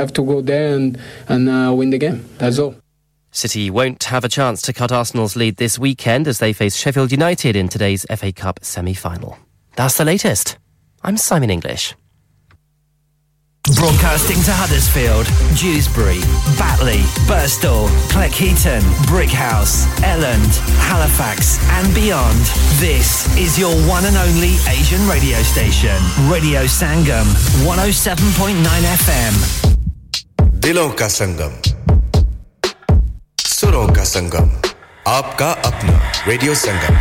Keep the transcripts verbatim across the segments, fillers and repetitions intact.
have to go there and, and uh, win the game, that's all. City won't have a chance to cut Arsenal's lead this weekend as they face Sheffield United in today's F A Cup semi-final. That's the latest. I'm Simon English. Broadcasting to Huddersfield, Dewsbury, Batley, Birstall, Cleckheaton, Brickhouse, Elland, Halifax and beyond. This is your one and only Asian radio station. Radio Sangam, one oh seven point nine F M. Dilon ka Sangam, Suron ka Sangam, Aapka Apna, Radio Sangam.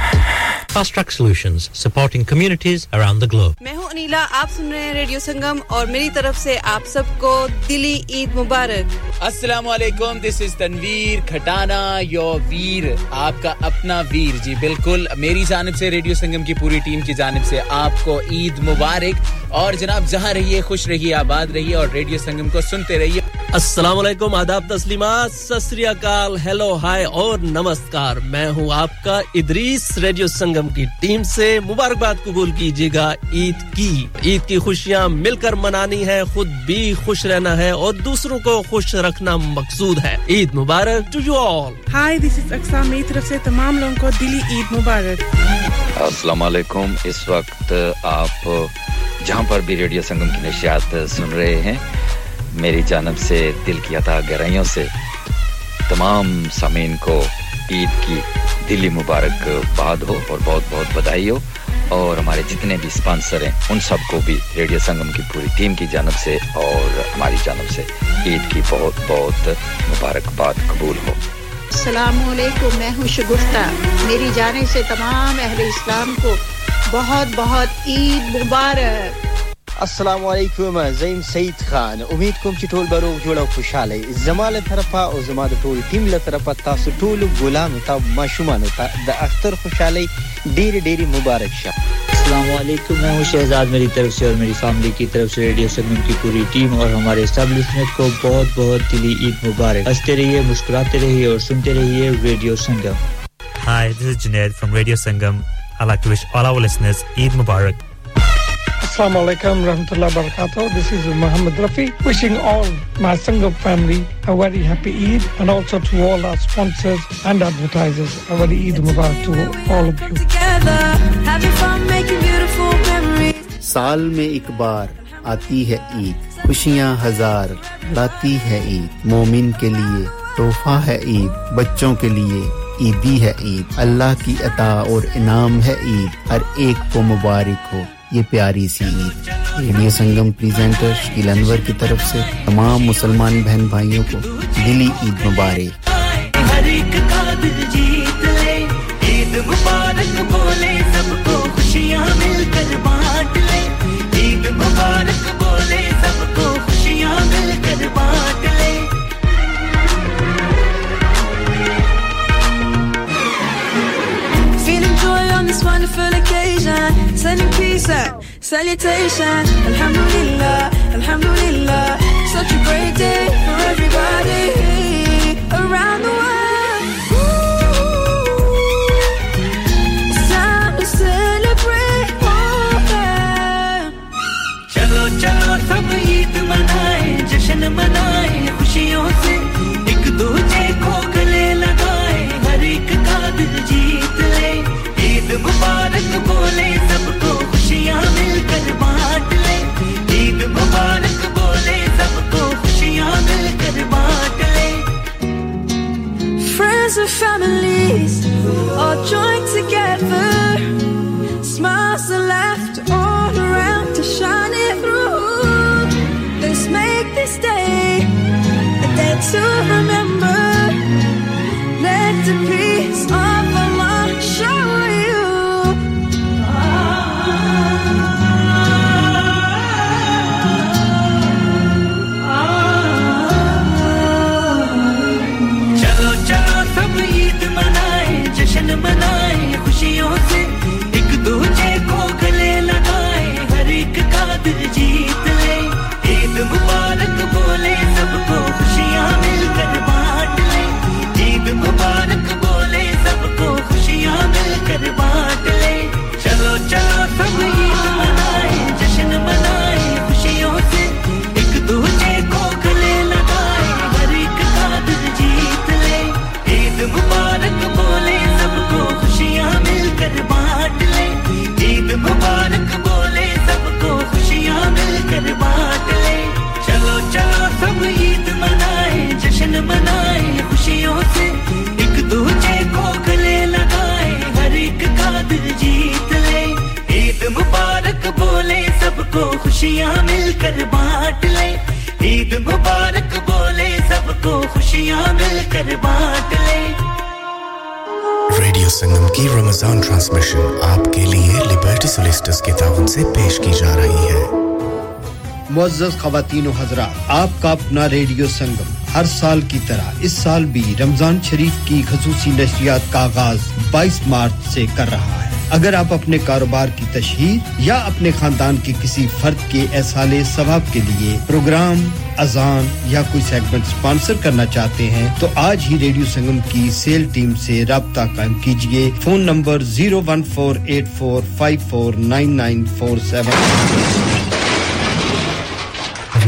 Fast Track Solutions, supporting communities around the globe. मैं हूँ अनीला, आप सुन रहे हैं radio संगम और मेरी तरफ से आप सबको दिली ईद मुबारक. अस्सलाम वालेकुम. This is Tanveer Khatana, your वीर, आपका अपना वीर. जी बिल्कुल, मेरी जानिब से रेडियो संगम की पूरी टीम की जानिब से आपको ईद मुबारक. और जनाब जहाँ रहिए खुश रहिए, आबाद रहिए और रेडियो संगम को सुनते रहिए. अस्सलाम वालेकुम, आदाब, तस्लीमात, सत श्री अकाल, हेलो, हाय और नमस्कार. मैं हूँ आपका इदरीस. रेडियो संगम की टीम से मुबारकबाद कबूल कीजिएगा ईद की. ईद की खुशियां मिलकर मनानी है, खुद भी खुश रहना है और दूसरों को खुश रखना मकसूद है. ईद मुबारक to you all. Hi, this is Aqsa, मेरी तरफ से तमाम लोगों को दिली ईद मुबारक. अस्सलाम वालेकुम. इस वक्त आप जहां पर भी रेडियो संगम की नशियात सुन रहे हैं, मेरी जानिब से दिल की अता गहराइयों से तमाम सामीन को ईद की दिली मुबारकबाद हो और बहुत-बहुत बधाई हो. और हमारे जितने भी स्पॉन्सर हैं उन सबको भी रेडियो संगम की पूरी टीम की जानिब से और हमारी जानिब से ईद की बहुत-बहुत मुबारकबाद कबूल हो. अस्सलामु अलैकुम, मैं हूं शगुफ्ता. मेरी जानिब से तमाम अहले इस्लाम को बहुत-बहुत ईद मुबारक. अस्सलामु अलैकुम, ज़ैन सईद खान. उम्मीद कुम कि टोल बरो जोड़ा खुशहाली जमाल तरफा और जमाद टोल टीम ल तरफा तासु टोल गुलाम ता माशूमान ता द अख्तर खुशहाली डेरी डेरी मुबारक शा. अस्सलामु अलैकुम, मैं हूं शहजाद. मेरी तरफ से और मेरी फैमिली की तरफ से रेडियो संगम की पूरी टीम और हमारे एस्टैब्लिशमेंट को बहुत-बहुत दिली ईद मुबारक. हंसते रहिए, मुस्कुराते रहिए और सुनते रहिए radio Sangam. Hi, this is Junaid from radio Sangam. I like to wish all our listeners Eid मुबारक. Assalamu alaikum warahmatullahi wabarakatuh. This is Muhammad Rafi, wishing all my Sangam family a very happy Eid and also to all our sponsors and advertisers a very Eid Mubarak to all of you. Saal mein ek baar aati hai Eid, khushiyan hazar laati hai Eid. Momin ke liye tohfa hai Eid, bachchon ke liye Eid hai Eid. Allah ki ata aur inam hai Eid. Har ek ko mubarak ho ये प्यारी सी Eid. Radio Sangam presenter Shakeel Anwar की तरफ से तमाम मुसलमान बहन भाइयों को दिली ईद मुबारक. हर एक का दिल जीत ले, ईद मुबारक बोले, सबको खुशियां मिलकर बांट ले. ईद मुबारक बोले, सबको खुशियां मिलकर बांट ले. Feeling joy on this wonderful occasion. Sending peace out, salutation. Alhamdulillah, alhamdulillah. Such a great day for everybody around the world. Ooh, it's time to celebrate. Chalo chalo sab Eid manaye, jashan manaye, khushiyon se ek dooje ko gale lagaye, har ek ka dil jeet le. Eid mubarak bole, sabko khushiyan milkar baant le. Eid mubarak bole, sabko khushiyan milkar baant le. Friends and families all joined together, smiles are left all around to shine it through. Let's make this day a day to remember. Let the peace of Allah show you. मनाए खुशियों से, एक दूजे को गले लगाए, हर एक का दिल जीत ले. ईद मुबारक बोले, सबको खुशियां मिलकर बांट ले. ईद मुबारक बोले, सबको खुशियाँ मिलकर बांट ले, ईद मुबारक बोले सबको, खुशियाँ मिलकर बांट ले। रेडियो संगम की रमजान ट्रांसमिशन आपके लिए लिबर्टी सोलिसिटर्स के ताउन से पेश की जा रही है। मुअज़्ज़ज़ ख़वातीन व हज़रात, आपका अपना रेडियो संगम हर साल की तरह इस साल भी रमज़ान शरीफ की ख़ुसूसी नशरियात का आगाज़ बाईस मार्च से कर रहा है। अगर आप अपने कारोबार की तशहीर या अपने खानदान के किसी फर्द के एहसाले सवाब के लिए प्रोग्राम, अजान या कोई सेगमेंट स्पॉन्सर करना चाहते हैं तो आज ही रेडियो संगम की सेल टीम से राब्ता कायम कीजिए। Phone number zero one four eight four five four nine nine four seven.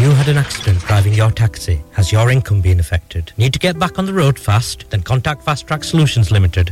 You had an accident driving your taxi. Has your income been affected? Need to get back on the road fast? Then contact Fast Track Solutions Limited,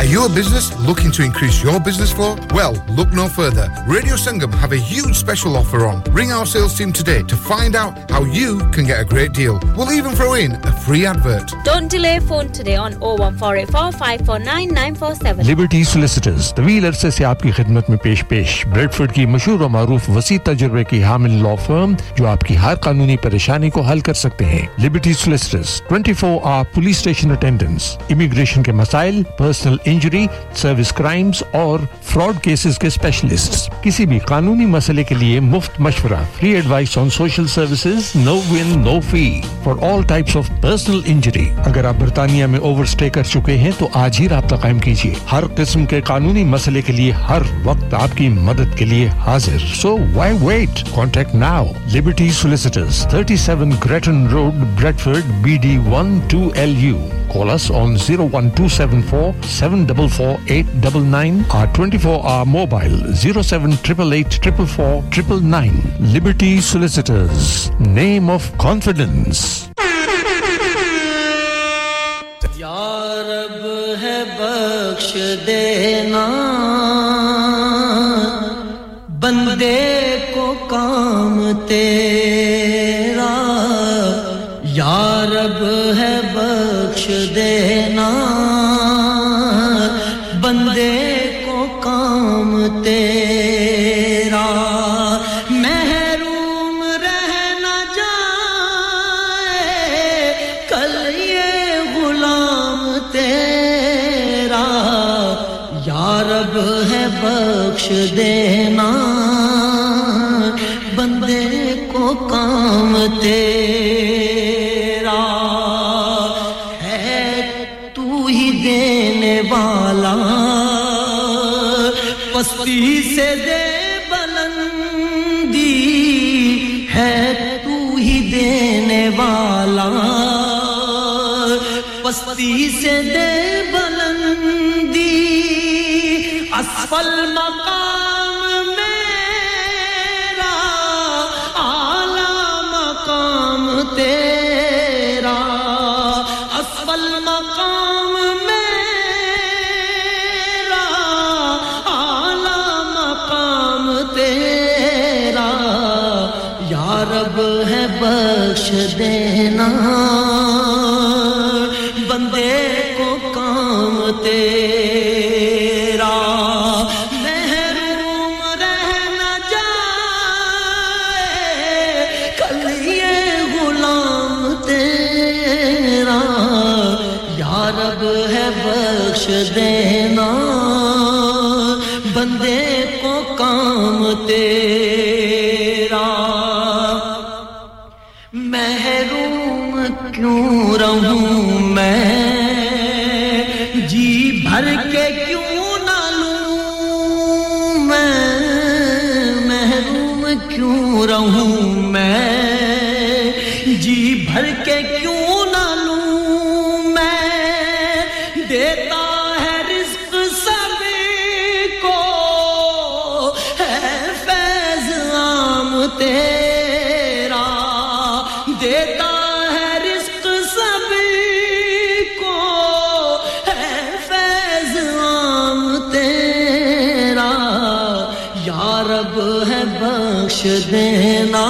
Are you a business looking to increase your business flow? Well, look no further. Radio Sangam have a huge special offer on. Ring our sales team today to find out how you can get a great deal. We'll even throw in a free advert. Don't delay, phone today on oh one four eight four five four nine nine four seven. Liberty Solicitors, Tawil Arse se aapki khidmat mein pesh pesh. Bradford ki mashhoor aur maroof wasi tajrbe ki hamil law firm jo aapki har kanuni pareshani ko hal kar sakte hain. Liberty Solicitors, twenty-four hour police station attendance, immigration ke masail, personal injury, service crimes और fraud cases के specialists. किसी भी कानूनी मसले के लिए मुफ्त मशवरा, free advice on social services, no win, no fee for all types of personal injury. अगर आप बर्तानिया में overstay कर चुके हैं, तो आज ही राब्ता कायम कीजिए. हर किस्म के कानूनी मसले के लिए हर वक्त आपकी मदद के लिए हाजिर. So why wait? Contact now. Liberty Solicitors, thirty-seven Gretton Road, Bradford, B D one two L U. Call us on zero one two seven four seven four four eight nine nine or twenty-four hour mobile zero seven eight eight eight four four nine nine. Liberty Solicitors, name of confidence. Ya Rab hai bakhsh dena bande ko kaam tera, ya Rab hai bakhsh dena बंदे को काम तेरा, महरूम रह ना जाए कल ये गुलाम तेरा, या रब है बख्श देना बंदे को काम तेरा, है तू ही देने वाला पस्ती से दे बुलंदी, है तू ही देने वाला पस्ती से दे बुलंदी, असफल मकाम मेरा आला मकाम तेरा, असफल मकाम रब है बख्श देना बंदे को काम तेरा, महरूम रह ना जाए कल ये गुलाम तेरा, या रब है बख्श देना बंदे को काम तेरा, क्यों रहूं मैं जी भर के क्यों ना लूं मैं, महरूम क्यों रहूं मैं जी भर के क्यों ना लूं मैं, तेरा देता है रिस्क सभी को, है फैज़ आम तेरा, या रब है बख्श देना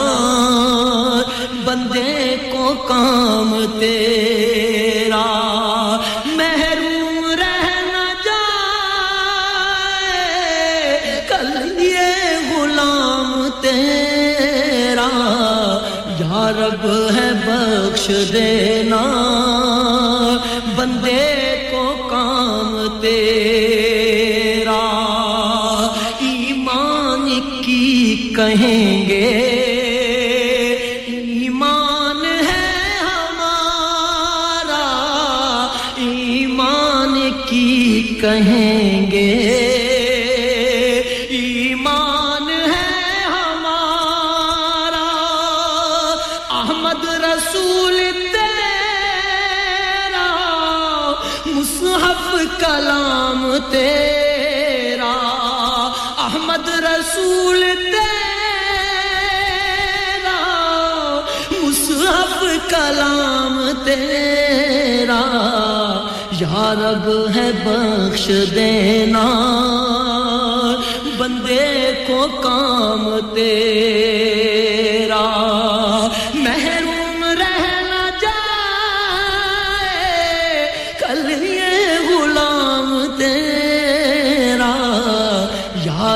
बंदे को काम तेरा। रब है बख्श देना बंदे को काम तेरा। ईमान की कहेंगे ईमान है हमारा, ईमान की कहेंगे रसूल तेरा, मुसहफ कलाम तेरा, अहमद रसूल तेरा, मुसहफ कलाम तेरा, या रब है बख्श देना बंदे को काम तेरा।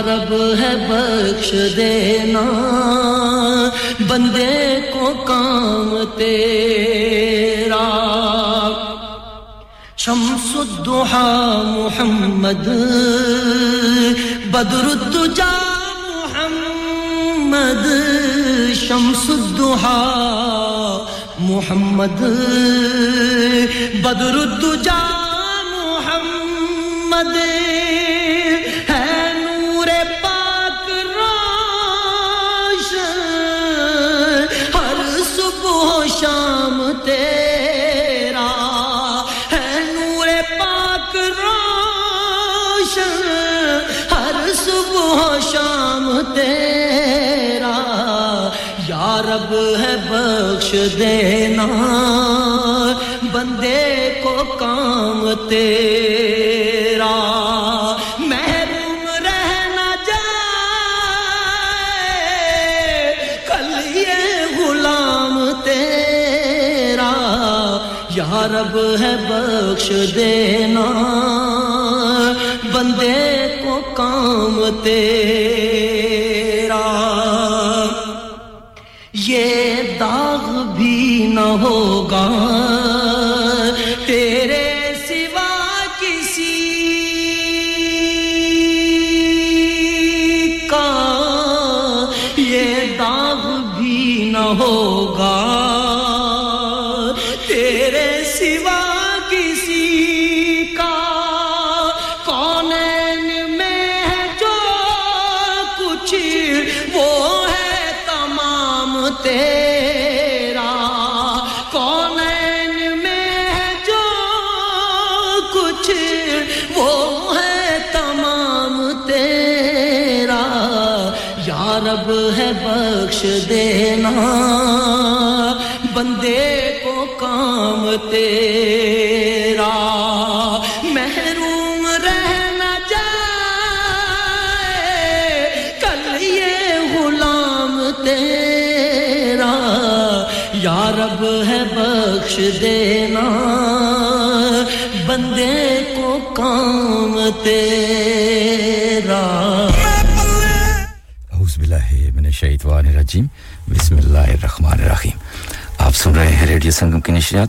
रब है बख्श देना बंदे को काम तेरा। शम्सुद्दुहा मोहम्मद, बदरुद्दुजा मोहम्मद, शम्सुद्दुहा मोहम्मद, बदरुद्दुजा मोहम्मद, शाम तेरा है नूरे पाक रोशन, हर सुबह शाम तेरा, या रब है बख्श देना बंदे को काम तेरा। या रब है बख्श देना बंदे को काम तेरा। ये दाग भी न होगा तेरे सिवा किसी का, ये दाग भी न होगा तेरे सिवा किसी का। कौनैन में है जो कुछ वो है तमाम तेरा, कौनैन में है जो कुछ वो है तमाम तेरा, या रब है बख्श देना बंदे को काम तेरा। महरूम रहना जाए कल ये गुलाम तेरा, या रब है बख्श देना बंदे को काम तेरा। औज़ुबिल्लाहि मिनश्शैतानिर्रजीम, बिस्मिल्लाहिर्रहमानिर्रहीम। आप सुन रहे हैं रेडियो संगम की निशात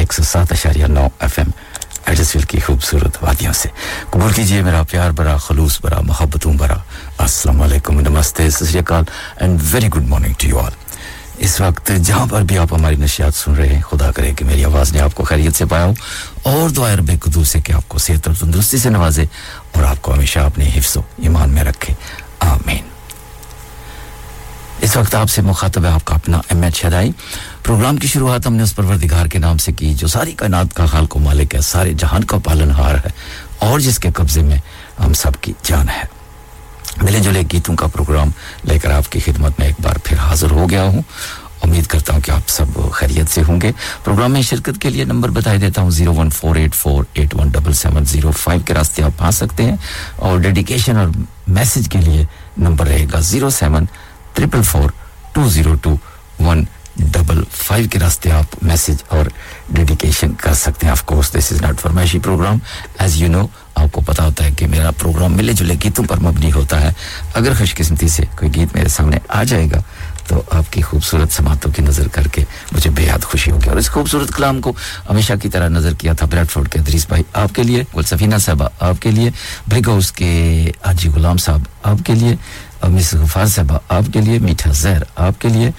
एक सौ सात दशमलव नौ एफ एम एडजस्टविल की खूबसूरत वादियों से। कबूल कीजिए मेरा प्यार बड़ा, खलूस बड़ा, मोहब्बतों बड़ा। अस्सलाम वालेकुम, नमस्ते, सत श्री अकाल and very good morning to you all. इस वक्त जहाँ पर भी आप हमारी नशियात सुन रहे हैं, खुदा करे कि मेरी आवाज़ ने आपको खैरियत से पाया हो, और दुआ रब्बे कुद्दूस है कि आपको सेहत और तंदुरुस्ती से नवाजे और आपको हमेशा अपने हिफ्ज़ व ईमान में रखे, आमीन। इस वक्त आपसे मुखातब है आपका अपना एम एच हदाई। प्रोग्राम की शुरुआत हमने उस परवरदिगार के नाम से की जो सारी कायनात का खालिक व मालिक है, सारे जहान का पालनहार है और जिसके कब्जे में हम सब की जान है। मिले जुले गीतों का प्रोग्राम लेकर आपकी खिदमत में एक बार फिर हाजिर हो गया हूँ। उम्मीद करता हूँ कि आप सब खैरियत से होंगे। प्रोग्राम में शिरकत के लिए नंबर बता देता हूँ zero one four eight four eight one seven seven zero five के रास्ते आप आ सकते हैं, और डेडिकेशन और मैसेज के लिए नंबर रहेगा zero seven triple four two zero two one double five के रास्ते आप मैसेज और डेडिकेशन कर सकते हैं। Of course this is not फरमाइशी प्रोग्राम, एज यू नो, आपको पता होता है कि मेरा प्रोग्राम मिले जुले गीतों पर मबनी होता है। अगर खुशकिस्मती से कोई गीत मेरे सामने आ जाएगा तो आपकी खूबसूरत समातों की नज़र करके मुझे बेहद खुशी होगी, और इस खूबसूरत कलाम को हमेशा की तरह नज़र किया था ब्रैडफोर्ड के अदरीस भाई आपके लिए, गुलसफीना साहबा आपके लिए, ब्रिक हाउस के हाजी गुलाम साहब आपके लिए, मिस गफार साहबा आपके लिए, मीठा जहर आपके लिए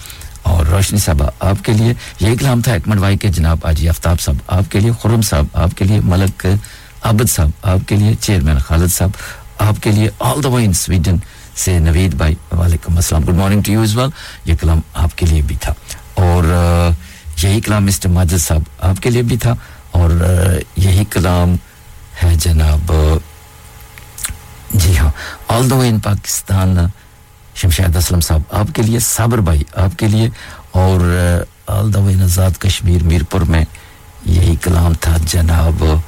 और रोशनी साहबा आपके लिए। यही कलाम था एकमत भाई के जनाब हाजी आफ्ताब साहब आपके लिए, खुरम साहब आपके लिए, मलक आबद साहब आपके लिए, चेयरमैन खालिद साहब आपके लिए, all the way in Sweden से नवीद भाई, वालेकुम अस्सलाम, good morning to you as well. ये कलाम आपके लिए भी था, और यही कलाम मिस्टर माजिद साहब आपके लिए भी था, और यही कलाम है जनाब, जी हाँ, all the way in Pakistan, Shamshad Aslam साहब आपके लिए, साबर भाई आपके लिए, और all the way in Azad Kashmir Mirpur में यही कलाम था जनाब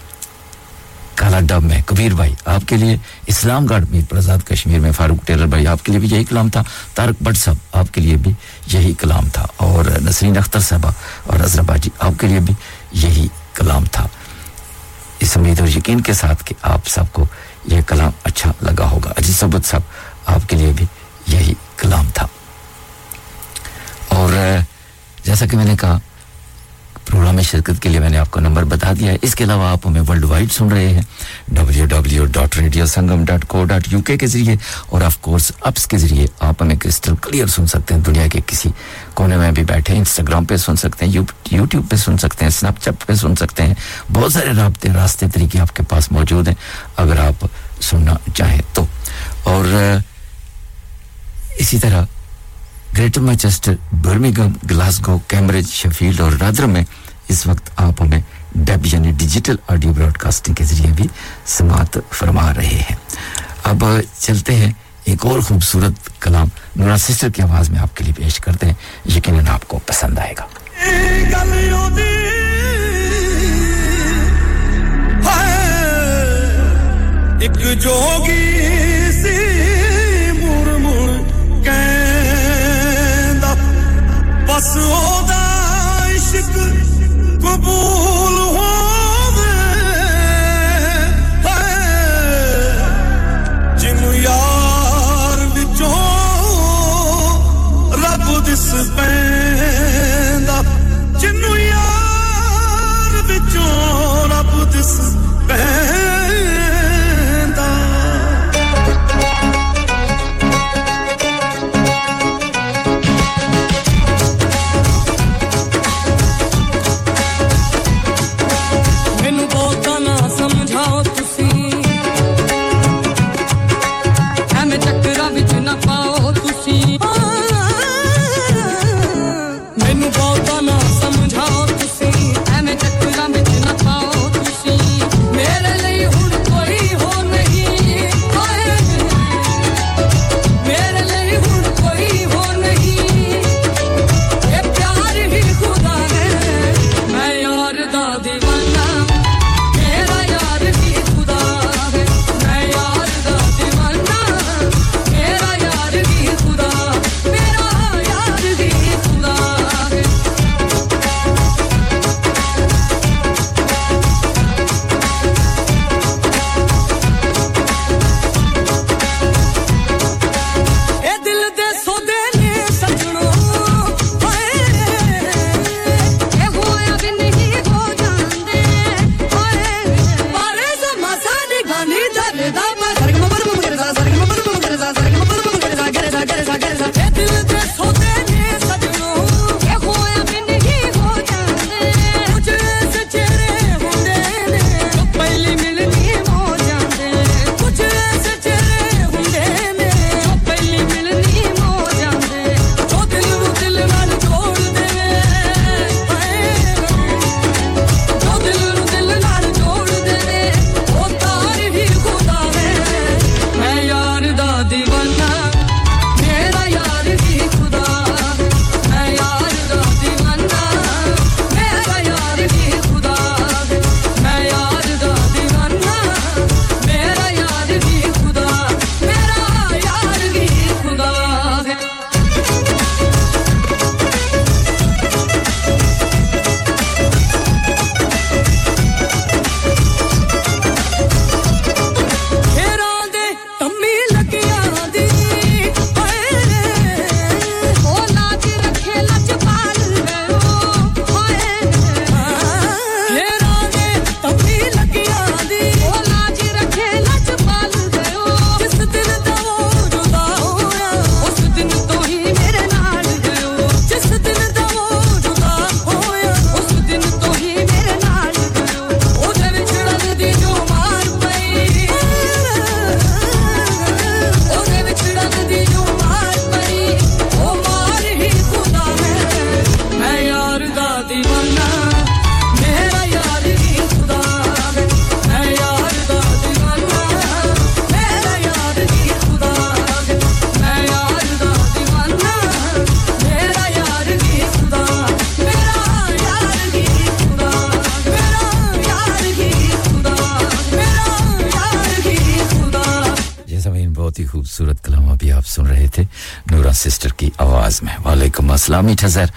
काला डब में कबीर भाई आपके लिए, इस्लामगढ़ मीरपुर आज़ाद कश्मीर में फारूक टेलर भाई आपके लिए भी यही कलाम था, तारक भट्ट साहब आपके लिए भी यही कलाम था, और नसरीन अख्तर साहबा और अजरा बाजी आपके लिए भी यही कलाम था। इस उम्मीद और यकीन के साथ कि आप सबको यह कलाम अच्छा लगा होगा। अजीज सबूत साहब आपके लिए भी यही कलाम था, और जैसा कि मैंने कहा प्रोग्राम में शिरकत के लिए मैंने आपको नंबर बता दिया है। इसके अलावा आप हमें वर्ल्ड वाइड सुन रहे हैं W W W dot radio Sangam dot co dot U K के जरिए, और ऑफ कोर्स अप्स के जरिए आप हमें क्रिस्टल क्लियर सुन सकते हैं। दुनिया के किसी कोने में भी बैठे इंस्टाग्राम पे सुन सकते हैं, यूट्यूब पे सुन सकते हैं, स्नैपचैट पे सुन सकते हैं। बहुत सारे रास्ते रास्ते तरीके आपके पास मौजूद हैं अगर आप सुनना चाहें तो। और इसी तरह Greater Manchester, Birmingham, Glasgow, Cambridge, Sheffield और रादर में इस वक्त आप हमें डब यानी डिजिटल ऑडियो ब्रॉडकास्टिंग के जरिए भी समाअत फरमा रहे हैं। अब चलते हैं एक और खूबसूरत कलाम नूरा सिस्टर की आवाज़ में आपके लिए पेश करते हैं, यकीनन आपको पसंद आएगा। एक जोगी बस ओदा इश्क कबूल होवे जिन्नू यार विचों रब दिस पैंदा जिन्नू यार विचों रब दिस पैंदा बहुत ही खूबसूरत कलाम अभी आप सुन रहे थे नूरा सिस्टर की आवाज में। वालेकुम अस्सलाम मीठा ज़हर,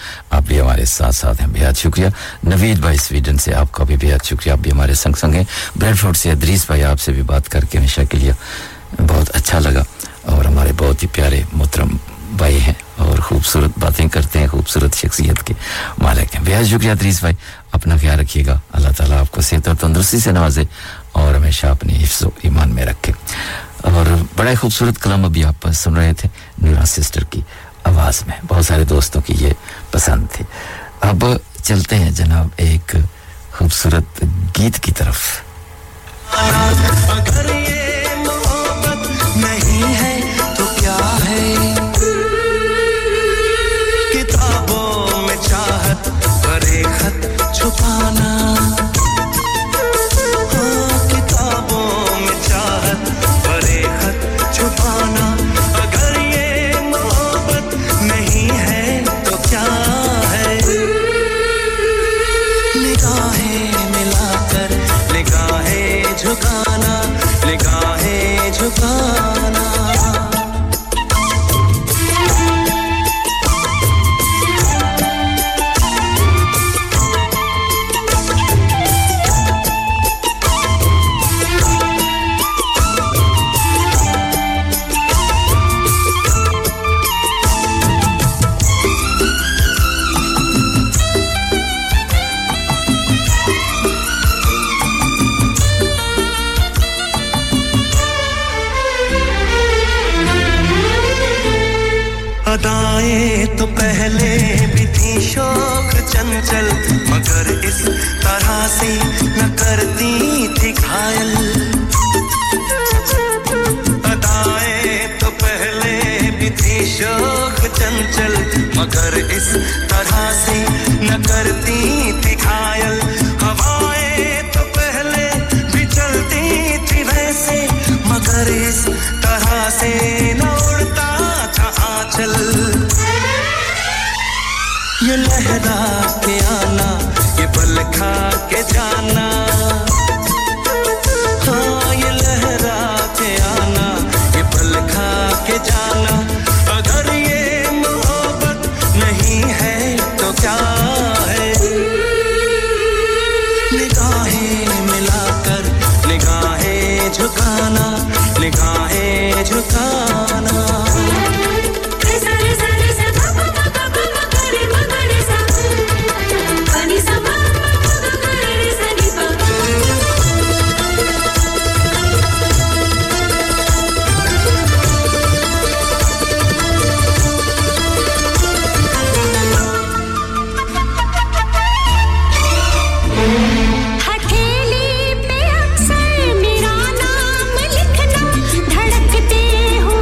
आप भी हमारे साथ साथ हैं, बेहद शुक्रिया। नवीद भाई स्वीडन से, आपका भी बेहद शुक्रिया, आप भी हमारे संग संग हैं। ब्रेडफोर्ड से अदरीस भाई, आपसे भी बात करके हमेशा के लिए बहुत अच्छा लगा, और हमारे बहुत ही प्यारे मोहतरम भाई हैं और खूबसूरत बातें करते हैं, खूबसूरत शख्सियत के मालिक हैं। बेहद शुक्रिया अदरीस भाई, अपना ख्याल रखिएगा, अल्लाह ताला आपको सेहत और तंदुरुस्ती से नवाजे और हमेशा अपने हिफ्ज़ व ईमान में रखे। और बड़ा खूबसूरत कलाम अभी आप सुन रहे थे नूरा सिस्टर की आवाज़ में, बहुत सारे दोस्तों की ये पसंद थी। अब चलते हैं जनाब एक खूबसूरत गीत की तरफ। अगर ये मोहब्बत नहीं है तो क्या है, किताबों में चाहत परे खत छुपाना, मगर इस तरह से न करती थी घायल। अदाएं तो पहले भी थी शौक चंचल, मगर इस तरह से न करती थी घायल। हवाएं तो पहले भी चलती थी वैसे, मगर इस तरह से न उड़ता था आंचल। ये लहरा के आना, ये पल खा के जाना, हाँ ये लहरा के आना, ये पल खा के जाना। अगर ये मोहब्बत नहीं है तो क्या है, निगाहें मिलाकर निगाहें झुकाना, निगाहें झुकाना। हथेली पे अक्सर मेरा नाम लिखना, धड़कते हो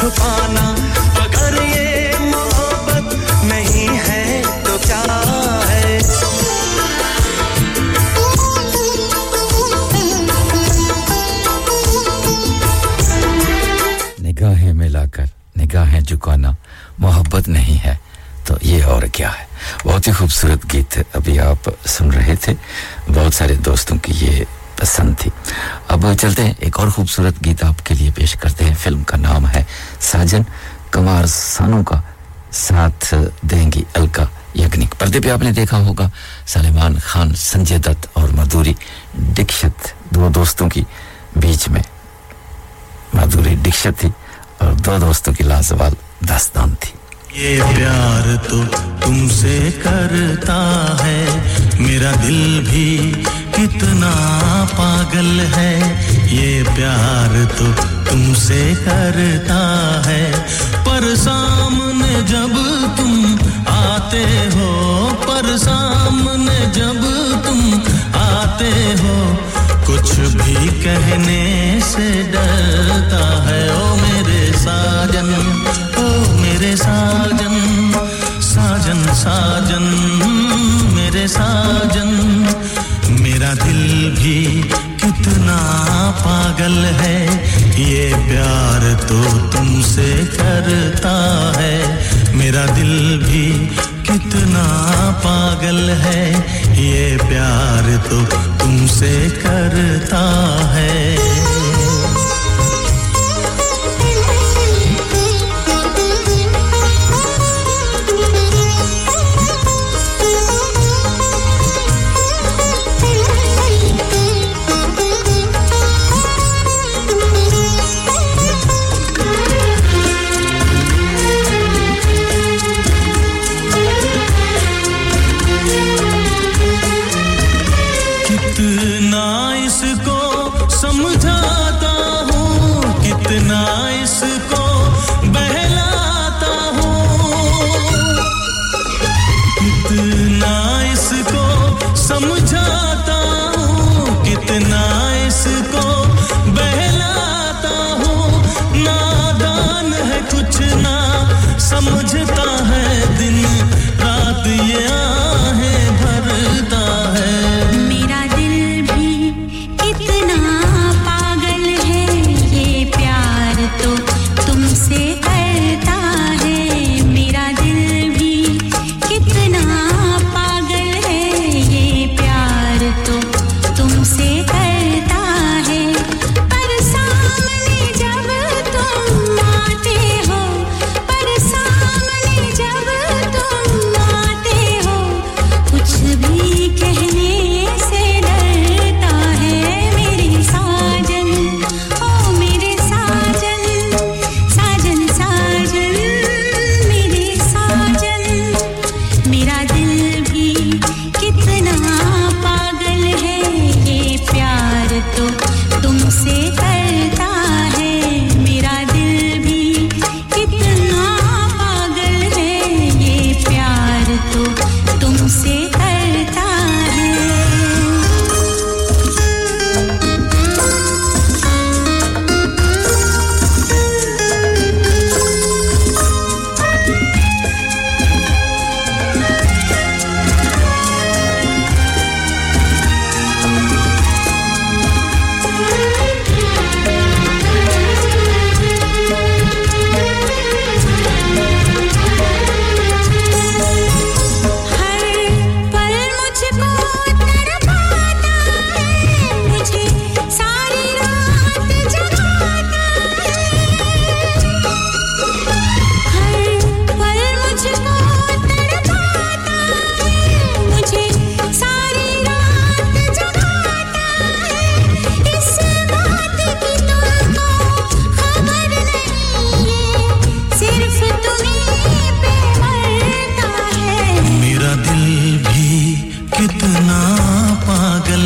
छुपाना, अगर ये मोहब्बत नहीं है तो क्या है। निगाहें मिलाकर निगाहें झुकाना, मोहब्बत नहीं है तो ये और क्या है। बहुत ही खूबसूरत गीत अभी आप सुन रहे थे, बहुत सारे दोस्तों की ये पसंद थी। अब चलते हैं एक और खूबसूरत गीत आपके लिए पेश करते हैं। फिल्म का नाम है साजन, कुमार सानू का साथ देंगी अलका याग्निक। पर्दे पे आपने देखा होगा सलमान खान, संजय दत्त और माधुरी दीक्षित, दो दोस्तों की बीच में माधुरी दीक्षित थी और दो दोस्तों की लाजवाब दास्तान थी। ये प्यार तो तुमसे करता है, मेरा दिल भी कितना पागल है। ये प्यार तो तुमसे करता है, पर सामने जब तुम आते हो, पर सामने जब तुम आते हो, कुछ भी कहने से डरता है। ओ मेरे साजन, मेरे साजन, साजन साजन, मेरे साजन, मेरा दिल भी कितना पागल है। ये प्यार तो तुमसे करता है, मेरा दिल भी कितना पागल है। ये प्यार तो तुमसे करता है।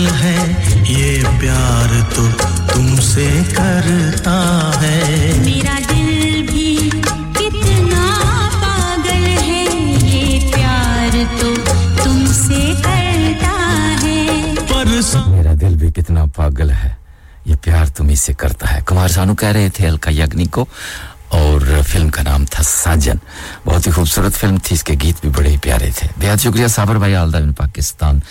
पागल है ये प्यार तुम्ही से करता है, कुमार सानू कह रहे थे अलका याग्निक को। और फिल्म का नाम था साजन। बहुत ही खूबसूरत फिल्म थी, इसके गीत भी बड़े ही प्यारे थे। बेहद शुक्रिया साबर भाई आलदा इन पाकिस्तान,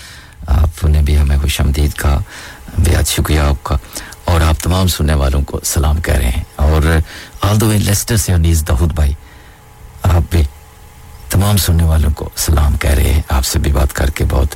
आपने भी हमें खुश आमदीद कहा, बेहद शुक्रिया आपका। और आप तमाम सुनने वालों को सलाम कह रहे हैं। और ऑल द वे लेस्टर से अनीस दाऊद भाई, आप भी तमाम सुनने वालों को सलाम कह रहे हैं। आपसे भी बात करके बहुत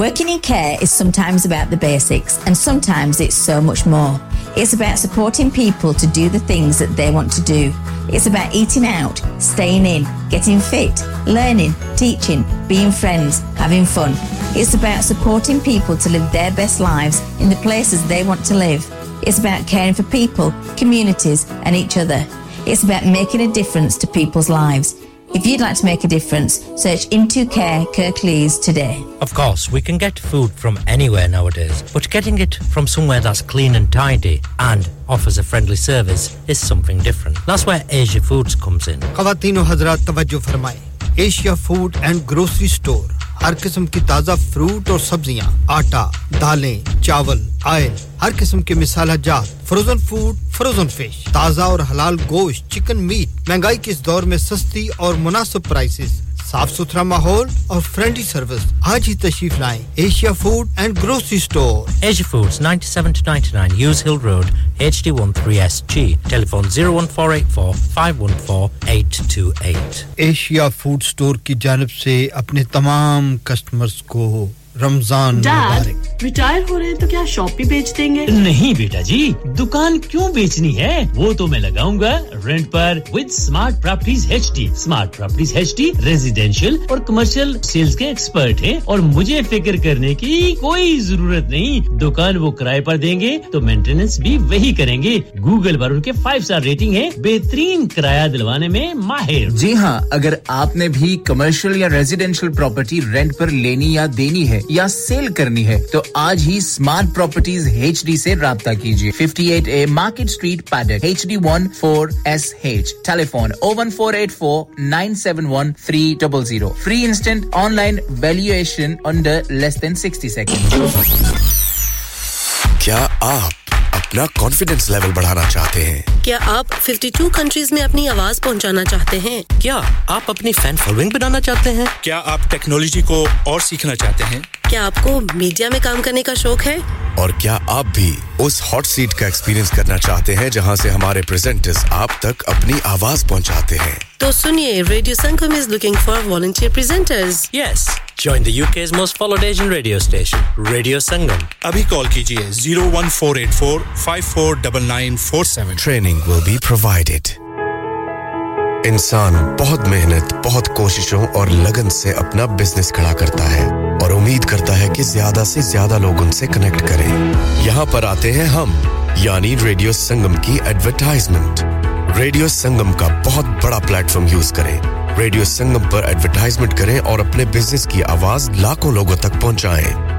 Working in care is sometimes about the basics and sometimes it's so much more. It's about supporting people to do the things that they want to do. It's about eating out, staying in, getting fit, learning, teaching, being friends, having fun. It's about supporting people to live their best lives in the places they want to live. It's about caring for people, communities and each other. It's about making a difference to people's lives. If you'd like to make a difference, search Into Care Kirklees today. Of course, we can get food from anywhere nowadays, but getting it from somewhere that's clean and tidy and offers a friendly service is something different. That's where Asia Foods comes in. Khawateen o hazrat tawajjuh farmaye. Asia Food and Grocery Store. हर किस्म की ताजा fruit और सब्जियां, आटा, दालें, चावल, oil, हर किस्म के मसाला जात, फ्रोजन फूड, फ्रोजन फिश, ताजा और हलाल गोश्त, चिकन मीट। महंगाई के इस दौर में सस्ती और मुनासिब प्राइसेस, साफ सुथरा माहौल और फ्रेंडली सर्विस। आज ही तशरीफ लाएं Asia food and grocery store. Asia foods ninety-seven to ninety-nine Hughes Hill Road H D one three S G, telephone zero one four eight four five one four eight two eight। Asia food store की जानिब से अपने तमाम customers को रमजान मुबारक। Retire हो रहे हैं तो क्या शॉप भी बेच देंगे? नहीं बेटा जी, दुकान क्यों बेचनी है, वो तो मैं लगाऊंगा रेंट पर with smart properties HD. Smart properties HD residential और कमर्शियल सेल्स के एक्सपर्ट हैं और मुझे फिक्र करने की कोई जरूरत नहीं। दुकान वो किराए पर देंगे तो मेंटेनेंस भी वही करेंगे। गूगल पर उनके five स्टार रेटिंग है, बेहतरीन किराया दिलवाने में माहिर। जी हां, अगर आपने भी कमर्शियल या रेजिडेंशियल प्रॉपर्टी रेंट पर लेनी या देनी है या सेल करनी है तो आज ही स्मार्ट प्रॉपर्टीज एचडी से राब्ता कीजिए। fifty-eight A market street paddock H D one four S H, telephone zero one four eight four nine seven one three zero zero, free instant online valuation under less than sixty second. क्या आप अपना confidence level बढ़ाना चाहते हैं? क्या आप बावन countries में अपनी आवाज पहुंचाना चाहते हैं? क्या आप अपनी फैन फॉलोइंग बनाना चाहते हैं? क्या आप टेक्नोलॉजी को और सीखना चाहते हैं? क्या आपको मीडिया में काम करने का शौक है? और क्या आप भी उस हॉट सीट का एक्सपीरियंस करना चाहते हैं जहां से हमारे प्रेजेंटर्स आप तक अपनी आवाज पहुंचाते हैं? तो सुनिए, radio Sangam is looking for volunteer presenters. Yes, join the U K's most followed Asian radio station, Radio Sangam. Abhi call kijiye zero one four eight four five four nine nine four seven. Training will be provided. इंसान बहुत मेहनत, बहुत कोशिशों और लगन से अपना business खड़ा करता है और उम्मीद करता है कि ज्यादा से ज्यादा लोग उनसे कनेक्ट करें। यहाँ पर आते हैं हम, यानी रेडियो संगम की एडवर्टाइजमेंट। रेडियो संगम का बहुत बड़ा प्लेटफॉर्म यूज करें। रेडियो संगम पर एडवर्टाइजमेंट करें और अपने बिजनेस की आवाज लाखों लोगों तक पहुंचाएं।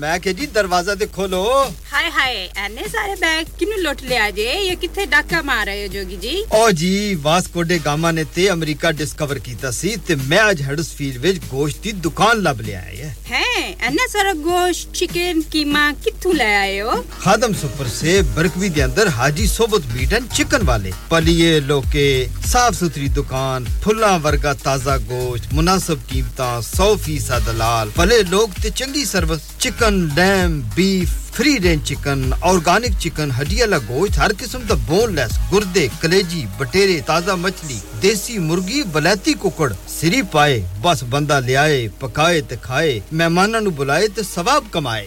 मैं के जी दरवाजा दे खोलो। हाय हाय, एने सारे बैग किनु लोट ले आजे, ये किथे डाका मार रहे हो जोगी जी? ओ जी, वास्को डे गामा ने ते अमेरिका डिस्कवर कीता सी ते मैं आज हडर्सफील्ड विच गोश्त दी दुकान लब ले आए है। हैं, एने सारा गोश्त, चिकन, कीमा किथु ले आए हो? खादम सुपर से बरकवी दे अंदर हाजी सोबत मीट एंड चिकन वाले। पलिए लोके, साफ सुथरी दुकान, फुल्ला वर्गा ताजा गोश्त, मुनासिब कीमतां, सौ फीसद दलाल, भले लोग ते चंगी service. Chicken, lamb, beef, free range chicken, organic chicken, हड्डियाला गोश्त, हर किस्म दा बोनलेस, गुर्दे, कलेजी, बटेरे, ताजा मछली, देसी मुर्गी, बलैती कुकड़, सिरी पाए, बस बंदा ले आए, पकाए ते खाए, मेहमानां नु बुलाए ते सवाब कमाए।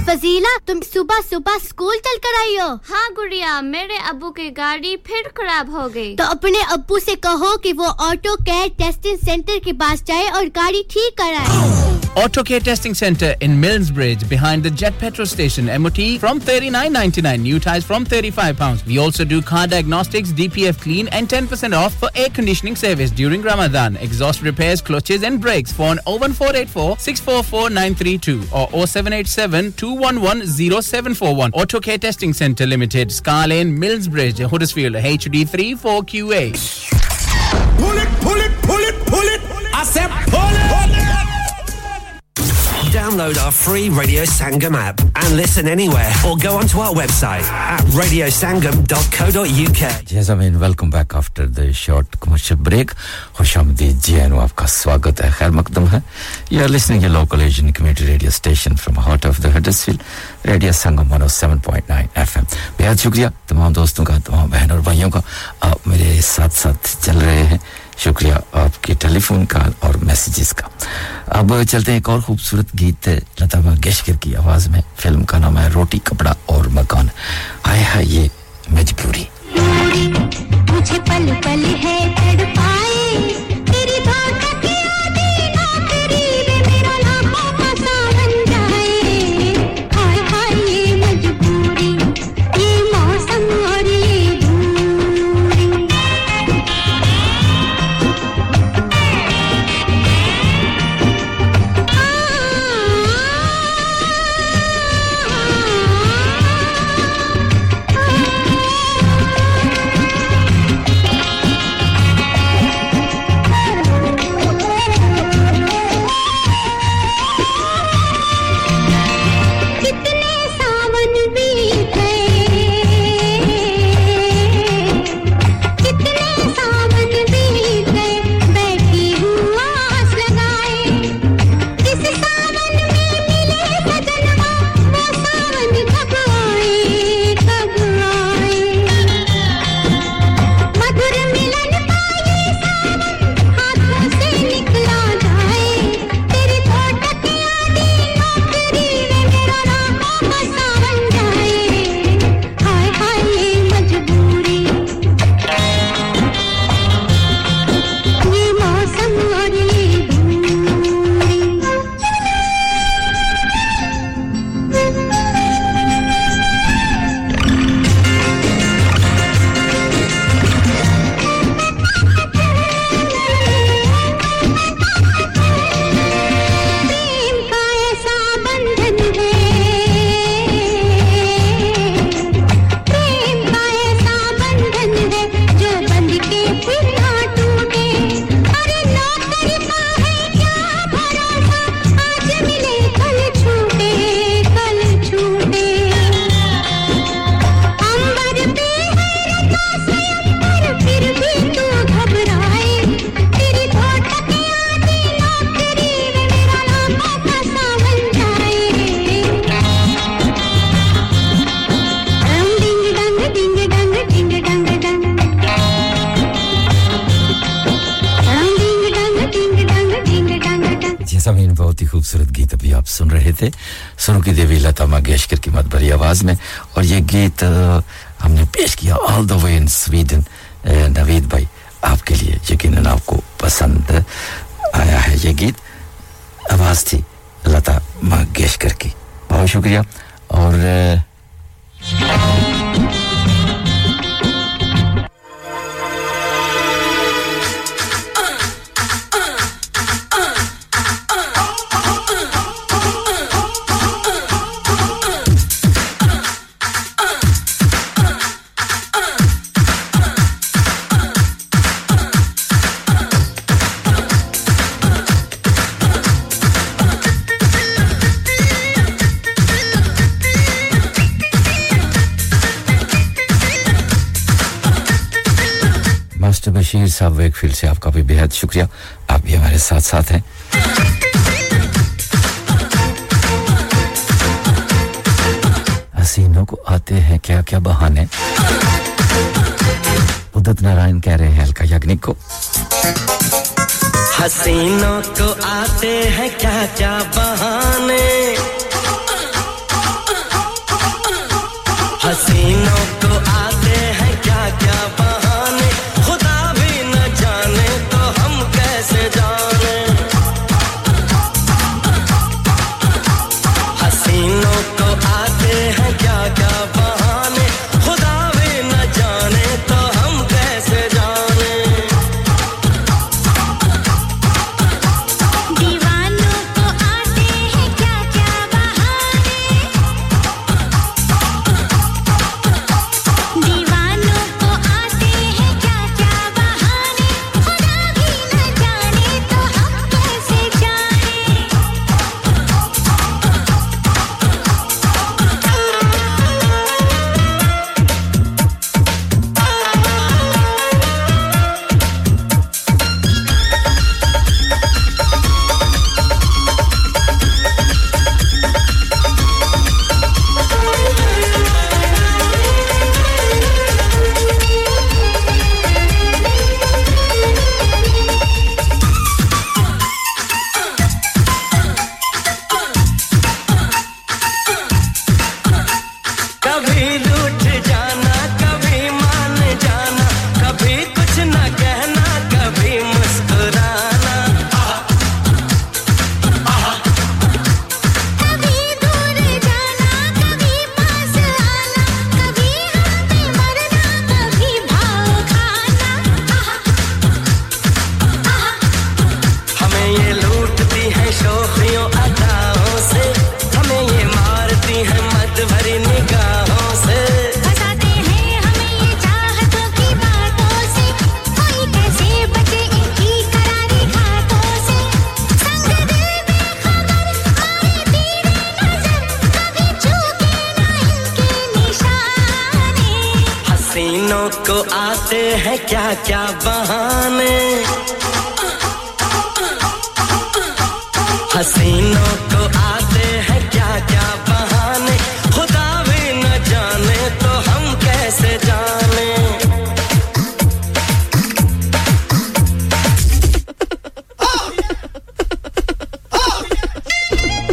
Fazila, तुम सुबह सुबह स्कूल चल कर आई हो? हाँ गुड़िया, मेरे अब्बू की गाड़ी फिर खराब हो गई। तो अपने अब्बू से कहो कि वो ऑटो केयर टेस्टिंग सेंटर के पास जाए और गाड़ी ठीक कराए। Auto Care Testing Center in Millsbridge behind the Jet Petrol Station, M O T from thirty-nine ninety-nine, new tyres from thirty-five pounds. We also do car diagnostics, D P F clean and ten percent off for air conditioning service during Ramadan, exhaust repairs, clutches and brakes. Phone zero one four eight four six four four nine three two or zero seven eight seven two one one zero seven four one. Auto Care Testing Center Limited, Scar Lane, Millsbridge, Huddersfield, H D three four Q A. Pull it, pull it, pull it, pull it. I said pull it. Pull it. Download our free Radio Sangam app and listen anywhere or go onto our website at radio sangam dot co dot u k. Yes, I mean, welcome back after the short commercial break. Khushamdeed ji aanu aapka swagat hai, khair maqdam hai. You are listening to your local Asian community radio station from heart of the Huddersfield, Radio Sangam one oh seven point nine F M. Behad shukriya tamam doston ka, tamam behan aur bhaiyon ka, aap mere sath sath chal rahe hain. शुक्रिया आपके telephone call और messages का। अब चलते हैं एक और खूबसूरत गीत लता मंगेशकर की आवाज में। फिल्म का नाम है रोटी कपड़ा और मकान। हाय हाय ये मजबूरी। मुझे पल पल है तड़पाए तेरी बात की यादें ना करीब मेरा लाखों का सावन जाए। हाय हाय ये मजबूरी ये मौसम और ये में। और ये गीत हमने पेश किया all the way in Sweden. Naveed भाई आपके लिए, यकीनन आपको पसंद आया है ये गीत। आवाज थी लता मंगेशकर की। बहुत शुक्रिया। और मिस्टर बशीर साहब वेकफील्ड से आपका भी बेहद शुक्रिया, आप भी हमारे साथ साथ हैं. हसीनों को आते हैं क्या क्या बहाने, उदित नारायण कह रहे हैं अलका याग्निक को. हसीनों को आते हैं क्या क्या बहाने, हसीनों को आते हैं क्या क्या बहाने, खुदा भी न जाने तो हम कैसे जाने.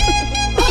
हसीनों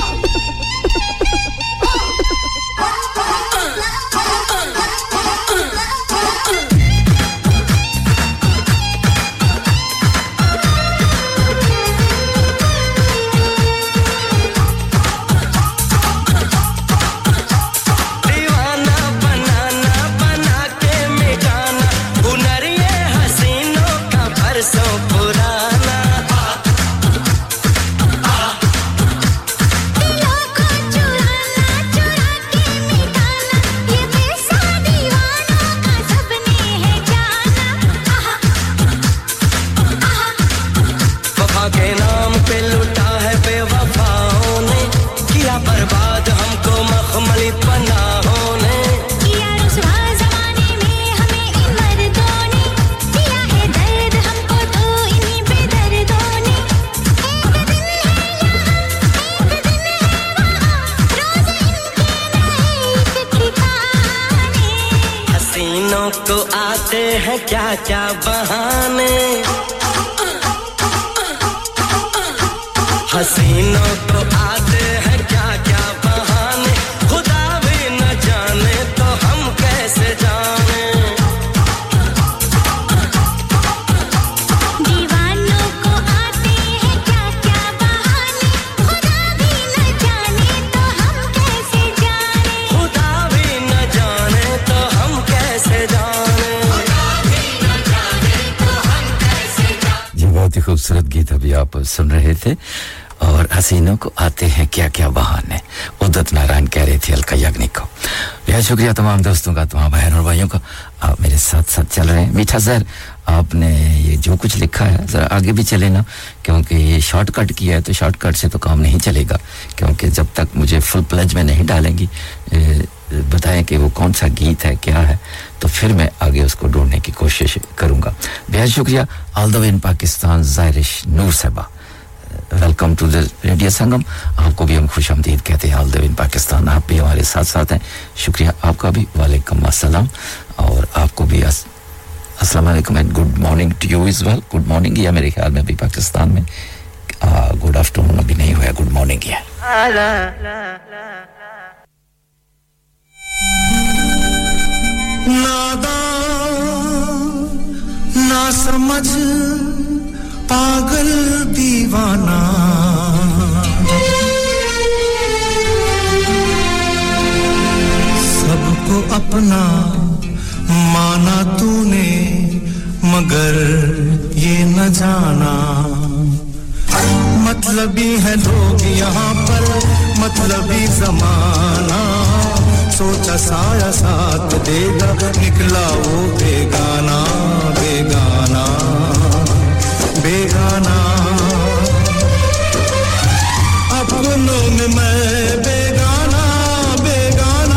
को आते हैं क्या क्या बहाने, खुदा भी न जाने तो हम कैसे जाने. दीवानों को आते हैं क्या क्या बहाने, दीवानों को आते हैं क्या क्या बहाने, खुदा भी न जाने तो हम कैसे सुन रहे थे. और हसीनों को आते हैं क्या क्या बहाने, उदित नारायण कह रहे थे अलका याग्निक को. बेहद शुक्रिया तमाम दोस्तों का, तमाम बहन और भाइयों का, आप मेरे साथ साथ चल रहे हैं. मीठा सर, आपने ये जो कुछ लिखा है जरा आगे भी चले ना, क्योंकि ये शॉर्टकट किया है तो शॉर्टकट से तो काम नहीं चलेगा, क्योंकि जब तक मुझे फुल प्लेज में नहीं डालेंगी बताएं कि वो कौन सा गीत है, क्या है, तो फिर मैं आगे उसको ढूंढने की कोशिश करूंगा. बेहद शुक्रिया. All the way in Pakistan, Zairish Noor साहबा, welcome to the radio Sangam. आपको भी हम खुशामदीद कहते हैं. All the way in Pakistan, आप भी हमारे साथ साथ हैं. शुक्रिया आपका भी. वालेकुम अस्सलाम. और आपको भी अस्सलाम वालेकुम and good morning to you is well. Good morning या मेरे ख्याल में अभी पाकिस्तान में गुड आफ्टरनून अभी नहीं हुआ, गुड मॉर्निंग या. नादान ना समझ पागल दीवाना, सबको अपना माना तूने मगर ये न जाना. मतलबी है लोग यहाँ पर, मतलबी जमाना, सोचा साया साथ देगा, निकला वो बेगाना. बेगाना बेगाना अपनों में मैं बेगाना. बेगाना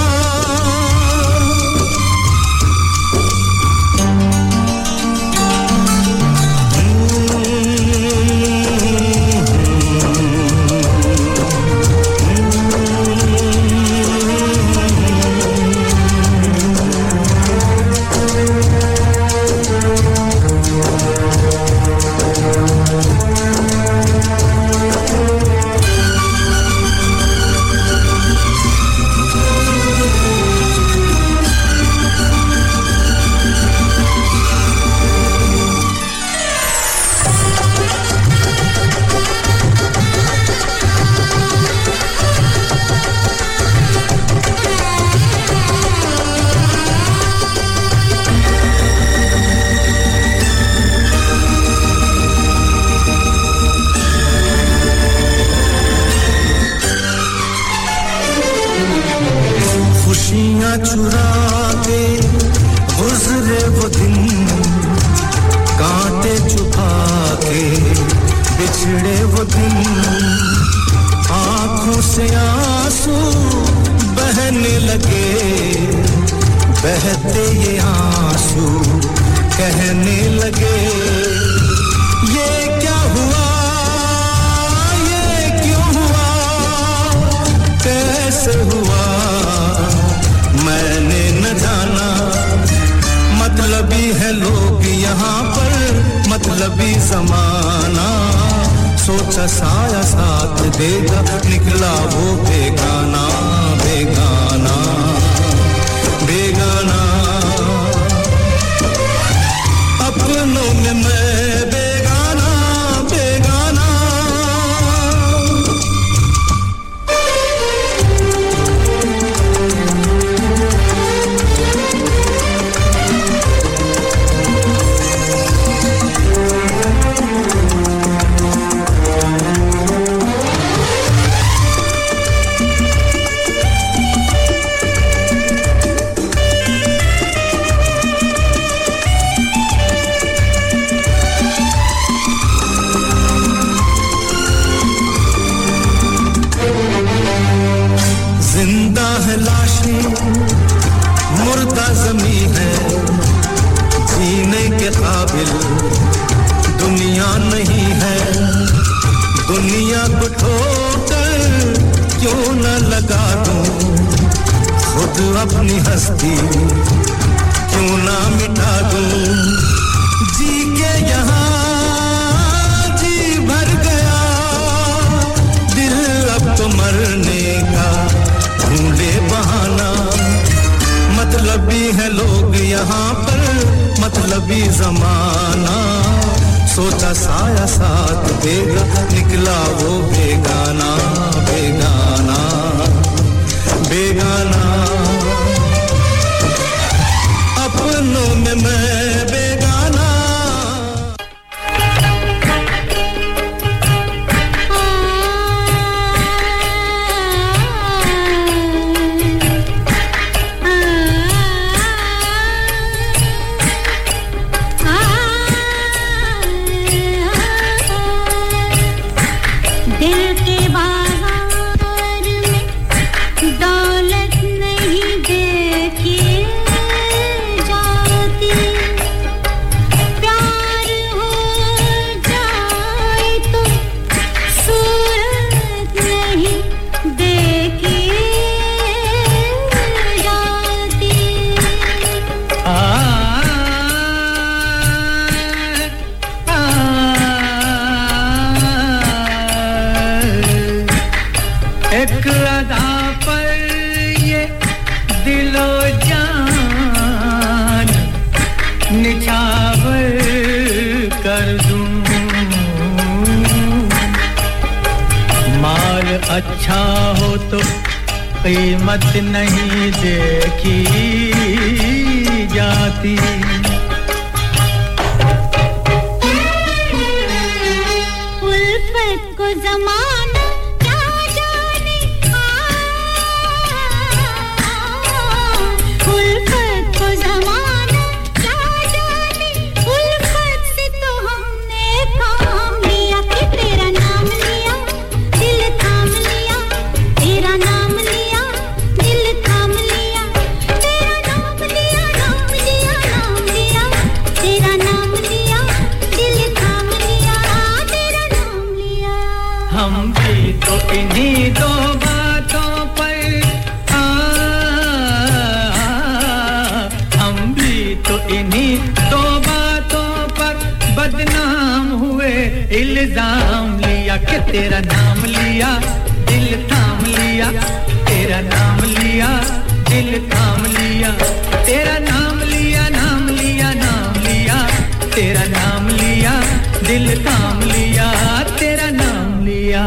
दिल के बाजार में दौलत नहीं निछावर कर दूं, माल अच्छा हो तो कीमत नहीं देखी जाती। उल्फत को जमाना इल्जाम लिया कि तेरा नाम लिया, दिल थाम लिया, तेरा नाम लिया, दिल थाम लिया, तेरा नाम लिया, नाम लिया, नाम लिया, तेरा नाम लिया, दिल थाम लिया, तेरा नाम लिया।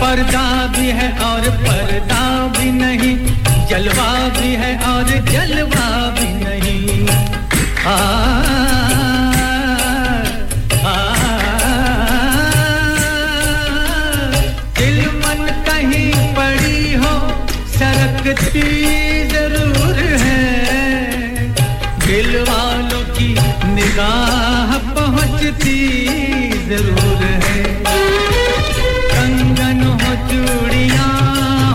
पर्दा भी है और पर्दा भी नहीं, जलवा भी है और जलवा भी नहीं। आ, आ, आ, दिल मन कहीं पड़ी हो सरकती जरूर है, दिल वालों की निगाह पहुंचती जरूर है। चूड़ियां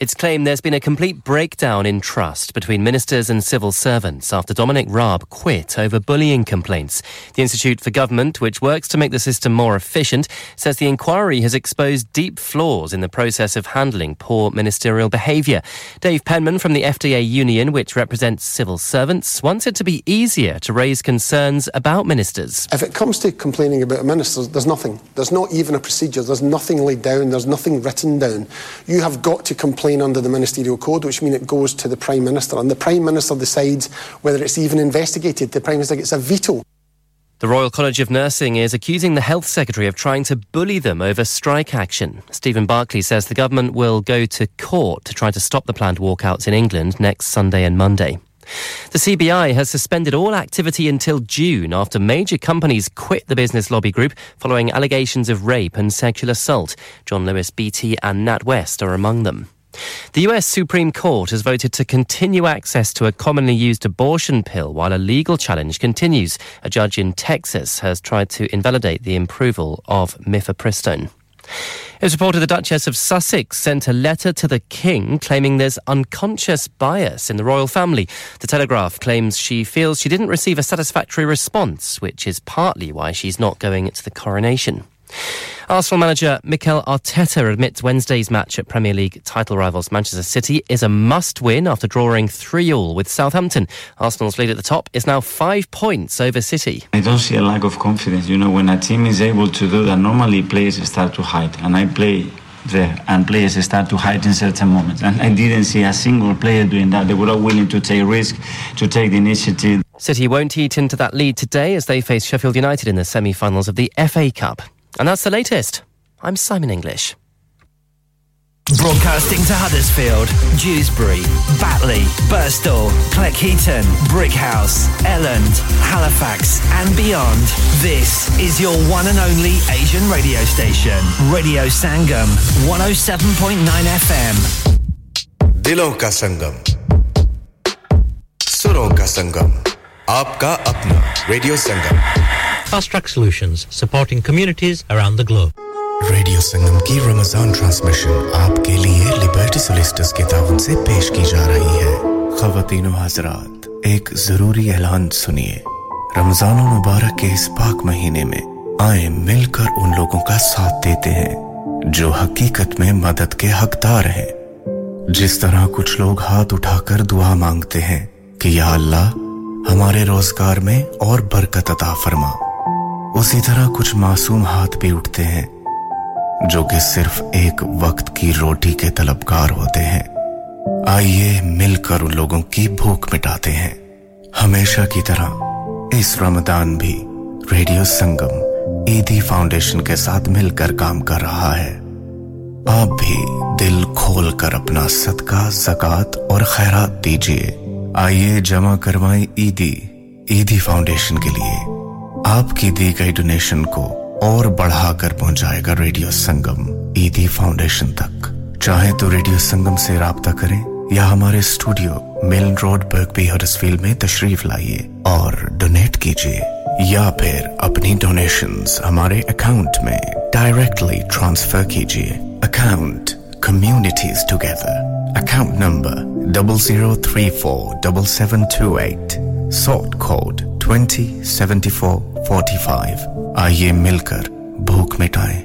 It's claimed there's been a complete breakdown in trust between ministers and civil servants after Dominic Raab quit over bullying complaints. The Institute for Government, which works to make the system more efficient, says the inquiry has exposed deep flaws in the process of handling poor ministerial behaviour. Dave Penman from the F D A Union, which represents civil servants, wants it to be easier to raise concerns about ministers. If it comes to complaining about ministers, there's nothing. There's not even a procedure. There's nothing laid down. There's nothing written down. You have got to complain under the Ministerial Code, which means it goes to the Prime Minister, and the Prime Minister decides whether it's even investigated. The Prime Minister gets a veto. The Royal College of Nursing is accusing the Health Secretary of trying to bully them over strike action. Stephen Barclay says the government will go to court to try to stop the planned walkouts in England next Sunday and Monday. The C B I has suspended all activity until June after major companies quit the business lobby group following allegations of rape and sexual assault. John Lewis, B T and Nat West are among them. The U S Supreme Court has voted to continue access to a commonly used abortion pill while a legal challenge continues. A judge in Texas has tried to invalidate the approval of mifepristone. It was reported the Duchess of Sussex sent a letter to the King claiming there's unconscious bias in the royal family. The Telegraph claims she feels she didn't receive a satisfactory response, which is partly why she's not going to the coronation. Arsenal manager Mikel Arteta admits Wednesday's match at Premier League title rivals Manchester City is a must-win after drawing three all with Southampton. Arsenal's lead at the top is now five points over City. I don't see a lack of confidence. You know, when a team is able to do that, normally players start to hide, and I play there, and players start to hide in certain moments. And I didn't see a single player doing that. They were all willing to take risk, to take the initiative. City won't eat into that lead today as they face Sheffield United in the semi-finals of the F A Cup. And that's the latest. I'm Simon English. Broadcasting to Huddersfield, Dewsbury, Batley, Birstall, Cleckheaton, Brickhouse, Elland, Halifax and beyond. This is your one and only Asian radio station. Radio Sangam, one oh seven point nine F M. Dilon ka Sangam. Suron ka Sangam. Aapka apna. Radio Sangam. Fast Track Solutions, supporting communities around the globe. Radio Sangam ki Ramazan transmission aapke liye Liberty Solicitors ke taawun se pesh ki ja rahi hai. Khawateen o hazrat, ek zaruri ehlan suniye. Ramazan mubarak ke is pak mahine mein aaye milkar un logon ka saath dete hain jo haqiqat mein madad ke haqdar hain. Jis tarah kuch log haath uthakar dua mangte hain ki ya Allah hamare rozgar mein aur barkat ata farma. उसी तरह कुछ मासूम हाथ भी उठते हैं जो कि सिर्फ एक वक्त की रोटी के तलबगार होते हैं. आइए मिलकर उन लोगों की भूख मिटाते हैं. हमेशा की तरह इस रमजान भी रेडियो संगम ईदी फाउंडेशन के साथ मिलकर काम कर रहा है. आप भी दिल खोलकर अपना सदका, ज़कात और खैरात दीजिए. आइए जमा करवाएं ईदी ईदी फाउंडेशन के लिए. आपकी दी गई डोनेशन को और बढ़ाकर पहुंचाएगा रेडियो संगम ईदी फाउंडेशन तक. चाहे तो रेडियो संगम से राब्ता करें या हमारे studio Milan road Birkby Huddersfield में तशरीफ लाइए और डोनेट कीजिए, या फिर अपनी डोनेशंस हमारे अकाउंट में डायरेक्टली ट्रांसफर कीजिए. Account Communities Together. Account number zero zero three four seven seven two eight. Sort code twenty seventy-four forty-five. आइए मिलकर भूख मिटाएं,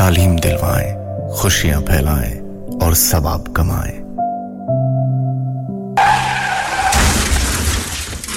तालीम दिलवाएं, खुशियां फैलाएं और सवाब कमाएं.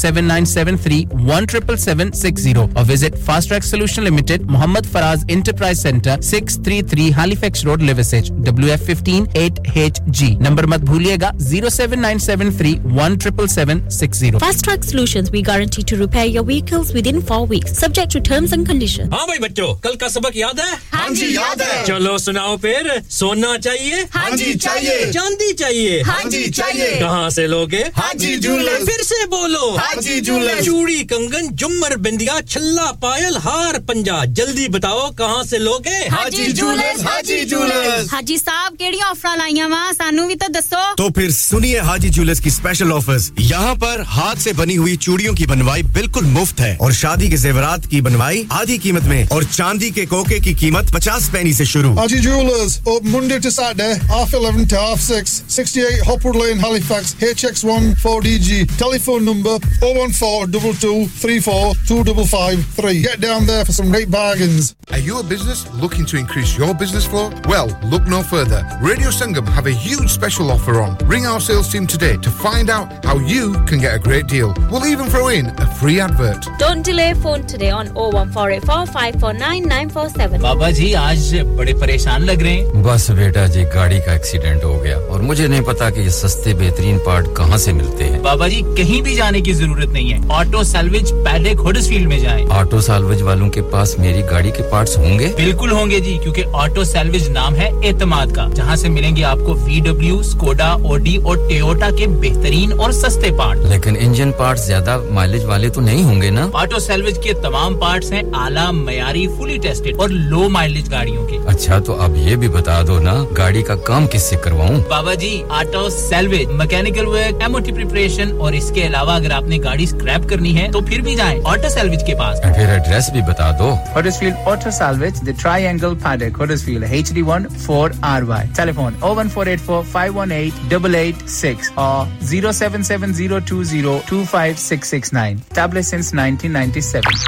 Seven nine seven three one triple seven six zero और visit fast track solution limited, Mohammad Faraz enterprise centre, six three three Halifax road, Liversedge, W F fifteen eight H G. Number मत भूलिएगा zero seven nine seven three one triple seven six zero. Fast track solutions, we guarantee to repair your vehicles within four weeks subject to terms and conditions. हाँ भाई बच्चों, कल का सबक याद है? हाँ जी याद है। चलो सुनाओ फिर। सोना चाहिए? हाँ जी चाहिए। चांदी चाहिए? हाँ जी चाहिए। कहाँ से लोगे? हाँ जी जूलर्स। फिर से बोलो। हाँ जी जूलर्स। चूड़ी, कंगन, झुमर, बिंदिया, छल्ला, पायल, हार, पंजा, जल्दी बताओ कहाँ से लोगे? हाँ जी जूलर्स। हाँ जी जूलर्स। हाजी साहब केड़ी ऑफर लाइया वहाँ, सानू भी तो दसो। तो फिर सुनिए हाजी जूलर्स की स्पेशल ऑफर्स। यहाँ पर हाथ से बनी हुई चूड़ियों की बनवाई बिल्कुल मुफ्त है और शादी के जेवरात की बनवाई आधी कीमत में और चांदी के कोके की कीमत पचास पैनी से शुरू। Haji jewellers open Monday to Saturday half eleven to half six, sixty-eight Hopwood Lane, Halifax, H X one four D G. Telephone number oh one four two two three four two five five three. Get down there for some great bargains. Are you a business looking to increase your business flow? Well, look no further. Radio Sangam have a huge special offer on. Ring our sales team today to find out how you can get a great deal. We'll even throw in a free advert. Don't delay, phone today on oh one four eight four five four nine nine four seven. Baba ji, aaj bade pareshan lag rahe hain. बस बेटा जी, गाड़ी का accident हो गया और मुझे नहीं पता कि ये सस्ते बेहतरीन पार्ट कहाँ से मिलते हैं। बाबा जी, कहीं भी जाने की जरूरत नहीं है। ऑटो सैल्वेज पहले हडर्सफील्ड में जाएं। ऑटो सैल्वेज वालों के पास मेरी गाड़ी के पार्ट्स होंगे? बिल्कुल होंगे जी, क्योंकि ऑटो सैल्वेज नाम है एतमाद का, जहाँ से मिलेंगे आपको वी डब्ल्यू, स्कोडा, ओडी और टोयोटा के बेहतरीन और सस्ते पार्ट। लेकिन इंजन पार्ट ज्यादा माइलेज वाले तो नहीं होंगे ना? ऑटो सैल्वेज के तमाम पार्ट है आला मयारी, फुली टेस्टेड और लो माइलेज गाड़ियों के। अच्छा, तो आप ये भी बता दो ना, गाड़ी का काम किससे करवाऊं? बाबा जी, auto salvage, mechanical work, MOT preparation और इसके अलावा अगर आपने गाड़ी स्क्रैप करनी है तो फिर भी जाएं ऑटो सैल्वेज के पास। फिर एड्रेस भी बता दो। Huddersfield auto salvage, the triangle Paddock, Huddersfield, H D one four R Y. Telephone oh one four eight four five one eight eight eight six और zero seven seven zero two zero two five six six nine. Established since nineteen ninety-seven.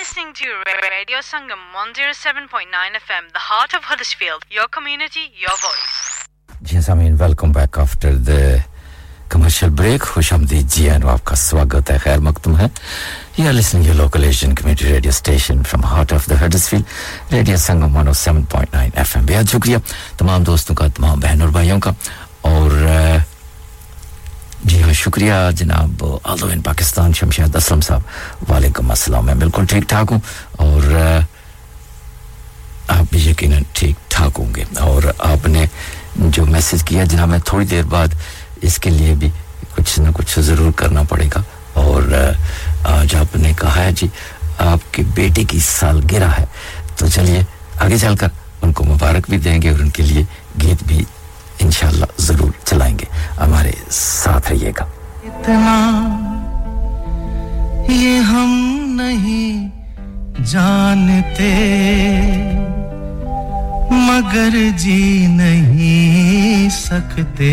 Listening to Radio Sangam one oh seven point nine F M, the heart of Huddersfield, your community, your voice. Yes, I mean, welcome back after the commercial break. Khushamdeed ji, and aapka swagat hai, khair maqdum hai. You are listening to your local Asian community radio station from heart of the Huddersfield, Radio Sangam one oh seven point nine F M. Behad shukriya tamam doston ka, tamam behan aur bhaiyon ka, aur जी हाँ, शुक्रिया जनाब all over Pakistan Shamshad Aslam साहब। वालेकुम अस्सलाम। मैं बिल्कुल ठीक ठाक हूँ और आप भी यकीनन ठीक ठाक होंगे। और आपने जो मैसेज किया जनाब, मैं थोड़ी देर बाद इसके लिए भी कुछ ना कुछ ज़रूर करना पड़ेगा। और आज आपने कहा है जी आपके बेटे की सालगिरह है, तो चलिए आगे चलकर उनको मुबारक भी देंगे और उनके लिए गीत भी इंशाल्लाह जरूर चलाएंगे। हमारे साथ रहिएगा। इतना ये हम नहीं जानते मगर जी नहीं सकते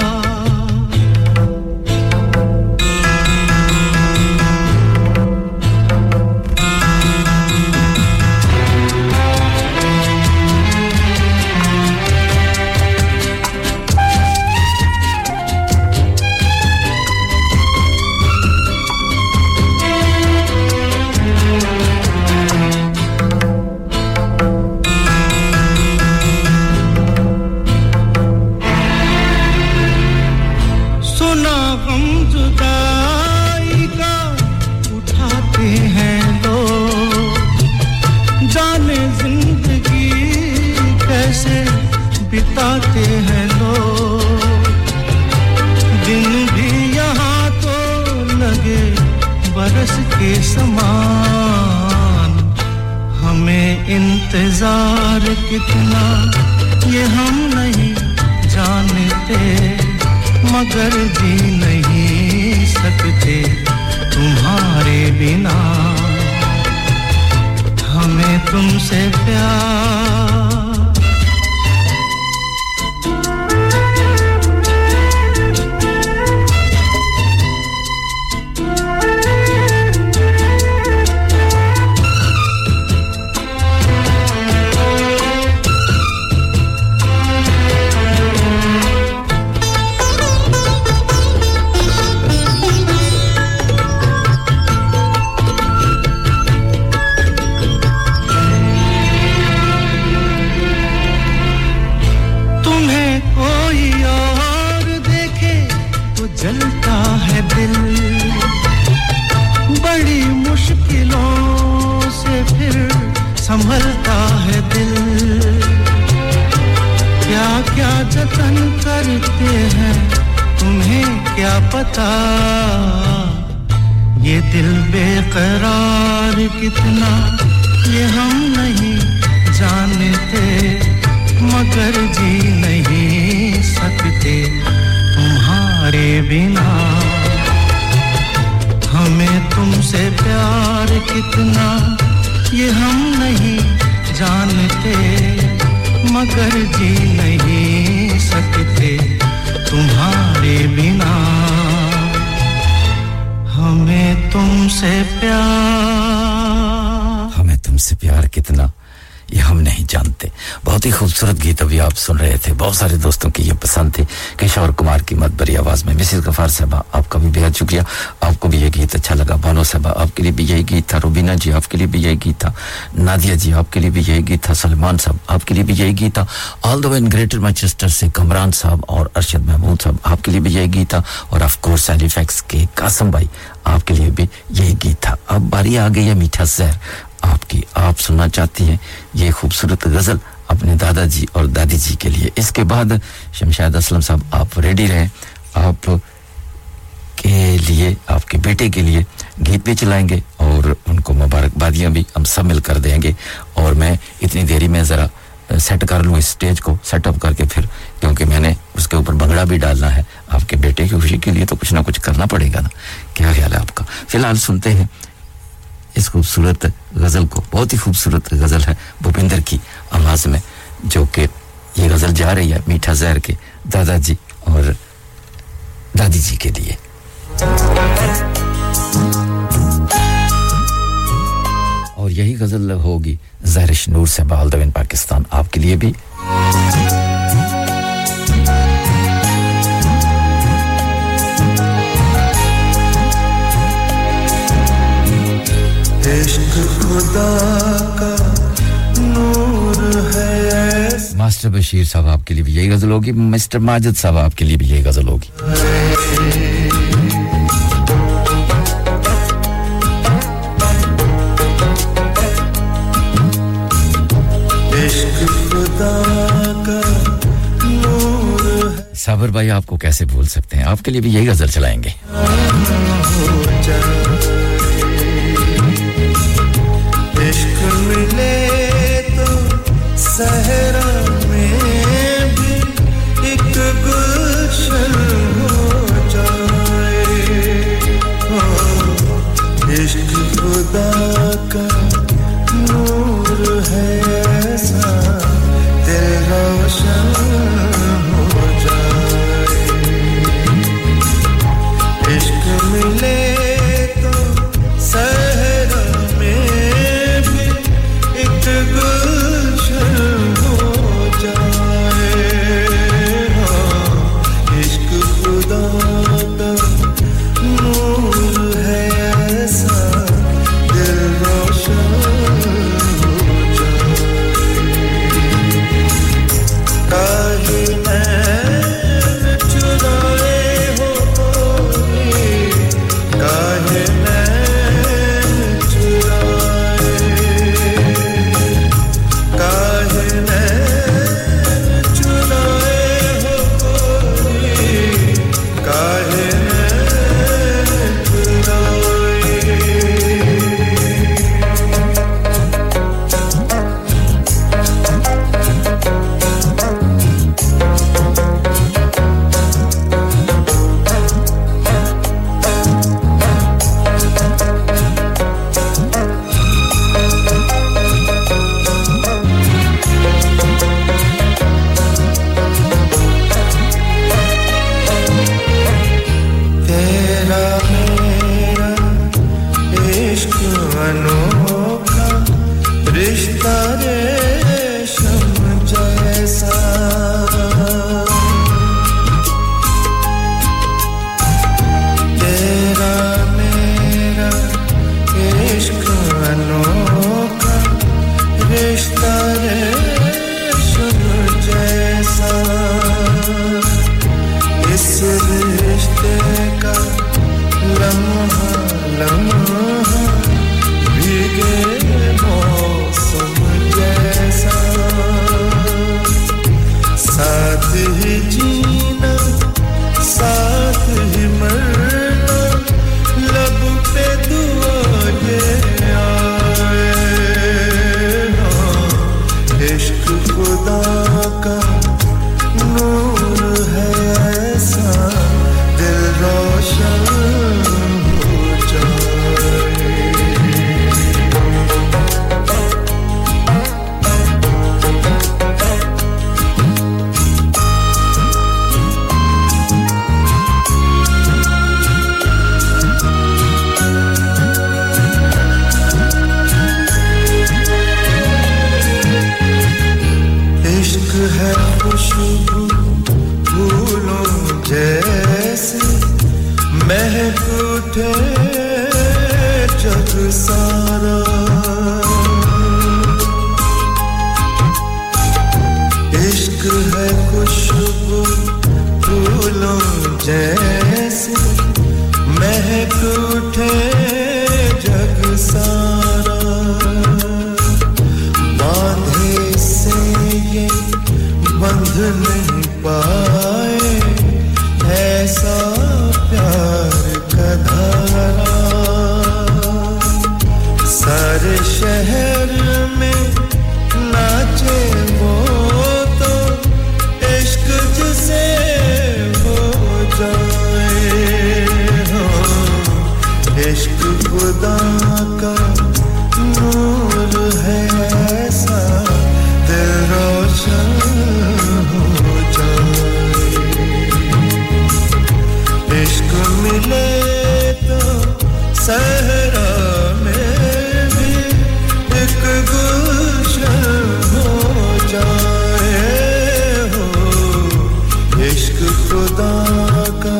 पहनो, दिन भी यहाँ तो लगे बरस के समान। हमें इंतजार कितना ये हम नहीं जानते, मगर जी नहीं सकते तुम्हारे बिना। हमें तुमसे प्यार संभलता है दिल। क्या क्या जतन करते हैं तुम्हें क्या पता, ये दिल बेकरार कितना ये हम नहीं जानते, मगर जी नहीं सकते तुम्हारे बिना। हमें तुमसे प्यार कितना ये हम नहीं जानते, मगर जी नहीं सकते तुम्हारे बिना। हमें तुमसे प्यार, हमें तुमसे प्यार कितना ये हम नहीं जानते। बहुत ही खूबसूरत गीत अभी आप सुन रहे थे, बहुत सारे दोस्तों की ये पसंद थी। किशोर कुमार की मत भरी आवाज में। मिसेस गफार साहबा, आपका भी बेहद शुक्रिया, आपको भी ये गीत अच्छा लगा। बानो साहबा, आपके लिए भी यही गीत था। रुबीना जी, आपके लिए भी यही गीत था। नादिया जी, आपके लिए भी यही गीत था। सलमान साहब, आपके लिए भी यही गीत था। All the way in Greater Manchester से कमरान साहब और अरशद महमूद साहब, आपके लिए भी यही गीत था। और ऑफ कोर्स हैलिफैक्स के कासिम भाई, आपके लिए भी यही गीत था। अब बारी आ गई है मीठा जहर आपकी। आप सुनना चाहती हैं ये खूबसूरत गजल अपने दादाजी और दादी जी के लिए। इसके बाद शमशाद असलम साहब, आप रेडी रहें, आप के लिए, आपके बेटे के लिए गीत भी चलाएंगे और उनको मुबारकबादियां भी हम सब मिल कर देंगे। और मैं इतनी देरी में ज़रा सेट कर लूँ इस स्टेज को, सेटअप करके फिर, क्योंकि मैंने उसके ऊपर भंगड़ा भी डालना है। आपके बेटे की खुशी के लिए तो कुछ ना कुछ करना पड़ेगा ना। क्या ख्याल है आपका? फिलहाल सुनते हैं इस खूबसूरत गज़ल को। बहुत ही खूबसूरत गज़ल है भूपिंदर की आवाज़ में, जो कि ये गज़ल जा रही है मीठा जहर के दादाजी और दादी जी के लिए। और यही गज़ल होगी ज़ाहिरिश नूर से all the way in Pakistan, आपके लिए भी। मास्टर बशीर साहब, आपके लिए भी यही गजल होगी। मिस्टर माजिद साहब, आपके लिए भी यही गजल होगी। साबर भाई, आपको कैसे भूल सकते हैं, आपके लिए भी यही गजल चलाएंगे। मिले तो सहरा में भी एक गुलशन हो जाए। ओ इश्क खुदा का नूर है ऐसा, दिल रोशन हो जाए। इश्क मिले तो सहरा Sure. बनों का रिश्ता रेशम जैसा। तेरा मेरा इश्क बनों का रिश्ता रेशम जैसा। इस रिश्ते का लम्हा लम्हा भीगे मौसम जैसा। साथ ही जीना साथ ही मरना लब पे दुआ ले आए। हाँ इश्क खुदा का नूर है ऐसा दिल रोशन। है खुशबू फूलों जैसे महक उठे जग सारा। इश्क है खुशबू फूलों जैसे महक उठे जग सारा। बांधे से ये बंध नहीं पाए ऐसा प्यार का धारा। सारे शहर में नाचे वो तो इश्क जिसे हो जाए। हाँ इश्क खुदा का नूर है ऐसा दिल रोशन हो जाए। इश्क मिले तो सहरा में भी एक गुलशन हो जाए। हो इश्क खुदा का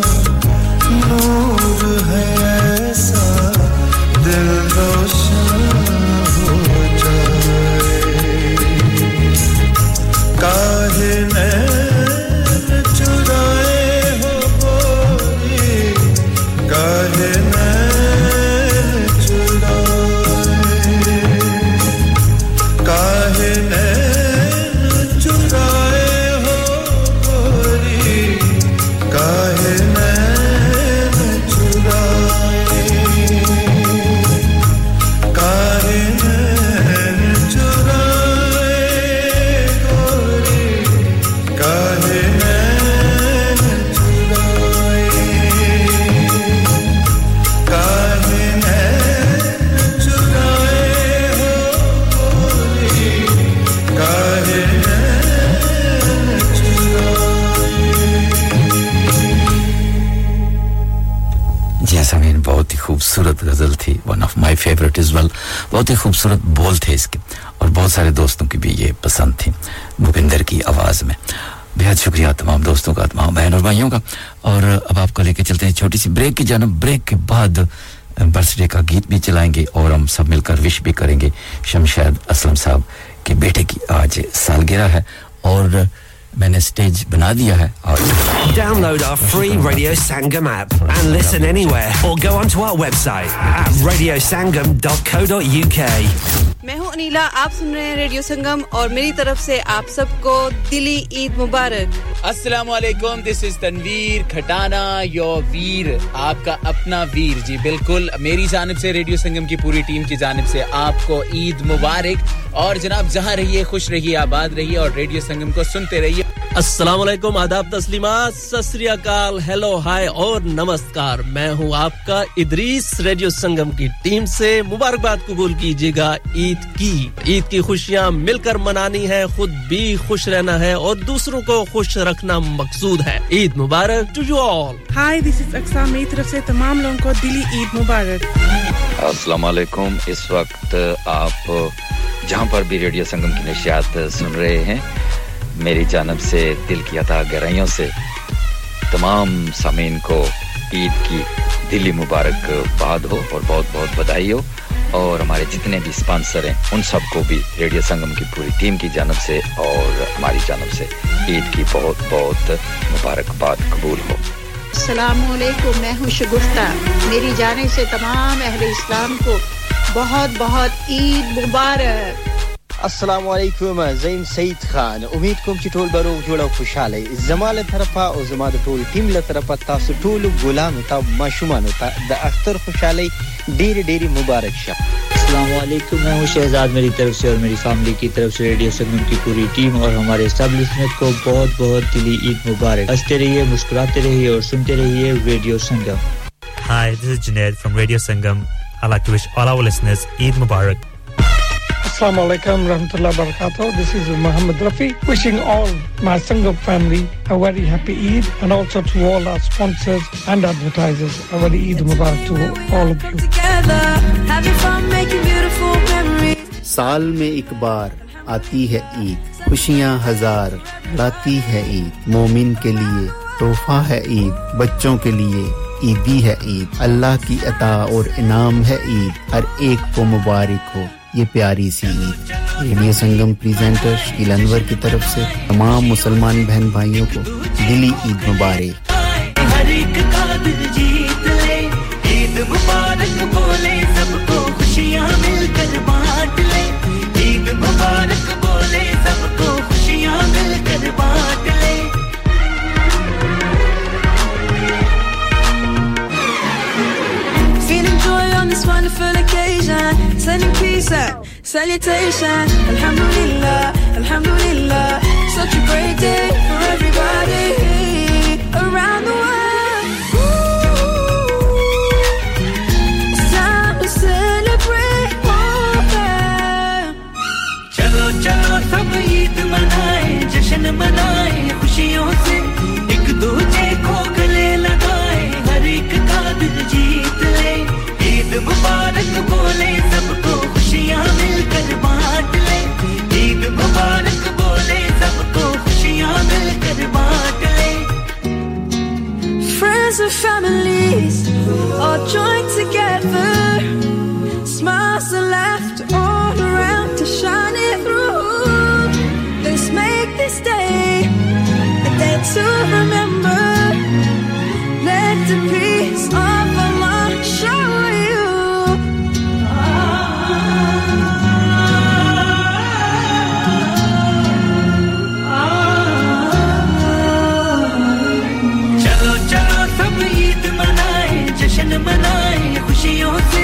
नूर है ऐसा दिल रोशन हो जाए। काहे ने खूबसूरत गजल थी, one of my favourite is well. बहुत ही खूबसूरत बोल थे इसके और बहुत सारे दोस्तों की भी ये पसंद थी भूपिंदर की आवाज में। बेहद शुक्रिया तमाम दोस्तों का, तमाम बहन और भाइयों का। और अब आपको लेके चलते हैं छोटी सी ब्रेक की जानिब। ब्रेक के बाद बर्थडे का गीत भी चलाएंगे और हम सब मिलकर विश भी करेंगे। शमशाद असलम साहब के बेटे की आज सालगिरह है और मैंने स्टेज बना दिया है। Download our free Radio Sangam app and listen anywhere or go onto our website at radio sangam dot co dot u k. मैं हूँ अनीला, आप सुन रहे हैं रेडियो संगम और मेरी तरफ से आप सबको दिली ईद मुबारक। अस्सलामु अलैकुम, this is Tanveer Khatana your वीर, आपका अपना वीर। जी बिल्कुल, मेरी जानिब से रेडियो संगम की पूरी टीम की जानिब से आपको ईद मुबारक। और जनाब जहाँ रहिए खुश रहिए, आबाद रहिए और रेडियो संगम को सुनते रहिए। अस्सलामु अलैकुम, आदाब, तस्लीमात, सत श्री अकाल, हेलो, हाय और नमस्कार। मैं हूँ आपका इदरीस। रेडियो संगम की टीम से मुबारकबाद कबूल कीजिएगा ईद की। ईद की खुशियां मिलकर मनानी है, खुद भी खुश रहना है और दूसरों को खुश रखना मकसूद है। ईद मुबारक to you all. Hi, this is Aqsa, मेरी तरफ से तमाम लोगों को दिली ईद मुबारक। अस्सलाम वालेकुम। इस वक्त आप जहाँ पर भी रेडियो संगम की नशियात सुन रहे हैं, मेरी जानब से दिल की अता गहराइयों से तमाम सामीन को ईद की दिली मुबारकबाद हो और बहुत बहुत बधाई हो। और हमारे जितने भी स्पॉन्सर हैं उन सबको भी रेडियो संगम की पूरी टीम की जानब से और हमारी जानब से ईद की बहुत बहुत मुबारकबाद कबूल हो। अस्सलामुअलैकुम, मैं हूँ शगुफ्ता। मेरी जाने से तमाम अहले इस्लाम को बहुत बहुत ईद मुबारक। अस्सलामुअलैकुम, ज़ैन सईद खान। उम्मीद कुम कि टोल बरो जोड़ा खुशहाल है। जमाल तरफा और जमाद टोल टीम तरफा तासु टोल गुलाम ता माशुमान ता द अख्तर खुशहाल डेरी डेरी मुबारक शाह। अस्सलामुअलैकुम, मैं हूँ शहजाद। मेरी तरफ से और मेरी फैमिली की तरफ से रेडियो संगम की पूरी टीम और हमारे एस्टेब्लिशमेंट को बहुत बहुत दिली ईद मुबारक। हंसते रहिए, मुस्कुराते रहिए और सुनते रहिए radio Sangam. Hi, this is Junaid from radio Sangam. I'd like to wish all our listeners Eid Mubarak. Assalamu alaikum warahmatullahi wabarakatuh. This is Muhammad Rafi, wishing all my Sangam family a very happy Eid, and also to all our sponsors and advertisers a very Eid Mubarak to all of you. Having fun, making beautiful memories. साल में एक बार आती है ईद, खुशियां हजार लाती है ईद, मोमिन के लिए तोहफा है ईद, बच्चों के लिए ईदी है ईद, अल्लाह की अता और इनाम है ईद, हर एक को मुबारक हो ये प्यारी सी ईद। रेडियो संगम प्रेजेंटर शकील अनवर की तरफ से तमाम मुसलमान बहन भाइयों को दिली ईद मुबारक। हर एक का दिल जीत ले, ईद मुबारक बोले, सबको खुशियां मिलकर बांट ले, ईद मुबारक बोले, सबको खुशियां मिलकर बांट ले। This wonderful occasion, sending peace out, salutation. Alhamdulillah, Alhamdulillah. Such a great day for everybody around the world. Ooh, it's time to celebrate more. Chalo chalo, sab Eid manaye, jashan manaye, khushiyon se. Ek dooje ko gale lagaye, har ek ka dil jeet le. Eid मुबारक बोले, सबको खुशियां मिलकर बांट ले, ईद मुबारक बोले, सबको खुशियां मिलकर बांट ले। Friends and families all joined together, smiles and laughter all around to shine it through. Let's make this day a day to remember. Let the peace of Allah show. मनाए खुशियों से,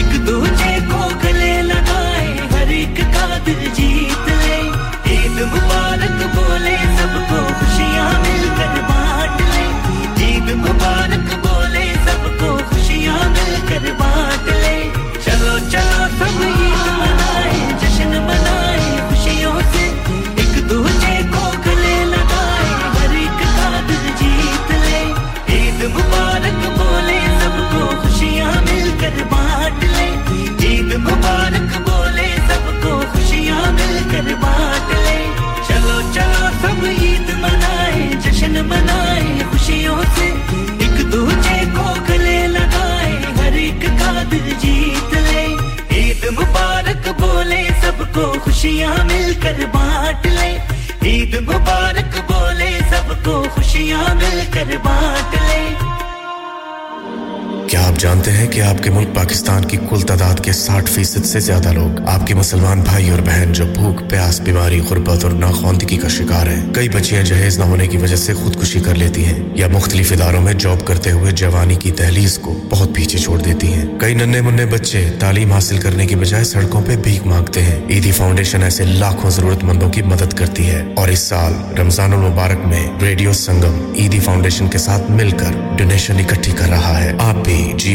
एक दूजे को गले लगाए, हर एक का दिल जीत ले, ईद मुबारक बोले, सबको खुशियां मिलकर बांट ले, ईद मुबारक बोले, सबको खुशियां मिलकर बांट ले। चलो चलो सब ईद मनाए, जश्न मनाए खुशियों से, एक दूजे को गले लगाए, हर एक का दिल जीत ले, ईद मुबारक बोले, खुशियां मिलकर बांट ले, ईद मुबारक बोले, सबको खुशियां मिलकर बांट ले। चलो चलो सब ईद मनाए, जश्न मनाए खुशियों से, एक दूजे को गले लगाए, हर एक का दिल जीत ले, ईद मुबारक बोले, सबको खुशियां मिलकर बांट ले, ईद मुबारक बोले, सबको खुशियां मिलकर बांट ले। क्या आप जानते हैं कि आपके मुल्क पाकिस्तान की कुल तादाद के साठ फीसद से ज़्यादा लोग आपके मुसलमान भाई और बहन जो भूख, प्यास, बीमारी, गुर्बत और नाखवानदगी का शिकार हैं। कई बच्चियां जहेज न होने की वजह से खुदकुशी कर लेती हैं या मुख्तलिफ इदारों में जॉब करते हुए जवानी की दहलीज को बहुत पीछे छोड़ देती हैं। कई नन्हे मुन्ने बच्चे तालीम हासिल करने की बजाय सड़कों पर भीख मांगते हैं। ईदी फाउंडेशन ऐसे लाखों जरूरतमंदों की मदद करती है और इस साल रमजानुल मुबारक में रेडियो संगम ईदी फाउंडेशन के साथ मिलकर डोनेशन इकट्ठी कर रहा है। आप भी में जी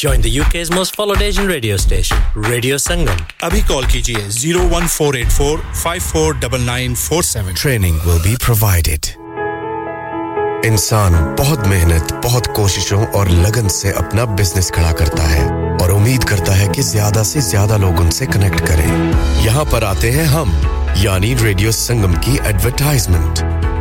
join the U K's most followed Asian radio station, Radio Sangam. Abhi call kijiye zero one four eight four five four nine nine four seven. Training will be provided. इंसान बहुत मेहनत, बहुत कोशिशों और लगन से अपना बिजनेस खड़ा करता है और उम्मीद करता है कि ज्यादा से ज्यादा लोग उनसे कनेक्ट करें। यहाँ पर आते हैं हम, यानी रेडियो संगम की एडवर्टाइजमेंट।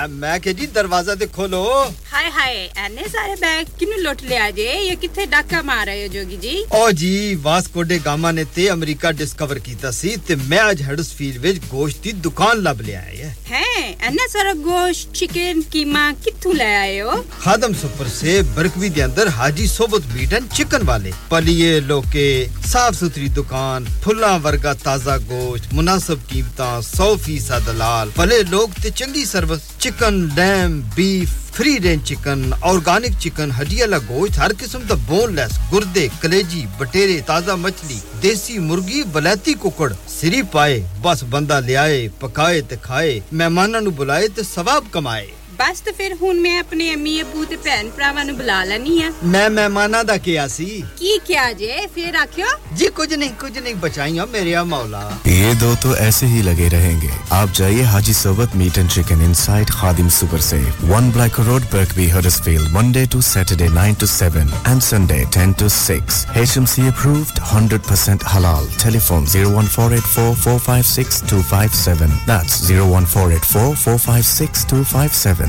अब मैं के जी दरवाजा दे खोलो। हाय हाय, एने सारे बैग किनु लोट ले आजे, ये किथे डाका मार रहे हो जोगी जी? ओ जी, वास्को डे गामा ने ते अमेरिका डिस्कवर कीता सी ते मैं आज हडर्सफील्ड विच गोश्त दी दुकान लब ले आया है। हैं, एने सारा गोश्त, चिकन, कीमा किथु ले आए हो? खादम सुपर से बर्कवी दे अंदर हाजी सोबत मीट एंड चिकन वाले पलिए लोके साफ सुथरी दुकान, फुल्ला वर्गा ताजा गोश्त, मुनासिब कीमतां, सौ फीसद दलाल, भले लोग ते चंगी service. Chicken, lamb, beef, free range chicken, organic chicken, हड्डी वाला गोश्त, हर किस्म का बोनलेस, गुर्दे, कलेजी, बटेरे, ताजा मछली, देसी मुर्गी, बलाती कुकड़, सिरी पाए, बस बंदा ले आए, पकाए ते खाए, मेहमानां नु बुलाए ते सवाब कमाए। बस तो फिर हुन मैं अपने अम्मी अबू ते भैन भरावां नु बुला लैनी है। मैं मेहमानां दा क्या सी? की क्या जे फिर आखियो? जी कुछ नहीं, कुछ नहीं बचाइयो मेरे या मौला। ये दो तो ऐसे ही लगे रहेंगे। आप जाइए Haji Sobat meat and chicken inside Khadim super से, one black road, Birkby, Huddersfield, Monday to Saturday nine to seven and Sunday ten to six. H M C approved, one hundred percent halal. Telephone zero one four eight four four five six two five seven. That's zero one four eight four four five six two five seven.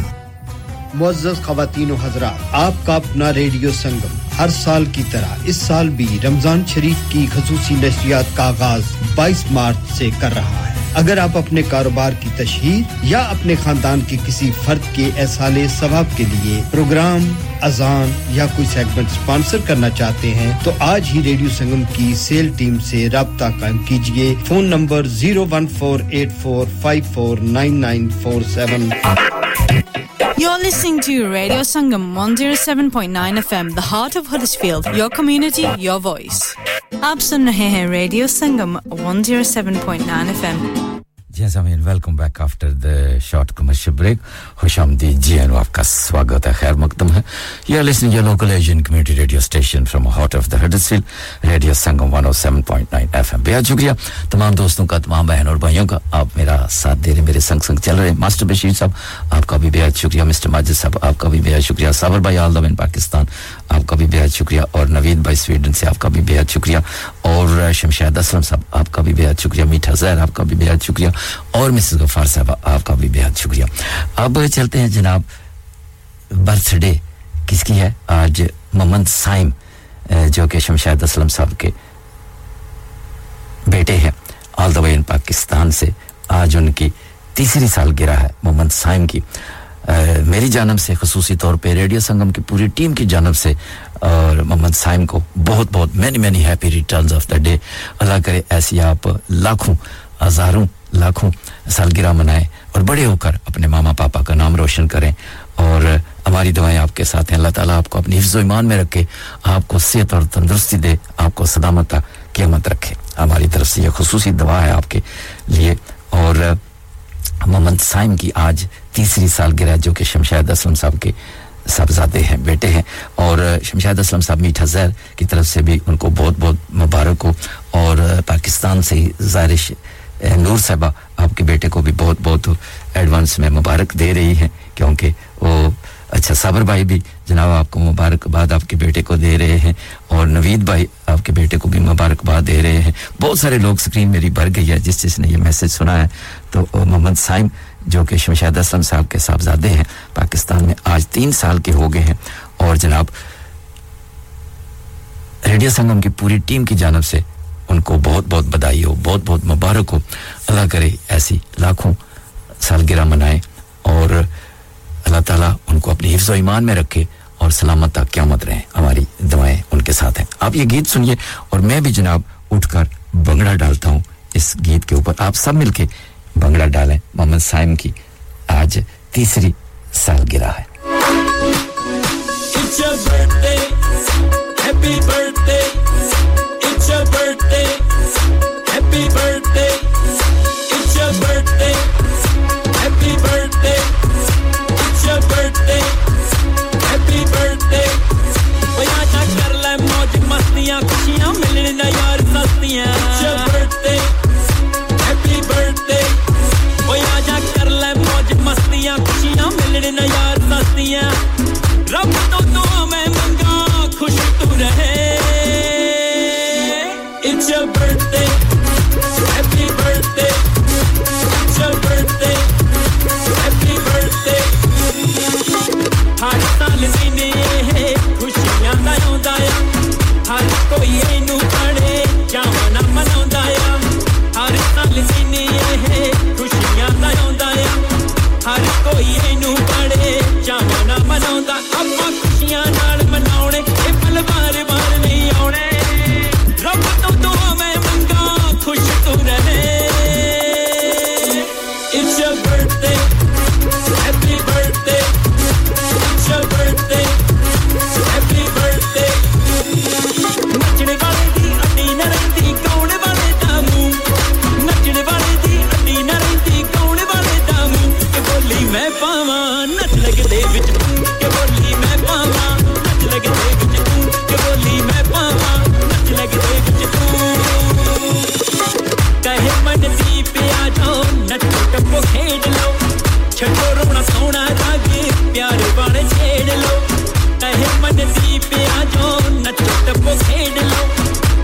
मुअज़्ज़ज़ ख़वातीन व हज़रात, आपका अपना radio संगम हर साल की तरह इस साल भी रमज़ान शरीफ की ख़ुसूसी नशरियात का आगाज़ बाईस मार्च से कर रहा है। अगर आप अपने कारोबार की तशहीर या अपने खानदान के किसी फर्द के एहसाले सवाब के लिए प्रोग्राम, अजान या कोई सेगमेंट स्पॉन्सर करना चाहते हैं तो आज ही रेडियो संगम की सेल टीम से राब्ता कायम कीजिए। Phone number zero one four eight four five four nine nine four seven. You're listening to Radio Sangam one oh seven point nine F M, the heart of Huddersfield. Your community, your voice. आप सुन रहे हैं radio Sangam one oh seven point nine F M. जैसा मैं welcome back after the short commercial break. खुशामदीद जी, आपका स्वागत है, खैर मकदम है। You are listening your local Asian community radio station from heart of the Huddersfield, radio Sangam one oh seven point nine F M। बेहद शुक्रिया तमाम दोस्तों का, तमाम बहन और भाइयों का, आप मेरा साथ दे रहे, मेरे संग संग चल रहे। मास्टर बशीर साहब आपका भी बेहद शुक्रिया, मिस्टर माजिद साहब आपका भी बेहद शुक्रिया, साबर भाई all the way in Pakistan आपका भी बेहद शुक्रिया, और नवीद भाई स्वीडन से आपका भी बेहद शुक्रिया, और शमशाद असलम साहब आपका भी बेहद शुक्रिया, मीठा जहर आपका भी बेहद शुक्रिया, और मिसेस गफार साहब आपका भी बेहद शुक्रिया। अब चलते हैं जनाब, बर्थडे किसकी है आज? मोहम्मद साइम, जो कि शमशाद असलम साहब के बेटे हैं, all the way in Pakistan से। आज उनकी तीसरी सालगिरह है मोहम्मद साइम की। Uh, मेरी जानब से, ख़ुसूसी तौर पे रेडियो संगम की पूरी टीम की जानब से, और मोहम्मद साइम को बहुत बहुत many many happy returns of the day. अल्लाह करे ऐसी आप लाखों, हज़ारों, लाखों सालगिरह मनाएं और बड़े होकर अपने मामा पापा का नाम रोशन करें। और हमारी दुआएं आपके साथ हैं। अल्लाह ताला आपको अपने हिफ्ज़ व ईमान में रखे, आपको सेहत और तंदुरुस्ती दे, आपको सलामत क़यामत रखे। हमारी तरफ से ये ख़ुसूसी दुआ है आपके लिए। और मोहम्मद साइम की आज तीसरी सालगिरह, जो कि शमशाद असलम साहब के साहबजादे हैं, बेटे हैं, और शमशाद असलम साहब मीठा जहर की तरफ से भी उनको बहुत बहुत मुबारक हो। और पाकिस्तान से ज़ारिश नूर साहिबा आपके बेटे को भी बहुत बहुत एडवांस में मुबारक दे रही हैं, क्योंकि वो अच्छा साबर भाई भी जनाब आपको मुबारकबाद आपके बेटे को दे रहे हैं, और नवीद भाई आपके बेटे को भी मुबारकबाद दे रहे हैं। बहुत सारे लोग, स्क्रीन मेरी भर गई है जिस जिसने ये मैसेज सुना है। तो मोहम्मद साइम जो कि शमशाद असलम साहब के साहबजादे हैं, पाकिस्तान में आज तीन साल के हो गए हैं, और जनाब रेडियो संगम की पूरी टीम की जानिब से उनको बहुत बहुत बधाई हो, बहुत बहुत मुबारक हो। अल्लाह करे ऐसी लाखों सालगिरह मनाएं और अल्लाह ताला उनको अपने हिफ्ज़ व ईमान में रखे और सलामत तक क़यामत रहें। हमारी दुआएं उनके साथ हैं। आप ये गीत सुनिए और मैं भी जनाब उठकर भंगड़ा डालता हूँ इस गीत के ऊपर। आप सब मिलके भंगड़ा डालें। मोहम्मद साइम की आज तीसरी सालगिरह है। It's your birthday, happy birthday. It's your birthday, happy birthday. It's your birthday, happy birthday. It's your birthday, happy birthday. Oya ja kar le mauj mastiyan, khushiyan milne da yaar sastiyan. It's your birthday, happy birthday. Oya ja kar le mauj mastiyan, khushiyan milne da yaar sastiyan. रब तो दुआ में मंगा खुश तू रहे। It's your birthday, happy birthday. It's your birthday, happy birthday. हर साल जीने है खुशियां मनांदा है, हर कोई इनू पढ़े जाना मनांदा है। हर साल जीने है खुशियां मनांदा है, हर कोई इनू पढ़े जाना मनांदा। ਆਪਾਂ ਖੁਸ਼ੀਆਂ ਨਾਲ ਮਨਾਉਣੇ ਇਹ ਪਲ ਵਾਰ-ਵਾਰ ਨਹੀਂ ਆਉਣੇ। ਰੱਬ ਤੋਂ ਦੁਆ ਮੈਂ ਮੰਗਾ ਖੁਸ਼ ਤੂੰ ਰਹੇ। It's your birthday, happy birthday. It's your birthday, happy birthday. ਨੱਚਣ ਵਾਲੇ ਦੀ ਅੱਡੀ ਨਾ ਰਹਿੰਦੀ ਗਾਉਣ ਵਾਲੇ ਦਾ ਮੂੰਹ, ਨੱਚਣ ਵਾਲੇ ਦੀ ਅੱਡੀ ਨਾ ਰਹਿੰਦੀ ਗਾਉਣ ਵਾਲੇ ਦਾ ਮੂੰਹ। ਕਿ ਬੋਲੀ ਮੈਂ ਪਾਵਾਂ ਨੱਚ ਲੱਗਦੇ ਵਿੱਚ खेड लो छड़ो रोना सोना रागे प्यार वाले छेड़ लो। तह मन दी पे आ जाओ नचो टप्पो खेड लो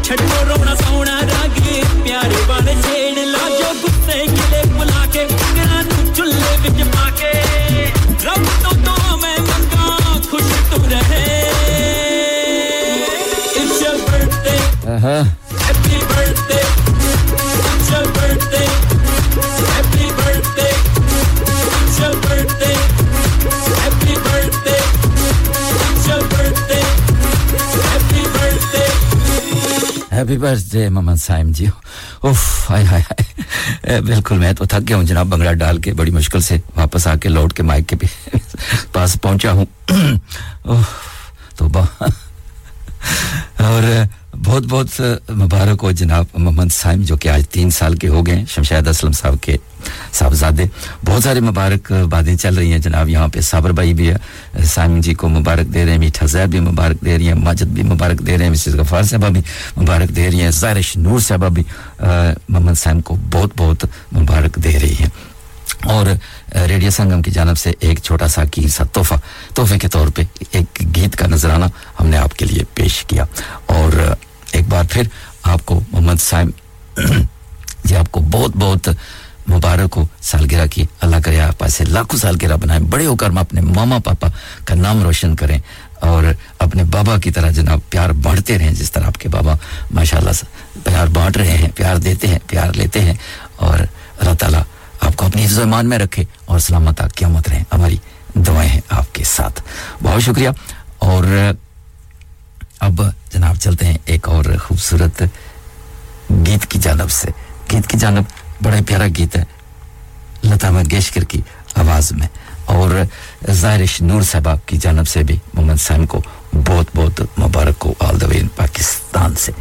छड़ो रोना सोना रागे प्यार वाले छेड़ लो। जो गुस्से गिले बुला के करा तू चुल्ले विच पाके रब तो तो मैं मंगा खुश तू रहे। It's your birthday, uh-huh. Happy birthday, it's your birthday. Happy birthday Mohammad Saim ji. उफ हाय हाय हाय, बिल्कुल मैं तो थक गया हूँ जनाब भंगड़ा डाल के। बड़ी मुश्किल से वापस आके लौट के माइक के पास पहुँचा हूँ। ओह तौबा। और बहुत बहुत मुबारक हो जनाब मोहम्मद साइम जो कि आज तीन साल के हो गए हैं, शमशाद असलम साहब के साहबजादे। बहुत सारे मुबारक बातें चल रही हैं जनाब। यहाँ पे साबर भाई भी साइम जी को मुबारक दे रहे हैं, मीठा जैब भी मुबारक दे रही हैं, माजिद भी मुबारक दे रहे हैं, मिसेस गफ़ार साहबा भी मुबारक दे रही हैं, ज़ारिश नूर साहबा भी मोहम्मद साइम को बहुत बहुत मुबारक दे रही हैं। और रेडियो संगम की जानिब से एक छोटा सा कीर सा तोहफा तोहफे के तौर पे एक गीत का नजराना हमने आपके लिए पेश किया। और एक बार फिर आपको मोहम्मद साइम जी आपको बहुत बहुत मुबारक हो सालगिरह की। अल्लाह करे आप ऐसे लाखों सालगिरह बनाए, बड़े होकर हम अपने मामा पापा का नाम रोशन करें और अपने बाबा की तरह जनाब प्यार बांटते रहें, जिस तरह आपके बाबा माशाल्लाह प्यार बांट रहे हैं, प्यार देते हैं, प्यार लेते हैं। और अल्लाह ताला आपको अपनी हिफ़्ज़ व ईमान में रखे और सलामत तक क़यामत रहें। हमारी दुआएं हैं आपके साथ। बहुत शुक्रिया। और अब जनाब चलते हैं एक और खूबसूरत गीत की जानिब से। गीत की जानिब बड़ा प्यारा गीत है लता मंगेशकर की आवाज़ में, और ज़ारिश नूर साहब की जानिब से भी मोहम्मद साइम को बहुत बहुत मुबारक हो all the way in Pakistan से।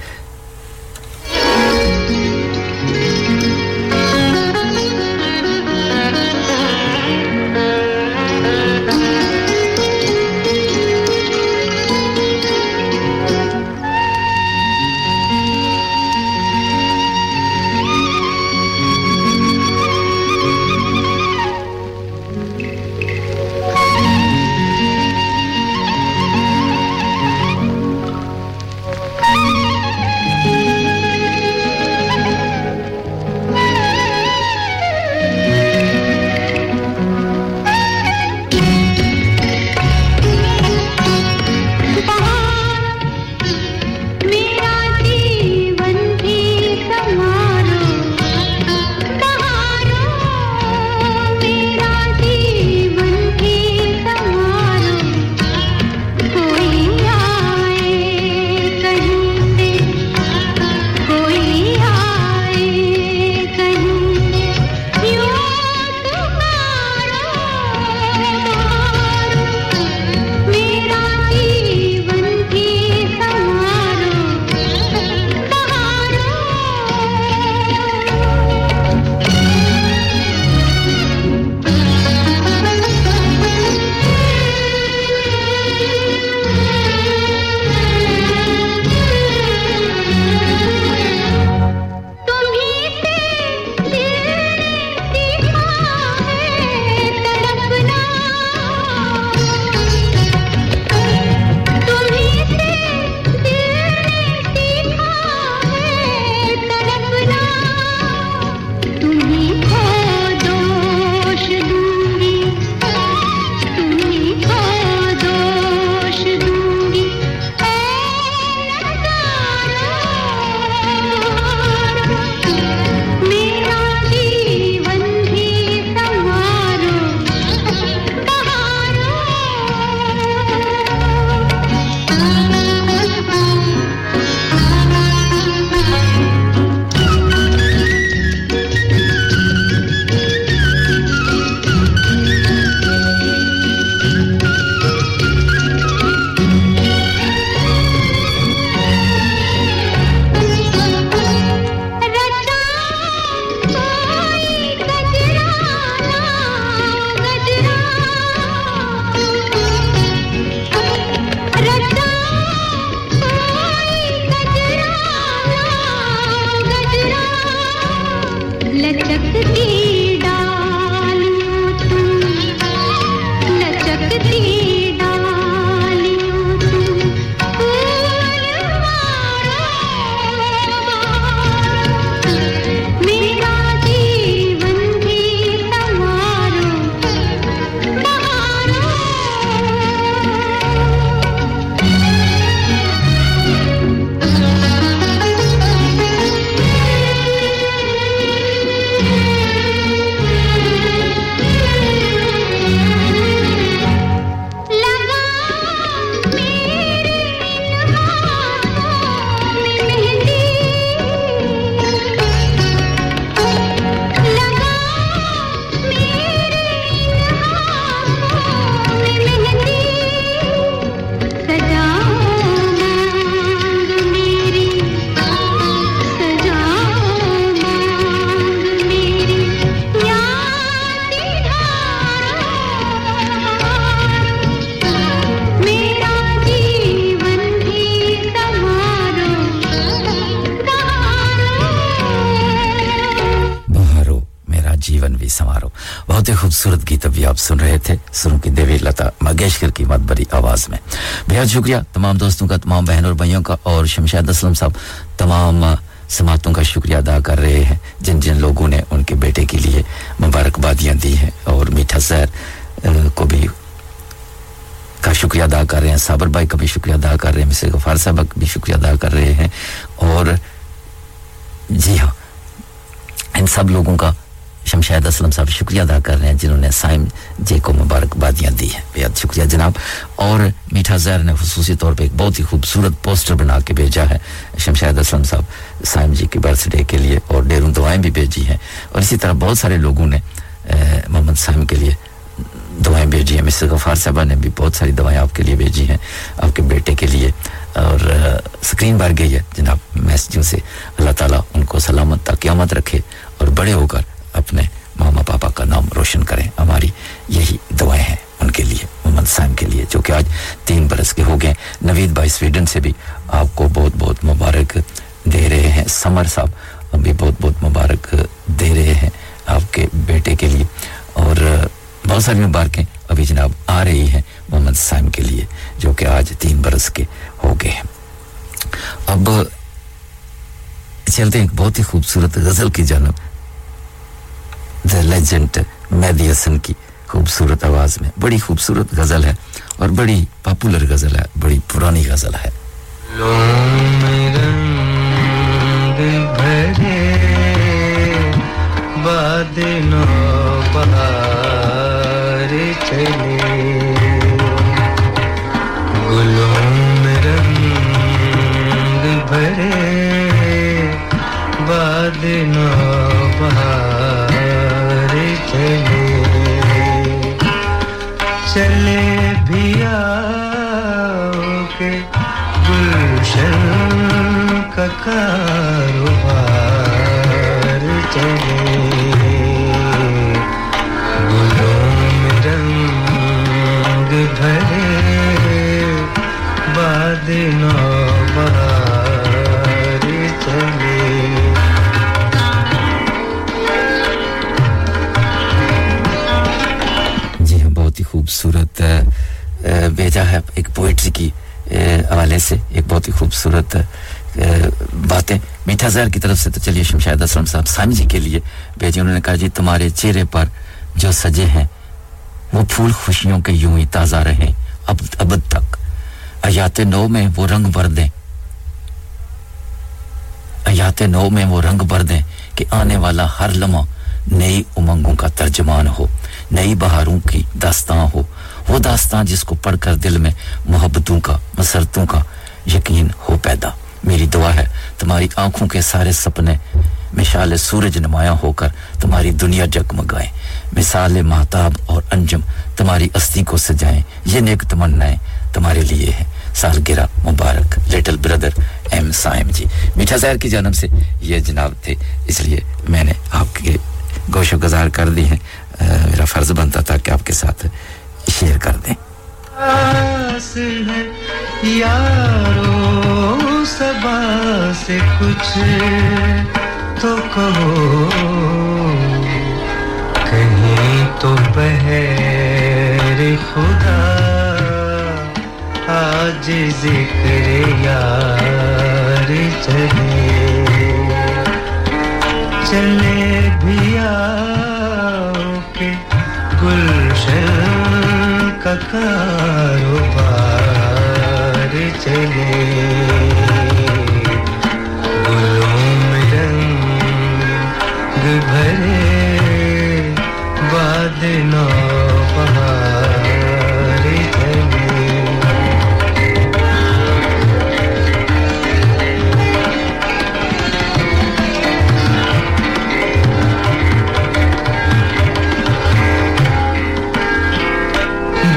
बहुत ही खूबसूरत गीत अभी आप सुन रहे थे, सुरों की देवी लता मंगेशकर की मत भरी आवाज में। बेहद शुक्रिया तमाम दोस्तों का, तमाम बहनों और भाइयों का, और शमशाद असलम साहब तमाम समातों का शुक्रिया अदा कर रहे हैं जिन जिन लोगों ने उनके बेटे के लिए मुबारकबादियां दी हैं, और मीठा जहर को भी का शुक्रिया अदा कर रहे हैं, साबर भाई का भी शुक्रिया अदा कर रहे हैं, मिसेस गफार साहब का भी शुक्रिया अदा कर रहे हैं, और जी हाँ इन सब लोगों का शमशाद असलम साहब शुक्रिया अदा कर रहे हैं जिन्होंने साइम जे को मुबारकबादियां दी हैं। बेहद शुक्रिया जनाब। और मीठा जहर ने ख़ुसूसी तौर पे एक बहुत ही खूबसूरत पोस्टर बना के भेजा है शमशाद असलम साहब साइम जी की बर्थडे के लिए, और ढेरों दुआएं भी भेजी हैं, और इसी तरह बहुत सारे लोगों ने मोहम्मद साइम के लिए दुआएं भेजी हैं। मिसेस गफार साहबा ने भी बहुत सारी दुआएं आपके लिए भेजी हैं, आपके बेटे के लिए, और स्क्रीन भर गई है जनाब मैसेजों से। अल्लाह ताला उनको सलामत ता क़यामत रखे और बड़े होकर अपने मामा पापा का नाम रोशन करें। हमारी यही दुआएं हैं उनके लिए, मोहम्मद साइम के लिए, जो कि आज तीन बरस के हो गए। नवीद भाई स्वीडन से भी आपको बहुत बहुत मुबारक दे रहे हैं। समर साहब भी बहुत बहुत मुबारक दे रहे हैं आपके बेटे के लिए, और बहुत सारी मुबारकें अभी जनाब आ रही हैं मोहम्मद साइम के लिए जो कि आज तीन बरस के हो गए हैं। अब चलते हैं एक बहुत ही खूबसूरत गज़ल की जानब, द लेजेंड मेहदी हसन की खूबसूरत आवाज़ में। बड़ी खूबसूरत गज़ल है और बड़ी पॉपुलर गज़ल है, बड़ी पुरानी गज़ल है। गुलों में रंग भरे बादनो बहार चले, चले भी आओ के गुलशन का कारोबार चले। दिनों बाहर चले, जी हाँ बहुत ही खूबसूरत भेजा है एक पोइट्री की हवाले से, एक बहुत ही खूबसूरत बातें मीठा जहर की तरफ से। तो चलिए शमशाद असलम साहब साइम जी के लिए भेजी। उन्होंने कहा जी तुम्हारे चेहरे पर जो सजे हैं वो फूल खुशियों के यूं ही ताज़ा रहे अब अब तक, आयाते नौ में वो रंग भर दें, आयाते नौ में वो रंग भर दें कि आने वाला हर लम्हा नई उमंगों का तर्जमान हो, नई बहारों की दास्तां हो, वो दास्तां जिसको पढ़कर दिल में मोहब्बतों का मसरतों का यकीन हो पैदा। मेरी दुआ है तुम्हारी आंखों के सारे सपने मिसाल सूरज नुमायां होकर तुम्हारी दुनिया जगमगाए, मिसाल महताब और अंजम तुम्हारी अस्थि को सजाएं, ये नेक तमन्नाएं तुम्हारे लिए है। सालगिरह मुबारक little brother M Saim ji. मीठा जहर की जन्म से ये जनाब थे, इसलिए मैंने आपके गोशो गुजार कर दी है, मेरा फर्ज बनता था कि आपके साथ शेयर कर दें। आस है यारो सबा से कुछ तो कहो, कहीं तो बहर खुदा आज जिक्र यार चले, चले भी आओ के गुलशन का कारोबार चले। गुलों में रंग भरे बादनो बहार चले।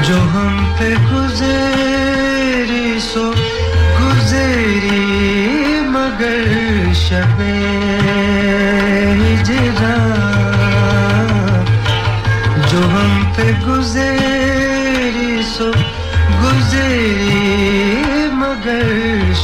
जो हम पे गुज़री सो गुज़री मगर शबे हिजरा, जो हम पे गुज़री सो गुज़री मगर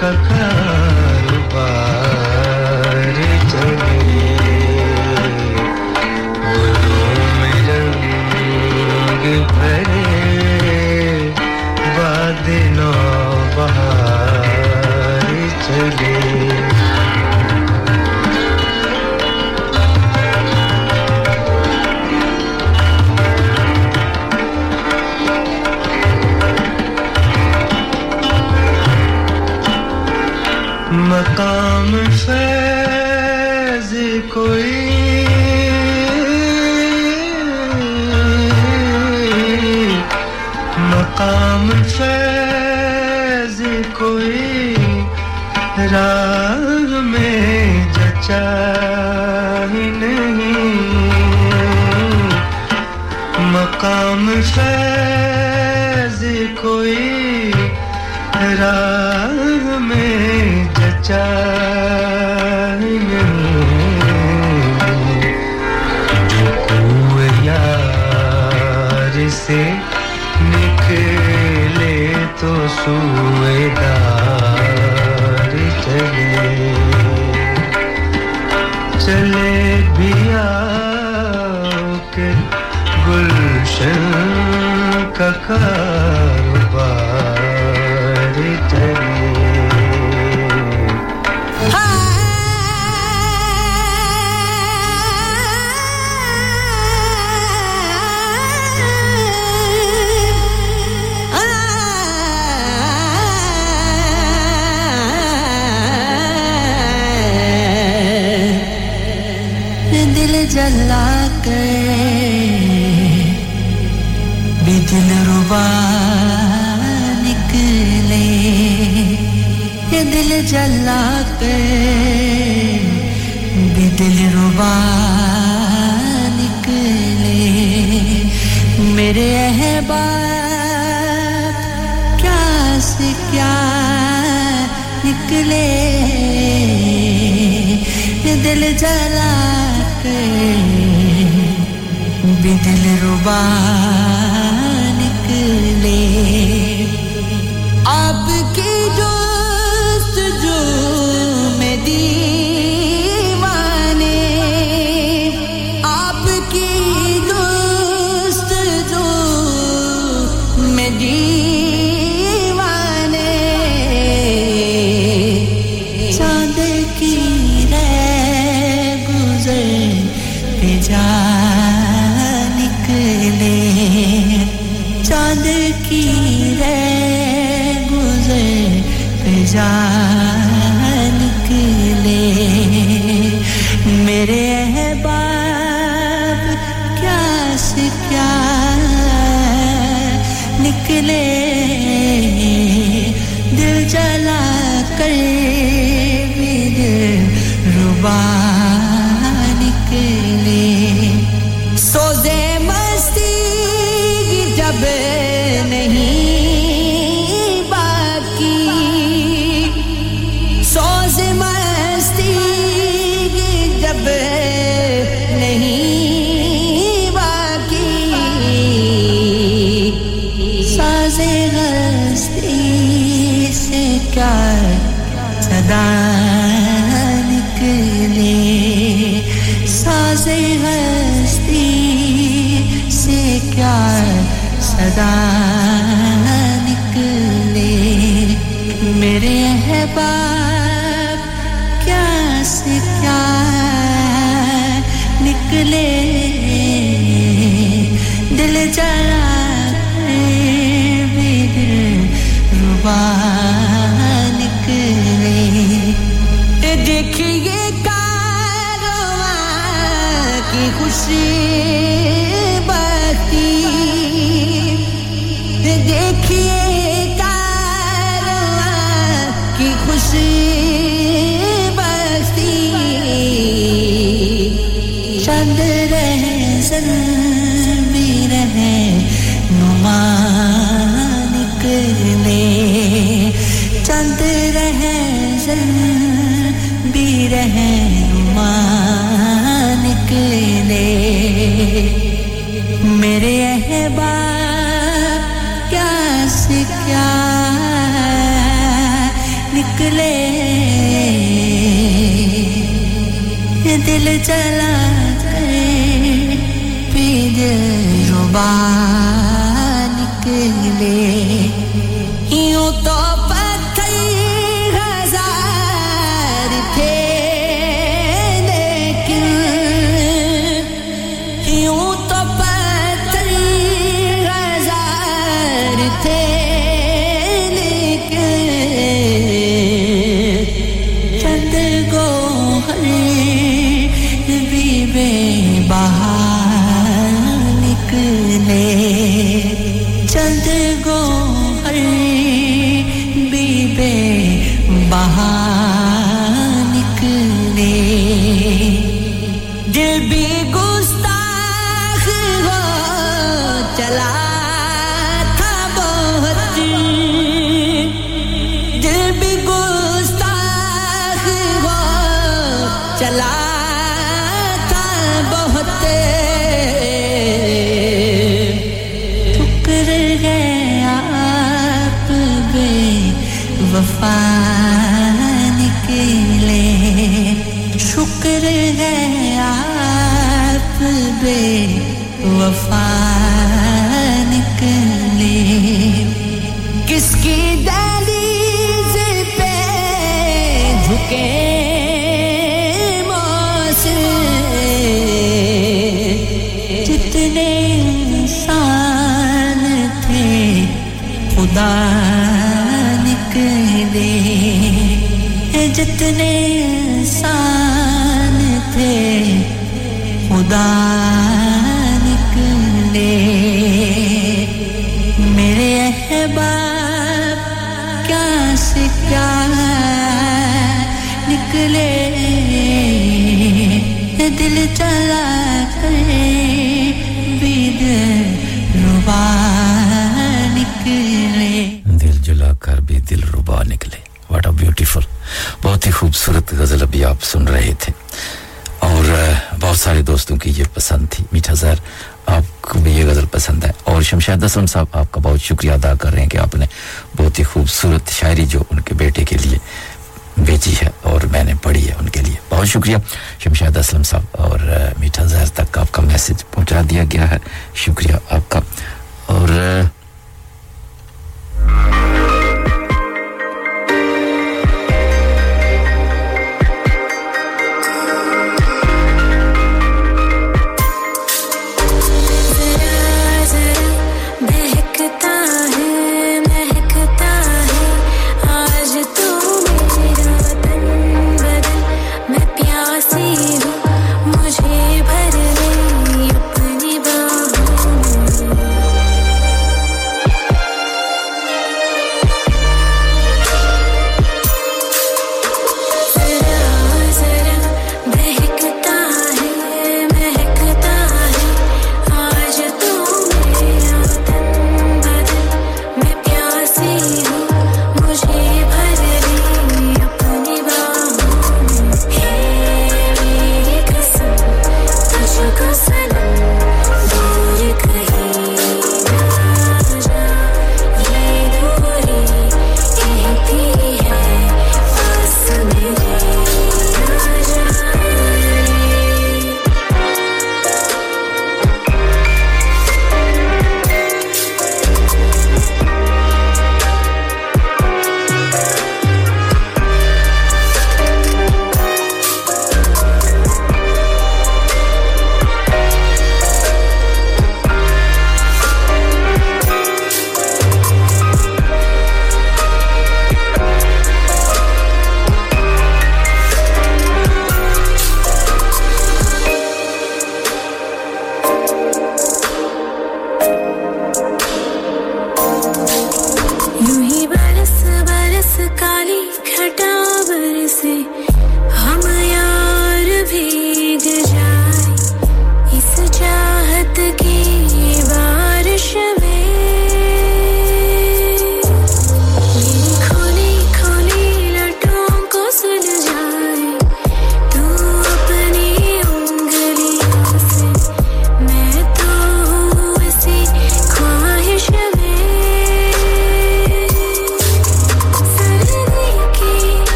का कारोबार चले फूलों में रंग भरे वादिनों बहार चले मकाम फैज़ कोई मकाम फैज़ कोई राह में जचा ही नहीं मकाम फैज़ कोई राह में यार से निकले तो सुएदार चले चले भिया के गुलशन का कारोबार चले जला कर भी दिल रुबा निकले ये दिल जला कर भी दिल रुबा निकले मेरे अहबाब क्या से क्या निकले ये दिल जला भी दिल रुबा निकले आपकी जुस्तजू में दीवाने आपकी जुस्तजू में दीवाने चांद की रह गुजर पे जा निकले चांद की रह गुजर पे जा निकले मेरे अहबाब क्या से क्या निकले दिल जला कर भी दिल रुबा सदा निकले साज़े हस्ती से क्या सदा निकले मेरे अहबाब क्या से क्या निकले दिल जला भी दिल रुबा देखिए कारवां की खुशी बाती देखिए कारवां की खुशी बाती चंद रह सन भी रह नुमा निकले चंद नजर भी रहनुमा निकले मेरे अहबाब क्या से क्या निकले दिल जला कर पीज रुबा निकले यूं तो जितने इंसान थे खुदा निकले मेरे अहबाब क्या से क्या निकले दिल चला करे बीद रुबा निकले दिल जला कर भी दिल रुबा निकले What a beautiful बहुत ही खूबसूरत गजल अभी आप सुन रहे थे और बहुत सारे दोस्तों की ये पसंद थी मीठा ज़हर आपको भी ये गजल पसंद है और शमशाद हसन साहब आपका बहुत शुक्रिया अदा कर रहे हैं कि आपने बहुत ही खूबसूरत शायरी जो उनके बेटे के लिए भेजी है और मैंने पढ़ी है उनके लिए बहुत शुक्रिया शमशाद हसन साहब और मीठा ज़हर तक आपका मैसेज पहुंचा दिया गया है शुक्रिया आपका और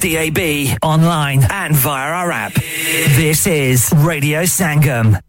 D A B, online and via our app. This is Radio Sangam.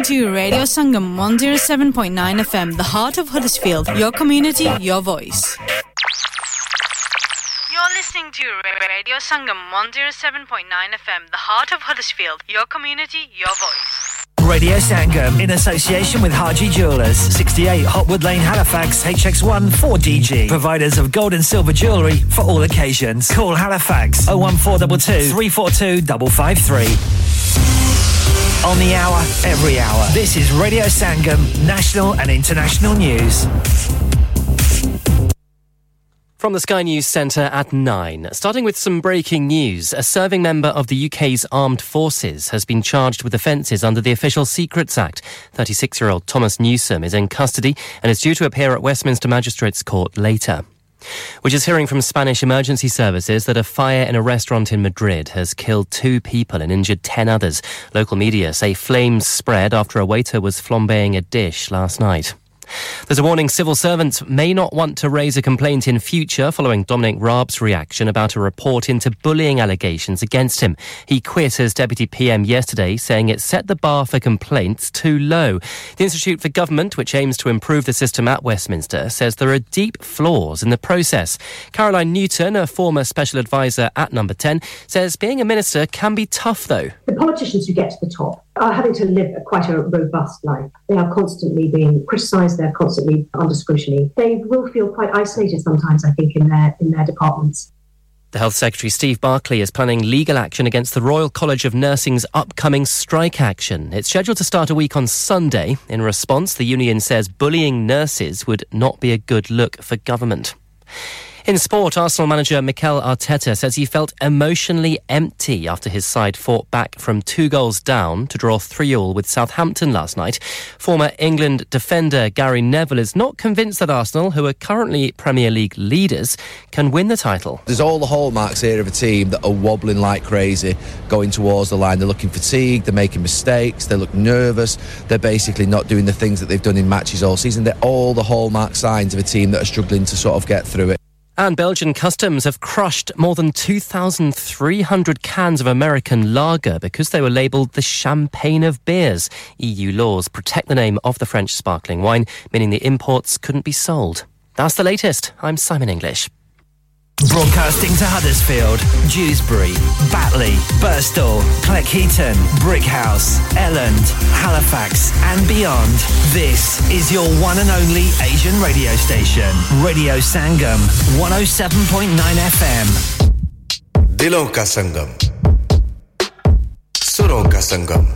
listening to Radio Sangam one oh seven point nine F M, the heart of Huddersfield, your community, your voice. You're listening to Radio Sangam one oh seven point nine F M, the heart of Huddersfield, your community, your voice. Radio Sangam, in association with Haji Jewellers, sixty-eight Hotwood Lane, Halifax, H X one four D G. Providers of gold and silver jewellery for all occasions. Call Halifax oh one four two two, three four two five five three. On the hour, every hour. This is Radio Sangam, national and international news. From the Sky News Centre at nine. Starting with some breaking news, a serving member of the U K's armed forces has been charged with offences under the Official Secrets Act. thirty-six-year-old Thomas Newsome is in custody and is due to appear at Westminster Magistrates Court later. We're just hearing from Spanish emergency services that a fire in a restaurant in Madrid has killed two people and injured ten others. Local media say flames spread after a waiter was flambéing a dish last night. There's a warning civil servants may not want to raise a complaint in future following Dominic Raab's reaction about a report into bullying allegations against him. He quit as Deputy P M yesterday, saying it set the bar for complaints too low. The Institute for Government, which aims to improve the system at Westminster, says there are deep flaws in the process. Caroline Newton, a former special advisor at Number ten, says being a minister can be tough, though. The politicians who get to the top are having to live quite a robust life. They are constantly being criticised, they're constantly under scrutiny. They will feel quite isolated sometimes, I think, in their in their departments. The Health Secretary, Steve Barclay, is planning legal action against the Royal College of Nursing's upcoming strike action. It's scheduled to start a week on Sunday. In response, the union says bullying nurses would not be a good look for government. In sport, Arsenal manager Mikel Arteta says he felt emotionally empty after his side fought back from two goals down to draw three all with Southampton last night. Former England defender Gary Neville is not convinced that Arsenal, who are currently Premier League leaders, can win the title. There's all the hallmarks here of a team that are wobbling like crazy, going towards the line. They're looking fatigued, they're making mistakes, they look nervous, they're basically not doing the things that they've done in matches all season. They're all the hallmark signs of a team that are struggling to sort of get through it. And Belgian customs have crushed more than two thousand three hundred cans of American lager because they were labelled the champagne of beers. E U laws protect the name of the French sparkling wine, meaning the imports couldn't be sold. That's the latest. I'm Simon English. Broadcasting to Huddersfield, Dewsbury, Batley, Birstall, Cleckheaton, Brickhouse, Elland, Halifax and beyond. This is your one and only Asian radio station, Radio Sangam, one oh seven point nine F M. Dilon ka Sangam, Suron ka Sangam,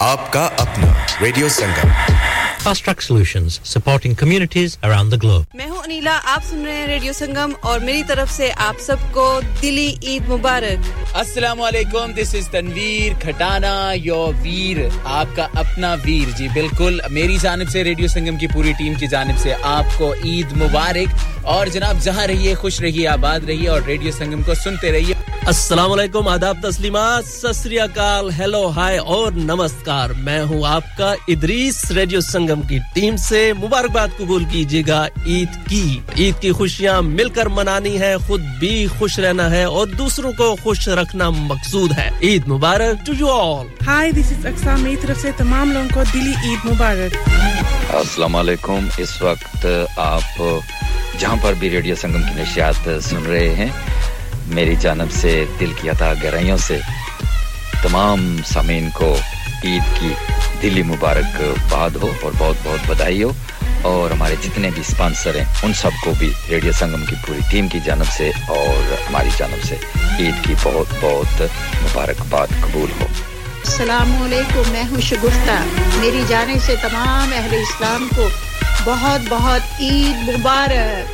Aapka Apna, Radio Sangam. Fast Track Solutions, supporting communities around the globe. मैं हूं अनीला, आप सुन रहे हैं radio संगम और मेरी तरफ से आप सबको दिली ईद मुबारक. अस्सलाम वालेकुम, this is Tanveer Khatana, your वीर, आपका अपना वीर. जी बिल्कुल, मेरी जानिब से रेडियो संगम की पूरी टीम की जानिब से आपको ईद मुबारक. और जनाब जहां रहिए खुश रहिए, आबाद रहिए और रेडियो संगम को सुनते रहिए. अस्सलाम वालेकुम, आदाब, तस्लीमात, सत श्री अकाल, हेलो, हाय और नमस्कार. मैं हूं आपका इदरीस, रेडियो संगम की टीम से मुबारकबाद कबूल कीजिएगा ईद की. ईद की खुशियां मिलकर मनानी है, खुद भी खुश रहना है और दूसरों को खुश रखना मकसूद है. ईद मुबारक to you all. Hi, this is Aqsa, मेरी तरफ से तमाम लोगों को दिली ईद मुबारक. अस्सलाम वालेकुम, इस वक्त आप जहां पर भी रेडियो संगम की नशियात सुन रहे हैं, मेरी जानिब से दिल की अता गहराइयों से तमाम सामीन को ईद की दिली मुबारकबाद हो और बहुत-बहुत बधाई हो. और हमारे जितने भी स्पॉन्सर हैं उन सबको भी रेडियो संगम की पूरी टीम की जानिब से और हमारी जानिब से ईद की बहुत-बहुत मुबारकबाद कबूल हो. अस्सलाम वालेकुम, मैं हूं शगुफ्ता, मेरी जानिब से तमाम अहले इस्लाम को बहुत-बहुत ईद मुबारक.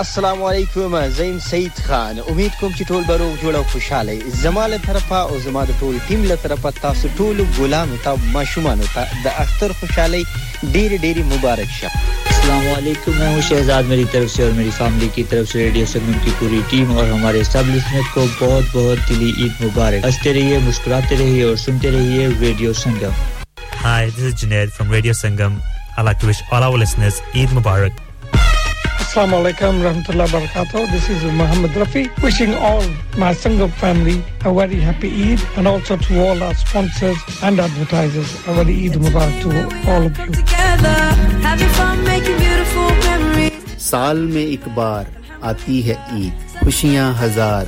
अस्सलाम वालेकुम, ज़ैन सईद खान, उम्मीद कुम कि टोल बरो जोड़ा खुशहाल है. जमाल तरफा और जमाद टोल टीम ल तरफा तासु टोल गुलाम ता माशुमान ता द अख्तर खुशहाल है. ढेर ढेर मुबारक शाह. अस्सलाम वालेकुम, मैं हूं शहजाद, मेरी तरफ से और मेरी फैमिली की तरफ से रेडियो संगम की पूरी टीम और हमारे सब लिसनर को बहुत-बहुत दिली ईद मुबारक. हंसते रहिए, मुस्कुराते रहिए और सुनते रहिए radio Sangam. Hi, this is Junaid from Radio Sangam. I'd like to wish all our listeners Eid Mubarak. Assalamu alaikum warahmatullahi wabarakatuh. This is Muhammad Rafi, wishing all my Sangam family a very happy Eid, and also to all our sponsors and advertisers, a very Eid Mubarak to all of you. साल में एक बार आती है ईद, खुशियां हजार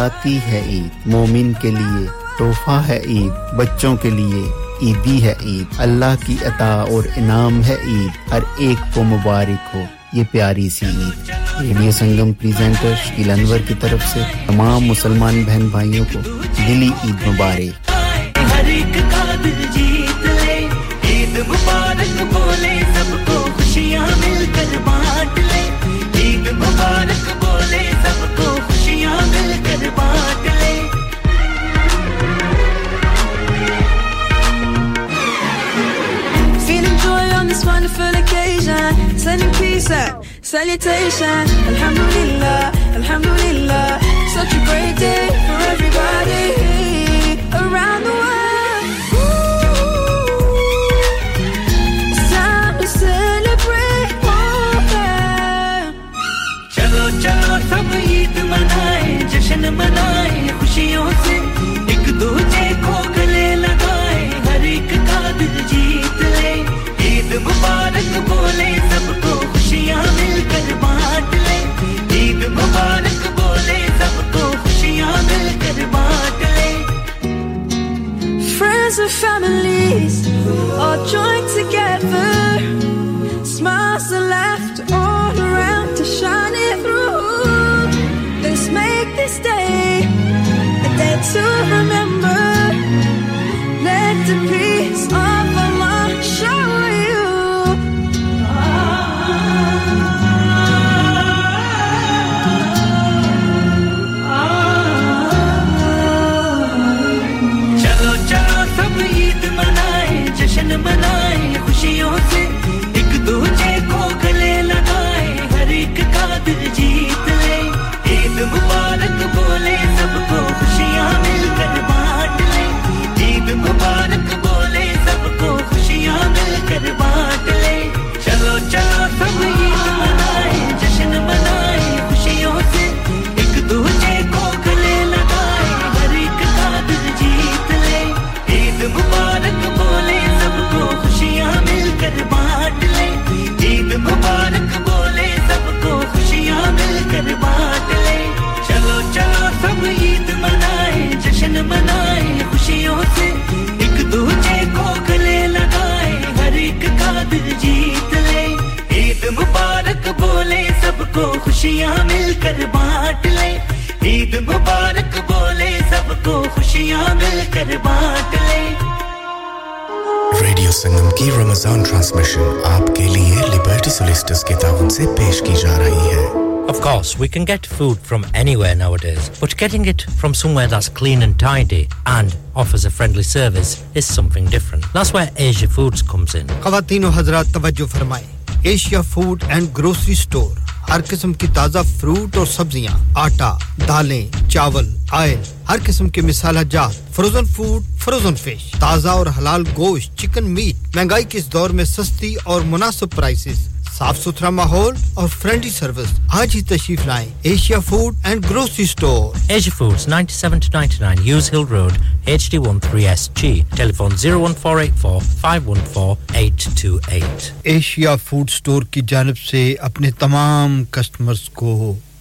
लाती है ईद, मोमिन के लिए तोहफा है ईद, बच्चों के लिए ईदी है ईद, अल्लाह की अता और इनाम है ईद, हर एक को मुबारक हो ये प्यारी सी ईद। रेडियो संगम प्रेजेंटर शकील अनवर की तरफ से तमाम मुसलमान बहन भाइयों को दिली ईद मुबारक। हर एक का दिल जीत ले, ईद मुबारक बोले, सबको खुशियां मिलकर बांट ले, ईद मुबारक बोले, सबको खुशियां मिलकर बांट ले। Feeling joy on this wonderful occasion, sending peace out. Salutation, alhamdulillah, alhamdulillah. Such a great day for everybody around the world. Ooh, it's time to celebrate all that. Chalo chalo sab Eid manaye, jashan manaye, khushiyon se ek dooje ko gale lagaye, har ek ka dil jeet le. Eid mubarak bole, sabko खुशियां मिलकर बांट ले, ईद मुबारक बोले, सबको खुशियां मिलकर बांट ले। Friends and families all joined together, smiles and laughter all around to shine it through. Let's make this day a day to remember. Let the peace of Allah shower you. मनाए खुशियों से, एक दूजे को गले लगाए, हर एक का दिल जीत ले, ईद मुबारक बोले, सबको खुशियां मिलकर बांट ले, ईद मुबारक बोले, सबको खुशियां मिलकर बांट ले। चलो चलो सब ईद मनाए, जश्न मनाए खुशियों से, एक दूजे को गले लगाए, हर एक का दिल जीत ले, ईद मुबारक बोले, खुशियां मिलकर बांट ले, ईद मुबारक बोले, सबको खुशियां मिलकर बांट ले। चलो चलो सब ईद मनाए, जश्न मनाए खुशियों से, एक दूजे को गले लगाए, हर एक का दिल जीत ले, ईद मुबारक बोले, सबको खुशियां मिलकर बांट ले, ईद मुबारक बोले, सबको खुशियां मिलकर बांट ले। रेडियो संगम की रमजान ट्रांसमिशन आपके लिए लिबर्टी सोलिसिटर्स के ताउन से पेश की जा रही है। Of course, we can get food from anywhere nowadays, but getting it from somewhere that's clean and tidy and offers a friendly service is something different. That's where Asia Foods comes in. Khawateen o hazrat tawajjuh farmaye. Asia Food and Grocery Store. हर किस्म की ताजा fruit और सब्जियां, आटा, दालें, चावल, oil, हर किस्म के मसाला जात, फ्रोजन फूड, फ्रोजन फिश, ताजा और हलाल गोश्त, चिकन मीट। महंगाई के इस दौर में सस्ती और मुनासिब प्राइसेस, साफ सुथरा माहौल और फ्रेंडली सर्विस। आज ही तशरीफ लाएं Asia food and grocery store. Asia Foods, ninety-seven to ninety-nine Hughes Hill Road, H D one three S G, telephone zero one four eight four five one four eight two eight। Asia food store की जानिब से अपने तमाम customers को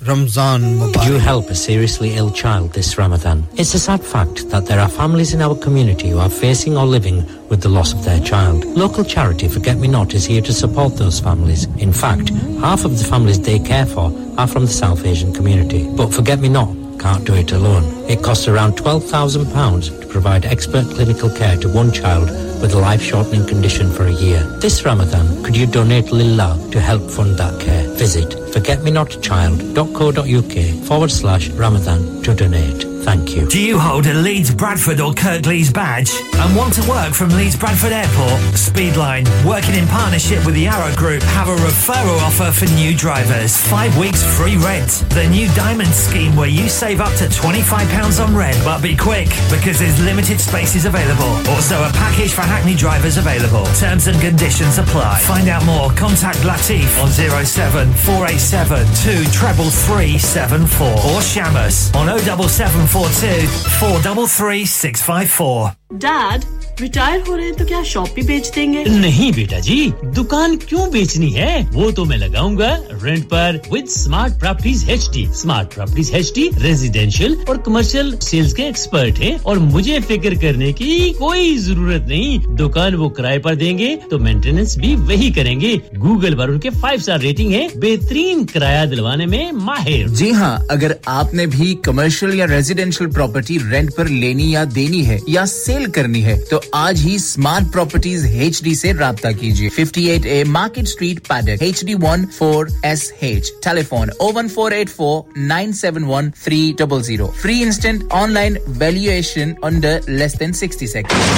Ramzan Mubarak. You help a seriously ill child this Ramadan. It's a sad fact that there are families in our community who are facing or living with the loss of their child. Local charity Forget Me Not is here to support those families. In fact, half of the families they care for are from the South Asian community. But Forget Me Not can't do it alone. It costs around twelve thousand pounds to provide expert clinical care to one child with a life-shortening condition for a year. This Ramadan, could you donate Lillah to help fund that care? Visit forgetmenotchild.co.uk forward slash Ramadan to donate. Thank you. Do you hold a Leeds Bradford or Kirklees badge and want to work from Leeds Bradford Airport? Speedline, working in partnership with the Arrow Group, have a referral offer for new drivers. Five weeks free rent. The new Diamond Scheme where you save up to twenty-five pounds on rent. But be quick, because there's limited spaces available. Also a package for Hackney drivers available. Terms and conditions apply. Find out more. Contact Latif on zero seven four eight seven two three three three seven four or Shamus on oh double seven four two four three three six five four. Dad, retire हो रहे हैं तो क्या shop भी बेच देंगे? नहीं बेटा जी, दुकान क्यों बेचनी है? वो तो मैं लगाऊंगा रेंट पर with smart properties HD. Smart properties HD residential और कमर्शियल सेल्स के एक्सपर्ट हैं और मुझे फिक्र करने की कोई जरूरत नहीं। दुकान वो किराए पर देंगे तो मेंटेनेंस भी वही करेंगे। गूगल पर उनके five स्टार रेटिंग है, बेहतरीन किराया दिलवाने में माहिर। जी हां, अगर आपने भी कमर्शियल या रेजिडेंशियल प्रॉपर्टी रेंट पर लेनी या देनी है या सेल करनी है तो आज ही स्मार्ट प्रॉपर्टीज एचडी से राब्ता कीजिए। fifty-eight A market street paddock H D one four S H। Telephone oh one four eight four nine seven one three zero zero। Free instant online valuation under less than sixty seconds.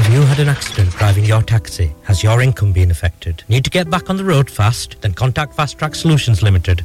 Have you had an accident driving your taxi? Has your income been affected? Need to get back on the road fast? Then contact Fast Track Solutions Limited,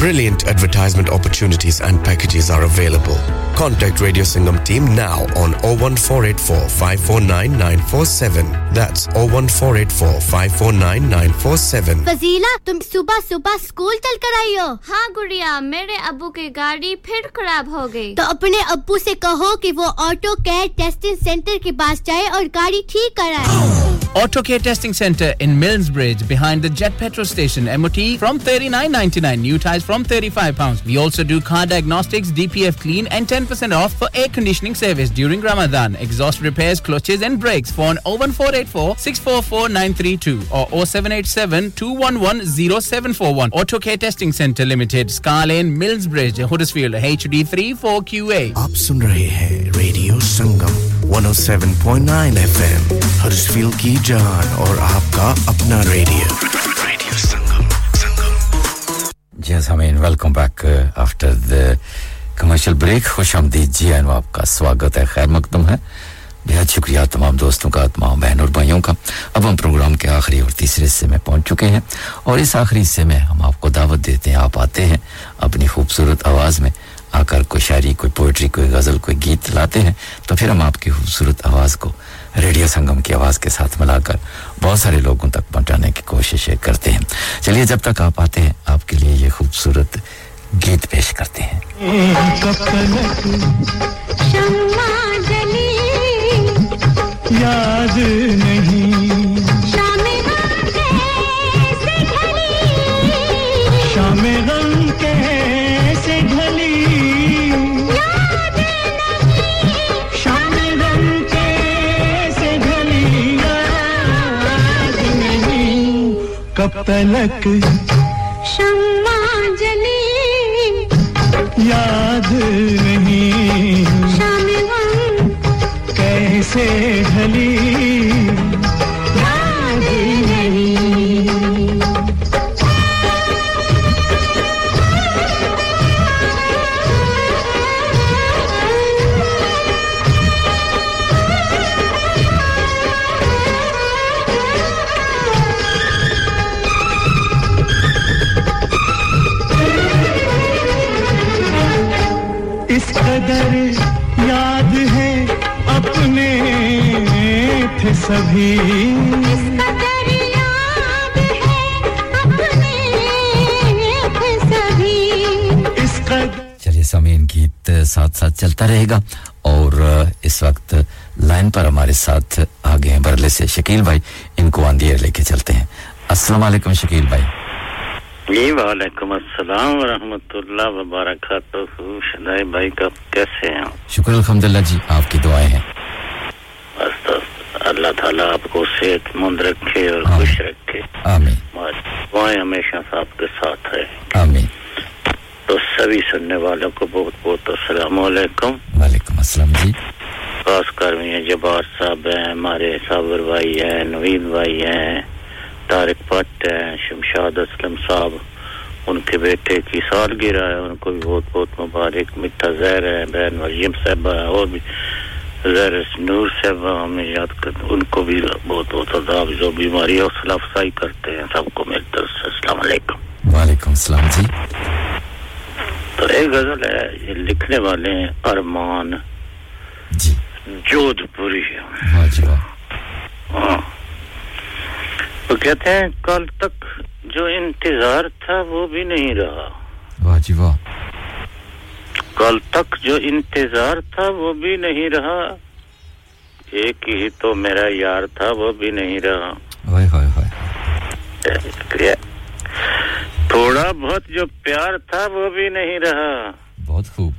Brilliant advertisement opportunities and packages are available. Contact Radio Singham team now on oh one four eight four five four nine nine four seven. That's oh one four eight four five four nine nine four seven. Fazila, tum subah subah school chal kar aayi ho? Haan guriya, mere abbu ki gaadi phir kharab ho gayi. To apne abbu se kaho ki wo auto care testing center ke paas jaye aur gaadi theek karaye. Auto Care Testing Center in Milnsbridge behind the Jet Petrol Station. M O T from thirty-nine ninety-nine, new tyres from thirty-five pounds. We also do car diagnostics, D P F clean and ten percent off for air conditioning service during Ramadan, exhaust repairs, clutches and brakes. Phone oh one four eight four six four four nine three two or oh seven eight seven two one one oh seven four one. Auto Care Testing Center Limited, Scar Lane, Milnsbridge, Huddersfield, H D three four Q A. Aap sun rahe hain Radio Sangam one oh seven point nine F M, Huddersfield ki जान और आपका अपना radio radio संगम संगम जैसा हमें welcome back after the commercial break खुशामदीद जी and आपका स्वागत है खैर मकदम है बेहद शुक्रिया तमाम दोस्तों का तमाम बहन और भाइयों का अब हम प्रोग्राम के आखिरी और तीसरे हिस्से में पहुंच चुके हैं और इस आखिरी हिस्से में हम आपको दावत देते हैं आप आते हैं अपनी खूबसूरत आवाज में आकर कोई शायरी कोई पोएट्री कोई गजल कोई गीत लाते हैं तो फिर हम आपकी खूबसूरत आवाज को रेडियो संगम की आवाज के साथ मिलाकर बहुत सारे लोगों तक पहुंचाने की कोशिश करते हैं चलिए जब तक आप आते हैं आपके लिए ये खूबसूरत गीत पेश करते हैं शम्मा जली याद नहीं शामे गम कैसे ढली शामे गम कैसे ढली कब तलक शम्मा जली याद नहीं शामे गम कैसे ढली कदर याद है अपने थे सभी। समीन गीत साथ साथ चलता रहेगा और इस वक्त लाइन पर हमारे साथ आ गए हैं बरले से शकील भाई, इनको ऑन द एयर लेके चलते हैं। अस्सलाम वालेकुम शकील भाई। जी वालेकुम अस्सलाम व रहमतुल्लाह व बरकातहू। शनाई भाई का कैसे हैं? शुक्र अल्हम्दुलिल्लाह जी, आपकी दुआएं हैं। बस अल्लाह ताला आपको सेहतमंद रखे और खुश रखे। आमीन। दुआएं हमेशा आपके साथ रहे। आमीन। तो सभी सुनने वालों को बहुत बहुत अस्सलाम वालेकुम। वालेकुम अस्सलाम जी। खास कर में जबार साहब हैं, हमारे साबर भाई हैं, नवीन भाई हैं, तारिक भट्ट हैं, शमशाद असलम साहब, उनके बेटे की सालगिरह है, उनको भी बहुत बहुत मुबारक। मिठा जहर है, बहन मरियम साहब हैं, और भी जहर नूर साहब हमें याद कर, उनको भी बहुत बहुत अदाब, जो बीमारी हौसला अफजाई करते हैं सबको मेरी तरफ से अस्सलाम वालेकुम। वालेकुम अस्सलाम जी। तो एक गजल है, ये लिखने वाले हैं अरमान जी, जोधपुरी है। हाँ जी हाँ। तो कहते हैं कल तक जो इंतजार था वो भी नहीं रहा। वाह जी वाह। कल तक जो इंतजार था वो भी नहीं रहा, एक ही तो मेरा यार था वो भी नहीं रहा। वाह वाह वाह। थोड़ा बहुत जो प्यार था वो भी नहीं रहा। बहुत खूब।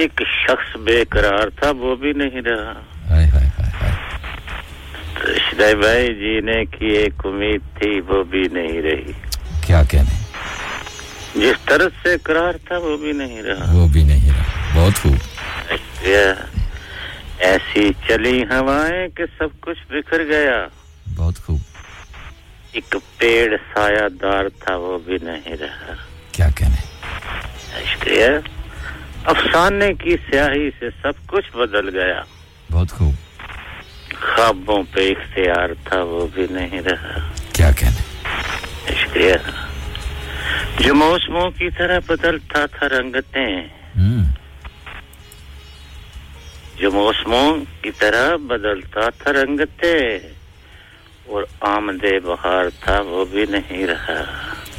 एक शख्स बेकरार था वो भी नहीं रहा। हाय हाय हाय हाय। शिदाई भाई जीने की एक उम्मीद थी वो भी नहीं रही। क्या कहने, जिस तरह से करार था वो भी नहीं रहा। वो भी नहीं रहा। बहुत खूब। ऐसी चली हवाएं कि सब कुछ बिखर गया। बहुत खूब। एक पेड़ सायादार था वो भी नहीं रहा। क्या कहने, शुक्रिया। अफसाने की स्याही से सब कुछ बदल गया। बहुत खूब। ख्वाबों पे इख्तियार था वो भी नहीं रहा। क्या कहने, शुक्रिया। जो मौसमों की तरह बदलता था रंगतें, जो मौसमों की तरह बदलता था रंगतें, और आमदे बहार था वो भी नहीं रहा।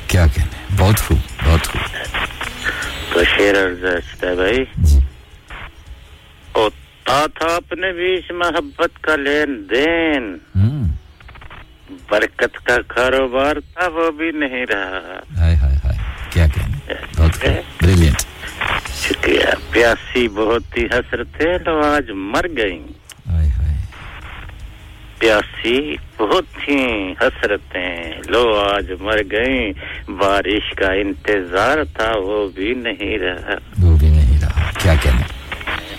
क्या कहने, बहुत खूब बहुत खूब। तो शेर अर्ज़ है भाई, होता था अपने बीच मोहब्बत का लेन देन, बरकत का कारोबार था वो भी नहीं रहा। हाय हाय हाय। क्या कहने, बहुत खूब, ब्रिलियंट, शुक्रिया। प्यासी बहुत ही हसरतें लो आज मर गई। प्यासी बहुत ही हसरतें लो आज मर गई, बारिश का इंतजार था वो भी नहीं रहा। वो भी नहीं रहा। क्या कहना,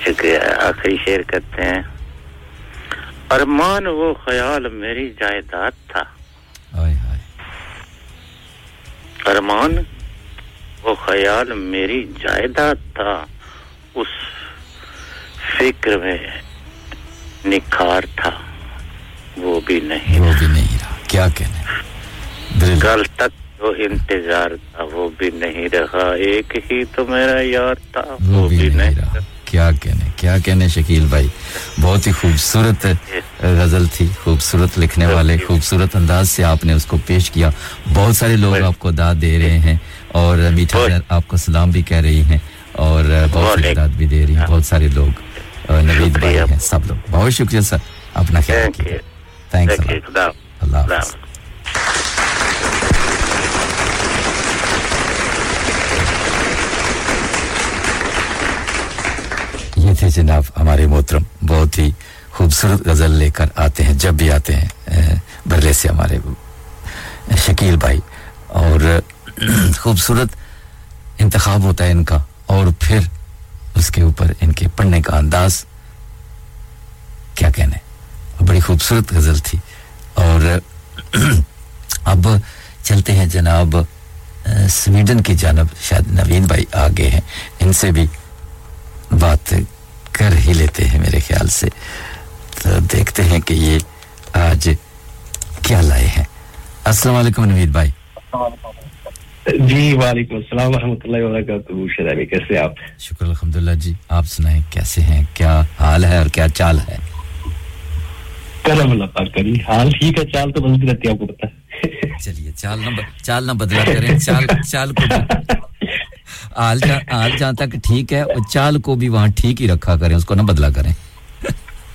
शुक्रिया। आखिरी शेर करते हैं, अरमान वो ख्याल मेरी जायदाद था। हाय हाय। अरमान वो ख्याल मेरी जायदाद था, उस फिक्र में निखार था वो भी नहीं वो भी नहीं रहा। क्या कहने, कल तक जो इंतजार था वो भी नहीं रहा, एक ही तो मेरा यार था वो, वो भी, भी नहीं रहा। क्या कहने, क्या कहने शकील भाई, बहुत ही खूबसूरत गजल थी, खूबसूरत लिखने वाले, खूबसूरत अंदाज से आपने उसको पेश किया। बहुत सारे लोग आपको दाद दे रहे हैं और मीठा आपको सलाम भी कह रही हैं और बहुत सारी दाद भी दे रही हैं, बहुत सारे लोग, नवीद भाई हैं, सब लोग। बहुत शुक्रिया सर, अपना ख्याल रखिए। थैंक्स अल्लाह अल्लाह। ये थे जनाब हमारे मोहतरम, बहुत ही खूबसूरत गजल लेकर आते हैं जब भी आते हैं बरले से हमारे शकील भाई, और खूबसूरत इंतखाब होता है इनका, और फिर उसके ऊपर इनके पढ़ने का अंदाज, क्या कहने, बड़ी खूबसूरत गजल थी। और अब चलते हैं जनाब स्वीडन की जानिब, शायद नवीन भाई आगे हैं, इनसे भी बात कर ही लेते हैं मेरे ख्याल से। तो देखते हैं कि ये आज क्या लाए हैं। अस्सलाम वालेकुम नवीद भाई। जी वालेकुम अस्सलाम रहमतुल्लाहि व बरकातहू। शराबी कैसे हैं आप? शुक्र अल्हम्दुलिल्लाह जी, आप सुनाएं कैसे हैं, क्या हाल है और क्या चाल है? करम अल्लाह पाक करी, हाल ठीक है, चाल तो बदलती रहती है, आपको पता है। चलिए चाल ना चाल ना बदला करें, चाल चाल को हाल जा, हाल जहाँ तक ठीक है और चाल को भी वहाँ ठीक ही रखा करें, उसको ना बदला करें।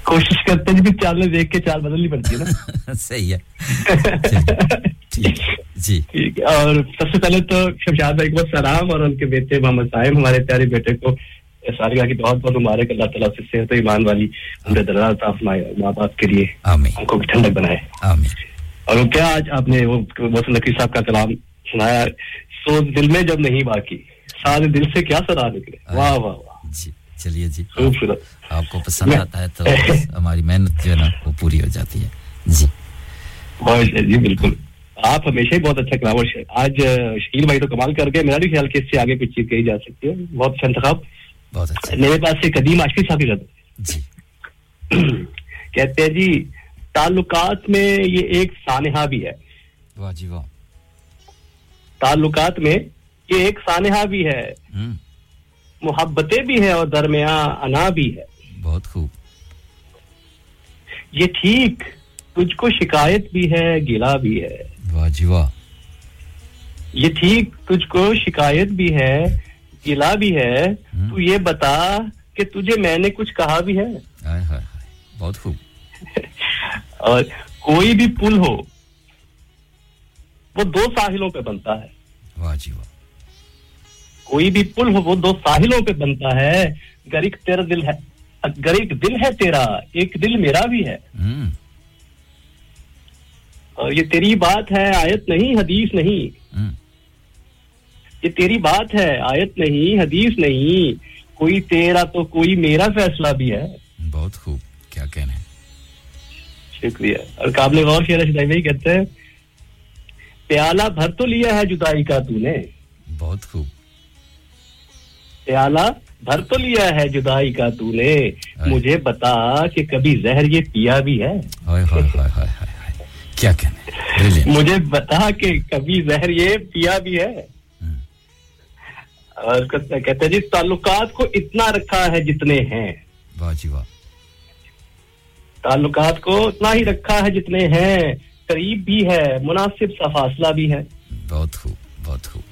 कोशिश करते हैं कि चाल में देख के चाल बदलनी पड़ती है ना। सही है जी जी ठीक है। और सबसे पहले तो शमशाद भाई को सलाम और उनके बेटे मोहम्मद साहिब, हमारे प्यारे बेटे को सालगिरह की बहुत बहुत मुबारक। अल्लाह ताला से सेहत ईमान वाली उम्र दराज عطا फरमाए, माँ बाप के लिए आमीन, उनको ठंडक बनाए आमीन। और क्या आज आपने वो मोहसिन नकवी साहब का कलाम सुनाया, सोच दिल में जब नहीं बाकी, सारे दिल से क्या सरा निकले, वाह वाह वाह जी। चलिए जी, आपको पसंद आता है तो हमारी मेहनत जो है ना वो पूरी हो जाती है जी। बहुत जी बिल्कुल, आप हमेशा ही बहुत अच्छा कलाम। आज शकील भाई तो कमाल कर गए, मेरा भी ख्याल कि इससे आगे कुछ चीज कही जा सकती है। बहुत अच्छा इंतखाब, बहुत अच्छा। मेरे पास से कदीम आशिकी साहब जी कहते हैं जी, ताल्लुकात में ये एक सानेहा भी है, वाह जी वाह, ताल्लुकात में ये एक सानेहा भी है, मोहब्बतें भी है और दरमिया अना भी है। बहुत खूब। ये ठीक तुझको शिकायत भी है, गिला भी है, वाह जी वाह। ये ठीक तुझको शिकायत भी है, गिला भी है, तू ये बता कि तुझे मैंने कुछ कहा भी है। हाय हाय हाय, बहुत खूब। और कोई भी पुल हो वो दो साहिलों पे बनता है, वाह जी वाह। कोई भी पुल हो वो दो साहिलों पे बनता है, गर एक तेरा दिल है, गर एक दिल है तेरा, एक दिल मेरा भी है। और ये तेरी बात है, आयत नहीं हदीस नहीं, ये तेरी बात है, आयत नहीं हदीस नहीं, कोई तेरा तो कोई मेरा फैसला भी है। बहुत खूब, क्या कहने, शुक्रिया। और काबिल गौर शेर शुदाई भाई कहते हैं, प्याला भर तो लिया है जुदाई का तूने, बहुत खूब। प्याला भर तो लिया है जुदाई का तूने, मुझे बता कि कभी जहर ये पिया भी है। हाय हाय हाय हाय, क्या कहने, मुझे बता कि कभी जहर ये पिया भी है। और कहते जी, ताल्लुकात को इतना रखा है जितने हैं, वाह जी वाह। ताल्लुकात को उतना ही रखा है जितने हैं, करीब भी है, मुनासिब सा फासला भी है। बहुत खूब, बहुत खूब।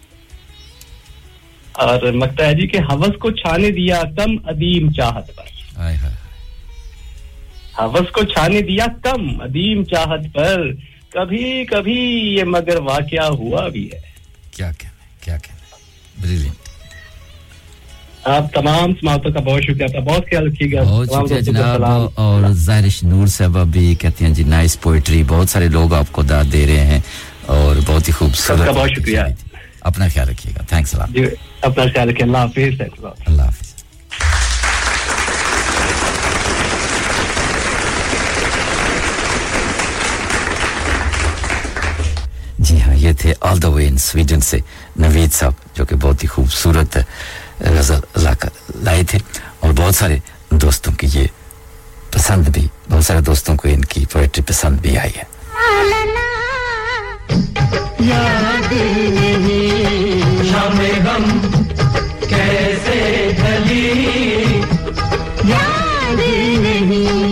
और मकता है जी के, हवस को छाने दिया कम अदीम चाहत पर, हाय हाय, हवस को छाने दिया कम अदीम चाहत पर, कभी कभी ये मगर वाकया हुआ भी है। क्या कहना, क्या कहना, ब्रिलियंट। आप तमाम समातों का बहुत शुक्रिया, आपका बहुत ख्याल रखिएगा, बहुत जनाब। और ज़ाहिरिश नूर साहब भी कहते हैं जी, नाइस पोएट्री, बहुत सारे लोग आपको दाद दे रहे हैं और बहुत ही खूबसूरत, आपका बहुत शुक्रिया, अपना ख्याल रखिएगा, थैंक्स अ लॉट जी, अपना ख्याल रखिए, अल्लाह हाफिज़, अल्लाह हाफिज़। जी हाँ, ये थे all the way in Sweden से नवीद साहब, जो कि बहुत ही खूबसूरत गज़ल लाए थे और बहुत सारे दोस्तों की ये पसंद भी, बहुत सारे दोस्तों को इनकी पोएट्री पसंद भी आई है। याद नहीं शामे गम कैसे ढली, याद नहीं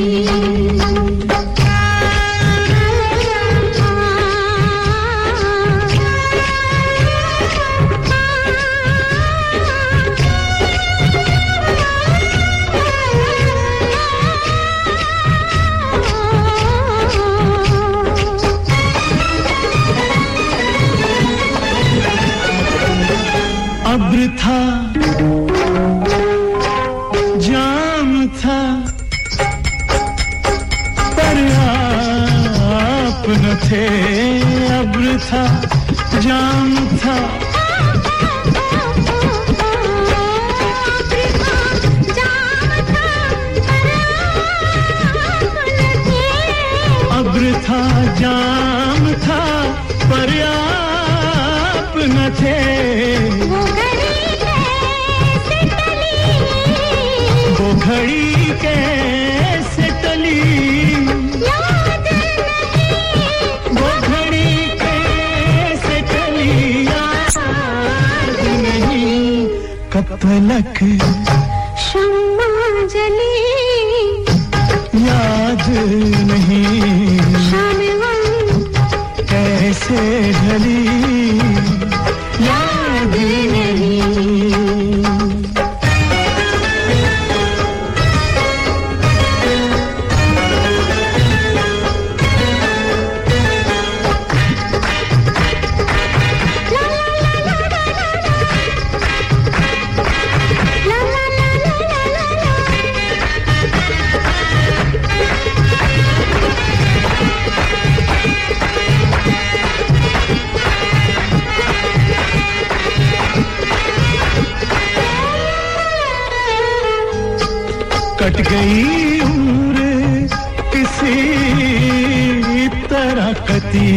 था, जाम था, पर आप न थे, अब्र था, जाम था, अब्र था, जाम था, पर आप न थे, घड़ी कैसे टली, याद नहीं, वो घड़ी कैसे टली, याद कपलक शम्मा जली याद नहीं कैसे ढली याद नहीं। कट गई उम्र किसी तरह कटी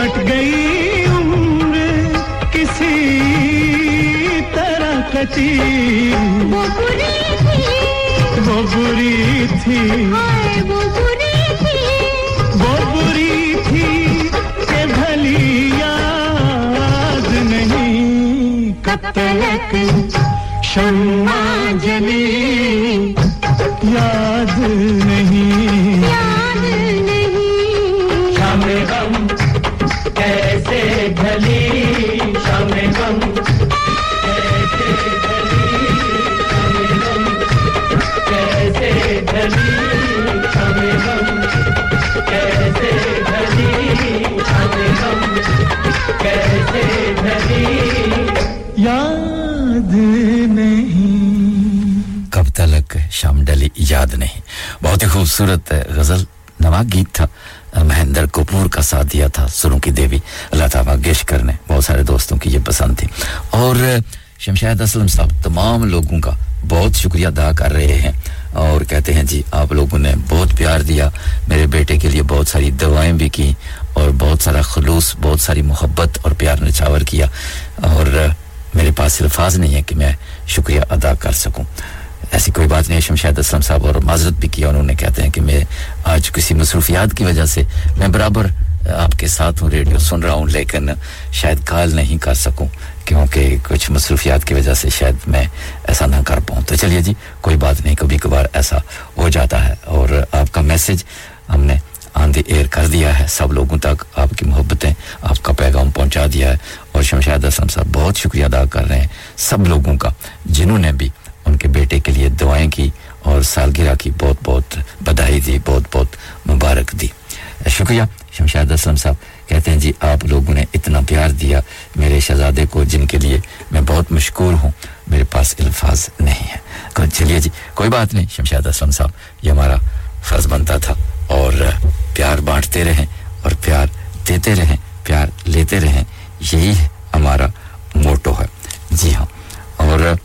कट गई उम्र किसी तरह कटी कट गई उम्र किसी तरह कटी वो बुरी थी वो बुरी थी वो बुरी थी वो बुरी थी के भली कपलक शम्मा जली याद नहीं याद नहीं। शामे गम कैसे ढली शामे गम कैसे ढली शामे गम कैसे ढली शामे गम कैसे ढली शामे गम कैसे ढली याद नहीं। कब तलक शाम डली याद नहीं। बहुत ही खूबसूरत गजल नवा गीत था, महेंद्र कपूर का साथ दिया था सुरों की देवी लता मंगेशकर ने। बहुत सारे दोस्तों की ये पसंद थी। और शमशाद असलम साहब तमाम लोगों का बहुत शुक्रिया अदा कर रहे हैं और कहते हैं जी आप लोगों ने बहुत प्यार दिया, मेरे बेटे के लिए बहुत सारी दुआएं भी की और बहुत सारा खुलूस, बहुत सारी मोहब्बत और प्यार निछावर किया और मेरे पास अल्फाज नहीं है कि मैं शुक्रिया अदा कर सकूं। ऐसी कोई बात नहीं। शमशाद असलम साहब और माजरत भी किया उन्होंने, कहते हैं कि मैं आज किसी मसरूफियात की वजह से मैं बराबर आपके साथ हूँ, रेडियो सुन रहा हूँ, लेकिन शायद कॉल नहीं कर सकूं क्योंकि कुछ मसरूफियात की वजह से शायद मैं ऐसा ना कर पाऊँ। तो चलिए जी कोई बात नहीं, कभी कभार ऐसा हो जाता है। और आपका मैसेज हमने ऑन द एयर कर दिया है, सब लोगों तक आपकी मोहब्बतें, आपका पैगाम पहुंचा दिया है। और शमशाद असलम साहब बहुत शुक्रिया अदा कर रहे हैं सब लोगों का जिन्होंने भी उनके बेटे के लिए दुआएं की और सालगिरह की बहुत बहुत बधाई दी, बहुत बहुत मुबारक दी। शुक्रिया। शमशाद असलम साहब कहते हैं जी आप लोगों ने इतना प्यार दिया मेरे शहजादे को जिनके लिए मैं बहुत मशकूर हूँ, मेरे पास अल्फाज नहीं है। चलिए जी कोई बात नहीं। शमशाद असलम साहब ये हमारा फर्ज बनता था और प्यार बांटते रहें और प्यार देते रहें, प्यार लेते रहें, यही हमारा मोटो है। जी हाँ। और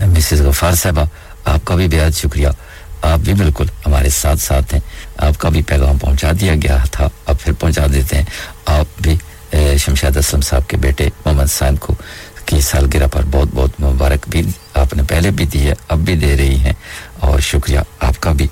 मिसेस गफार साहबा आपका भी बेहद शुक्रिया, आप भी बिल्कुल हमारे साथ साथ हैं, आपका भी पैगाम पहुंचा दिया गया था, अब फिर पहुंचा देते हैं। आप भी शमशाद असलम साहब के बेटे मोहम्मद साइम को की सालगिरह पर बहुत बहुत मुबारक भी आपने पहले भी दी है, अब भी दे रही हैं और शुक्रिया आपका भी।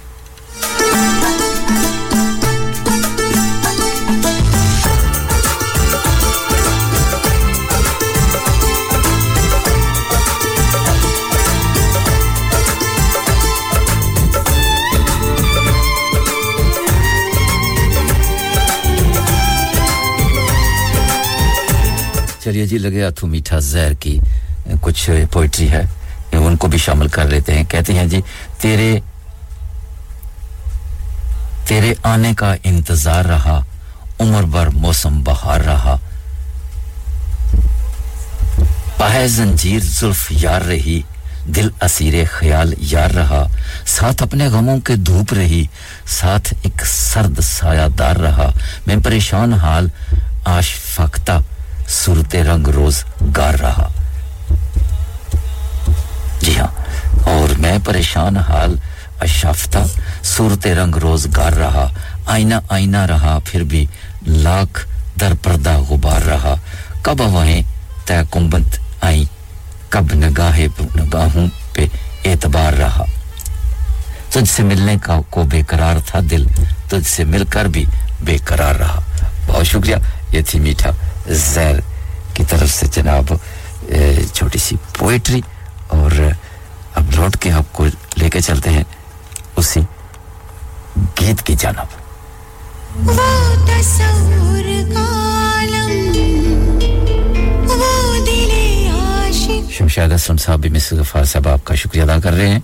चलिए जी लगे हाथों मीठा जहर की कुछ पोइट्री है उनको भी शामिल कर लेते हैं। कहते हैं जी तेरे तेरे आने का इंतजार रहा, उम्र भर मौसम बहार रहा, पाए जंजीर जुल्फ यार रही, दिल असीरे ख्याल यार रहा, साथ अपने गमों के धूप रही, साथ एक सर्द सायादार रहा, मैं परेशान हाल आशफाकता सूरते रंग रोज गार रहा। जी हाँ। और मैं परेशान हाल अशाफ्ता सूरते रंग रोज गार रहा, आईना आईना रहा फिर भी लाख दर पर्दा गुबार रहा, कब हवाएं तय कुंबत आई, कब नगाहे नगाहों पे एतबार रहा, तुझसे मिलने का को बेकरार था दिल, तुझसे मिलकर भी बेकरार रहा। बहुत शुक्रिया। ये थी मीठा जहर की तरफ से जनाब छोटी सी पोएट्री। और अब लौट के आपको लेके चलते हैं उसी गीत की जानब। वो तसव्वुर का आलम, वो दिले आशिक। शमशाद हसन साहब भी मिसेस गफार साहब आपका शुक्रिया अदा कर रहे हैं।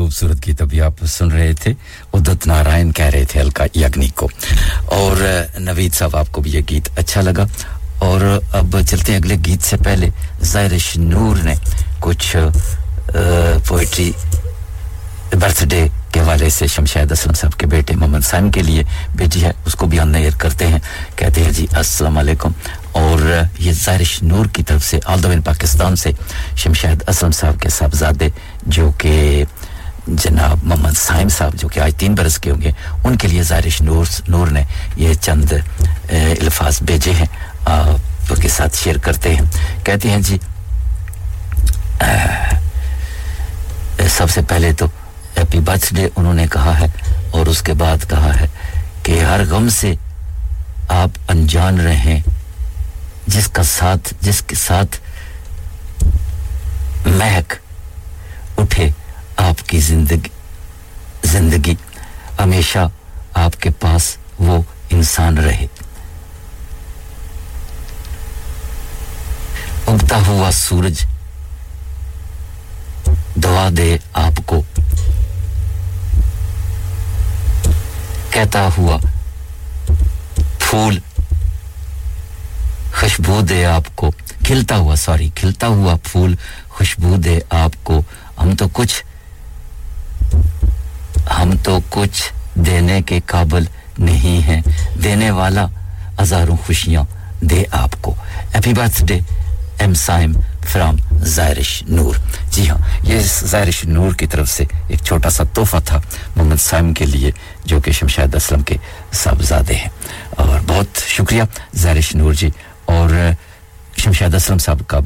खूबसूरत गीत अभी आप सुन रहे थे, उदित नारायण कह रहे थे अलका याग्निक को, और नवीद साहब आपको भी ये गीत अच्छा लगा। और अब चलते हैं अगले गीत से पहले ज़ायरिश नूर ने कुछ पोएट्री बर्थडे के हवाले से शमशाद असलम साहब के बेटे मोहम्मद साइम के लिए भेजी है, उसको भी ऑन एयर करते हैं। कहते हैं जी अस्सलाम वालेकुम, और ये ज़ायरिश नूर की तरफ से all the way in Pakistan से शमशाद असलम साहब के साहबजादे जो कि जनाब मोहम्मद साइम साहब जो कि आज तीन बरस के होंगे, उनके लिए ज़ायरिश नूर नूर ने ये चंद अल्फाज भेजे हैं, आपके साथ शेयर करते हैं। कहते हैं जी सबसे पहले तो हैप्पी बर्थडे उन्होंने कहा है, और उसके बाद कहा है कि हर गम से आप अनजान रहें, जिसका साथ जिसके साथ महक उठे आपकी जिंदगी जिंदगी हमेशा आपके पास वो इंसान रहे, उगता हुआ सूरज दुआ दे आपको, कहता हुआ फूल खुशबू दे आपको, खिलता हुआ सॉरी खिलता हुआ फूल खुशबू दे आपको, हम तो कुछ हम तो कुछ देने के काबिल नहीं हैं, देने वाला हजारों खुशियां दे आपको। Happy birthday M Saim from Zairish Noor. जी हाँ, ये ज़ायरिश नूर की तरफ से एक छोटा सा तोहफा था मोहम्मद साइम के लिए जो कि शमशाद असलम के साहबजादे हैं, और बहुत शुक्रिया ज़ायरिश नूर जी। और शमशाद असलम साहब का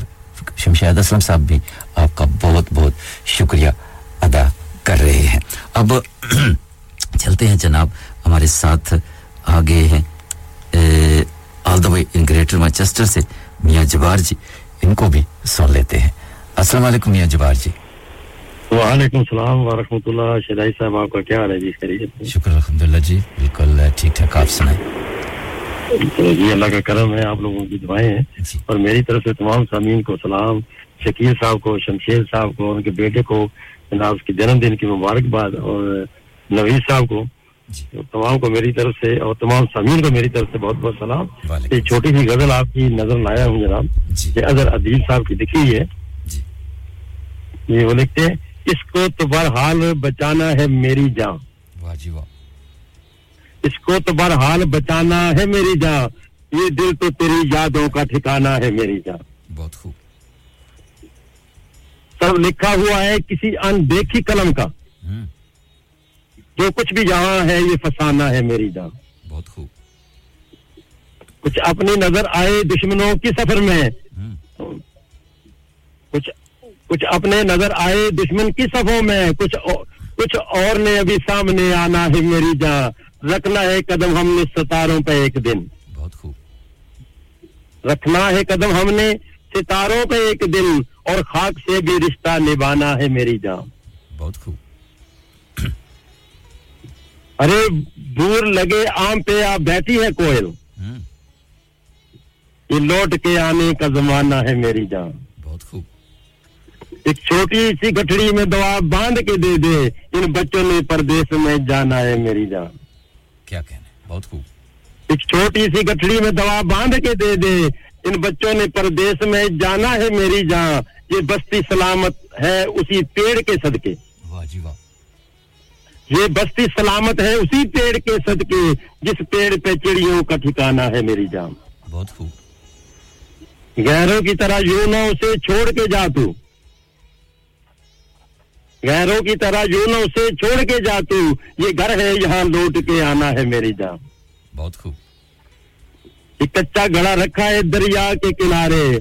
शमशाद असलम साहब भी आपका बहुत बहुत शुक्रिया अदा कर रहे हैं। अब चलते हैं जनाब, हमारे साथ आ गए हैं all the way in Greater Manchester से मियाँ जबार जी, इनको भी सुन लेते हैं। अस्सलाम वालेकुम मियाँ जबार जी। वालेकुम सलाम व रहमतुल्लाह। शदाई साहब आपका क्या हाल है जी? खैरियत? शुक्र अल्हम्दुलिल्लाह जी, बिल्कुल ठीक ठाक। आप सुनाएं? जी अल्लाह का करम है, आप लोगों की दुआएं हैं, और मेरी तरफ से तमाम सामीन को सलाम। शकीर साहब को, शमशेर साहब को, उनके बेटे को जनाब की जन्मदिन की मुबारकबाद, और नवीद साहब को, तमाम को मेरी तरफ से, और तमाम सामीन को मेरी तरफ से बहुत बहुत सलाम। एक छोटी सी गजल आपकी नजर लाया हूँ जनाब, ये अजहर अदीब साहब की लिखी है। ये वो लिखते हैं, इसको तो बहरहाल बचाना है मेरी जान, वाह जी वाह, इसको तो बहरहाल बचाना है मेरी जान, ये दिल तो तेरी यादों का ठिकाना है मेरी जान। बहुत खूब। सब लिखा हुआ है किसी अनदेखी कलम का, जो कुछ भी यहाँ है ये फसाना है मेरी जान। बहुत खूब। कुछ अपनी नजर आए दुश्मनों की सफर में, कुछ कुछ अपने नजर आए दुश्मन की सफों में, कुछ औ, कुछ और ने अभी सामने आना है मेरी जान, रखना है कदम हमने सितारों पे एक दिन। बहुत खूब। रखना है कदम हमने सितारों पे एक दिन, और खाक से भी रिश्ता निभाना है मेरी जान। बहुत खूब। अरे दूर लगे आम पे आप बैठी है कोयल, ये लौट के आने का जमाना है मेरी जान। बहुत खूब। एक छोटी सी गठड़ी में दवा बांध के दे दे, इन बच्चों ने परदेश में जाना है मेरी जान। क्या कहने, बहुत खूब। एक छोटी सी गठड़ी में दवा बांध के दे दे, इन बच्चों ने परदेश में जाना है मेरी जान, ये बस्ती सलामत है उसी पेड़ के सदके, वाह जी वाह, ये बस्ती सलामत है उसी पेड़ के सदके, जिस पेड़ पे चिड़ियों का ठिकाना है मेरी जान। बहुत खूब। गैरों की तरह यूं ना उसे छोड़ के जा तू, गैरों की तरह यूं ना उसे छोड़ के जा तू, ये घर है यहाँ लौट के आना है मेरी जान। बहुत खूब। एक कच्चा घड़ा रखा है दरिया के किनारे,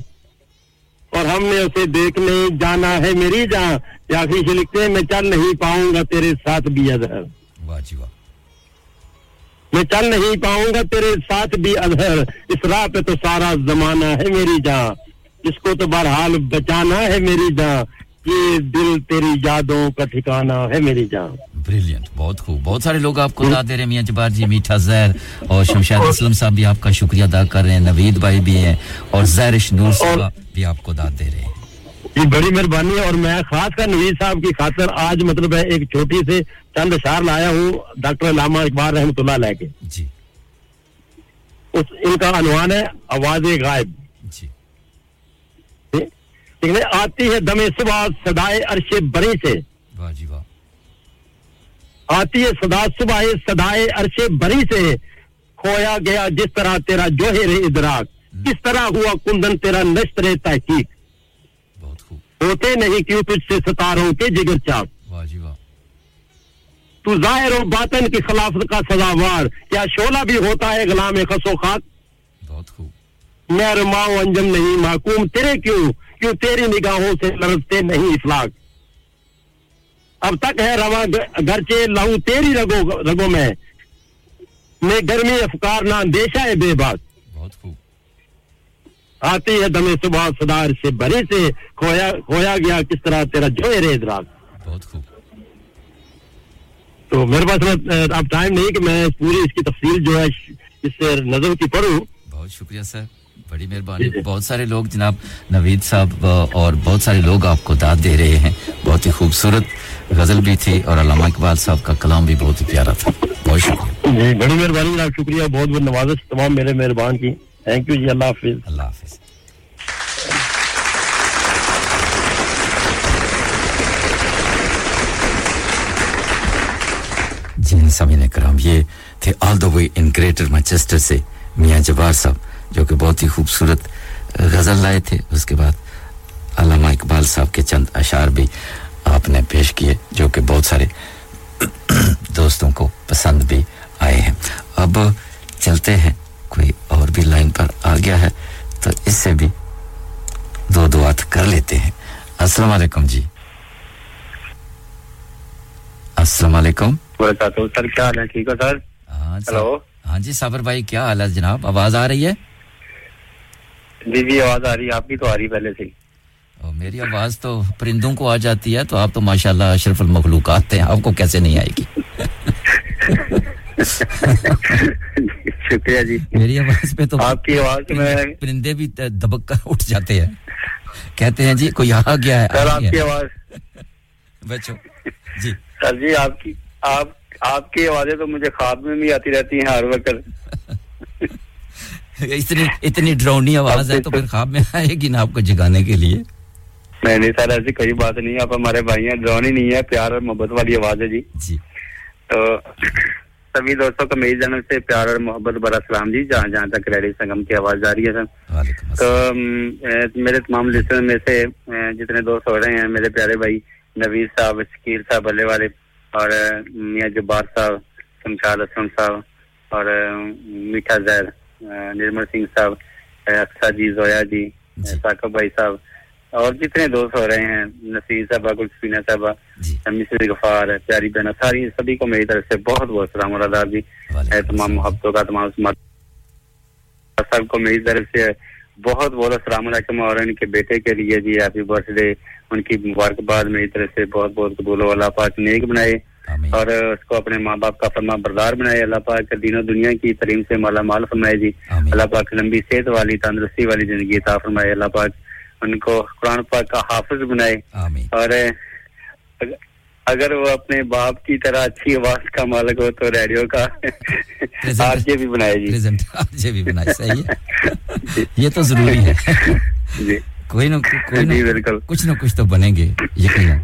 और हमने उसे देखने जाना है मेरी जान, याफी से लिखते हैं, मैं चल नहीं पाऊंगा तेरे साथ भी अजहर, वाह जी वाह, मैं चल नहीं पाऊंगा तेरे साथ भी अजहर, इस राह पे तो सारा जमाना है मेरी जान, इसको तो बहरहाल बचाना है मेरी जान, ये दिल तेरी यादों का ठिकाना है मेरी जान। ब्रिलियंट, बहुत खूब। बहुत सारे लोग आपको दाद दे रहे हैं मियाँ जबार जी, मीठा जहर, और शमशाद असलम साहब भी आपका शुक्रिया अदा कर रहे हैं, नवीद भाई भी हैं, और ज़ायरिश नूर साहब भी आपको दाद दे रहे हैं। ये बड़ी मेहरबानी है और मैं खासकर नवीद साहब की खातिर आज मतलब है एक छोटी से चंद अशार लाया हूँ डॉक्टर अल्लामा इकबाल रहमतुल्लाह अलैह के जी। उस इनका अनुमान है आवाज़े गायब जी। ठीक है, आती है दमे सुबह सदाए अर्शे बरी से, वाह जी वाह, आती है सदा सुबह सदाए अर्शे बरी से, खोया गया जिस तरह तेरा जोहरे इदराक, किस तरह हुआ कुंदन तेरा नश्तरे तहकीक, होते नहीं क्यों तुझसे सितारों के जिगर चाप, वाह जी वाह, तू जाहिर और बातन की खिलाफत का सजावार, क्या शोला भी होता है गुलाम खसो खाक, बहुत खूब, मैं रुमाओ अंजम नहीं माकूम तेरे क्यों, क्यों तेरी निगाहों से लरजते नहीं इफलाक, अब तक है रवा गरचे लाऊं तेरी रगो रगो में, मैं गर्मी अफकार ना अंदेशा है बेबाक, बहुत खूब, आती है दमे सुबह सदार से भरे से, खोया खोया गया किस तरह तेरा जोहरे इदराक, बहुत खूब। तो मेरे पास अब टाइम नहीं कि मैं पूरी इसकी तफसील जो है इससे नजर की पढ़ूं। बहुत शुक्रिया सर, बड़ी मेहरबानी। बहुत सारे लोग जनाब नवीद साहब और बहुत सारे लोग आपको दाद दे रहे हैं। बहुत ही खूबसूरत गजल भी थी और अल्लामा इकबाल साहब का कलाम भी बहुत ही प्यारा था। बहुत शुक्रिया जी, बड़ी मेहरबानी जनाब, शुक्रिया, बहुत बहुत नवाज़िश तमाम मेरे मेहरबान की। थैंक यू जी, अल्लाह हाफिज। अल्लाह हाफिज। जिन सभी ने कराम, ये थे all the way in Greater Manchester से मियां जब्बार साहब, जो कि बहुत ही खूबसूरत गजल लाए थे। उसके बाद अल्लामा इकबाल साहब के चंद अशार भी आपने पेश किए, जो कि बहुत सारे दोस्तों को पसंद भी आए हैं। अब चलते हैं, कोई और भी लाइन पर आ गया है तो इससे भी दो दो बात कर लेते हैं। अस्सलाम वालेकुम जी। अस्सलाम वालेकुम। सर क्या हाल है? ठीक है सर। हेलो। हाँ जी साबर भाई, क्या हाल है जनाब? आवाज आ रही है? जी जी आवाज आ रही है, आपकी तो आ रही पहले से। मेरी आवाज तो परिंदों को आ जाती है, तो आप तो माशाल्लाह अशरफुल मखलूकात हैं, आपको कैसे नहीं आएगी? शुक्रिया जी। मेरी आवाज पे तो आपकी आवाज में परिंदे भी दबक कर उठ जाते हैं, कहते हैं जी कोई आ गया है। सर आपकी आवाज बच्चों जी, सर जी आपकी आप आपकी आवाजें तो मुझे ख्वाब में भी आती रहती हैं हर वक्त। इतनी इतनी डरावनी आवाज है तो फिर ख्वाब में आएगी ना आपको जगाने के लिए? नहीं नहीं सर, ऐसी कोई बात नहीं, आप हमारे भाई हैं, डरावनी नहीं है, प्यार और मोहब्बत वाली आवाज है जी। जी तो सभी दोस्तों को मेरी जानब से प्यार और मोहब्बत बड़ा सलाम जी, जहाँ जहाँ तक रेडियो संगम की आवाज आ रही है सर। तो मेरे तमाम लिस्टर में से जितने दोस्त हो रहे हैं, मेरे प्यारे भाई नवीद साहब, शकील साहब बल्ले वाले, और मियां जब्बार साहब, शमशाद असलम साहब, और मीठा जहर, निर्मल सिंह साहब, अक्सा जी, जोया जी, साकब भाई साहब, और जितने दोस्त हो रहे हैं, नसीर साहबा, गुलफीना साहबा, मिसेस गफार, प्यारी बहना, सारी सभी को मेरी तरफ से बहुत बहुत सलाम और आदाब जी। तमाम मोहब्बतों का तमाम सबको मेरी तरफ से बहुत बहुत अस्सलाम वालेकुम, और इनके बेटे के लिए जी हैप्पी बर्थडे, उनकी मुबारकबाद मेरी तरफ से बहुत बहुत कबूल हो। अल्लाह पाक नेक बनाए और उसको अपने माँ बाप का फरमा बरदार बनाए। अल्लाह पाक दीनों दुनिया की तलीम से माला माल फरमाए जी। अल्लाह पाक लंबी सेहत वाली तंदरुस्ती वाली जिंदगी अता फरमाए। अल्लाह पाक उनको कुरान पाक का हाफिज बनाए, और अगर वो अपने बाप की तरह अच्छी आवाज का मालिक हो तो रेडियो का आरजे भी बनाए जी, आरजे भी बनाए। सही है, ये तो जरूरी है जी। कोई ना कोई जी, बिल्कुल कुछ ना कुछ तो बनेंगे यकीनन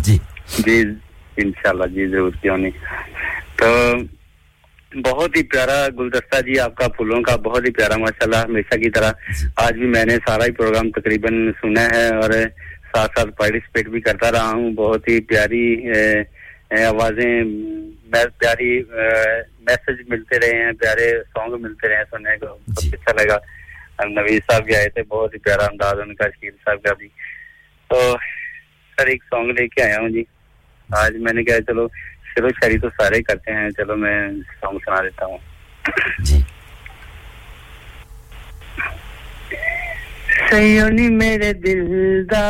जी जी, इंशाल्लाह जी, जरूर क्यों नहीं। तो बहुत ही प्यारा गुलदस्ता जी आपका, फूलों का बहुत ही प्यारा, माशाल्लाह हमेशा की तरह। आज भी मैंने सारा ही प्रोग्राम तकरीबन सुना है और साथ साथ पार्टिसिपेट भी करता रहा हूँ। बहुत ही प्यारी आवाजें, प्यारी मैसेज मिलते रहे हैं, प्यारे सॉन्ग मिलते रहे हैं सुनने को, बहुत अच्छा लगा। नवीद साहब भी आए थे, बहुत ही प्यारा अंदाज उनका, शील साहब का भी। तो सर एक सॉन्ग लेके आया हूँ जी आज, मैंने कहा चलो चलो शायरी तो सारे करते हैं, चलो मैं सॉन्ग सुना देता हूँ जी। सयोनी मेरे दिल दा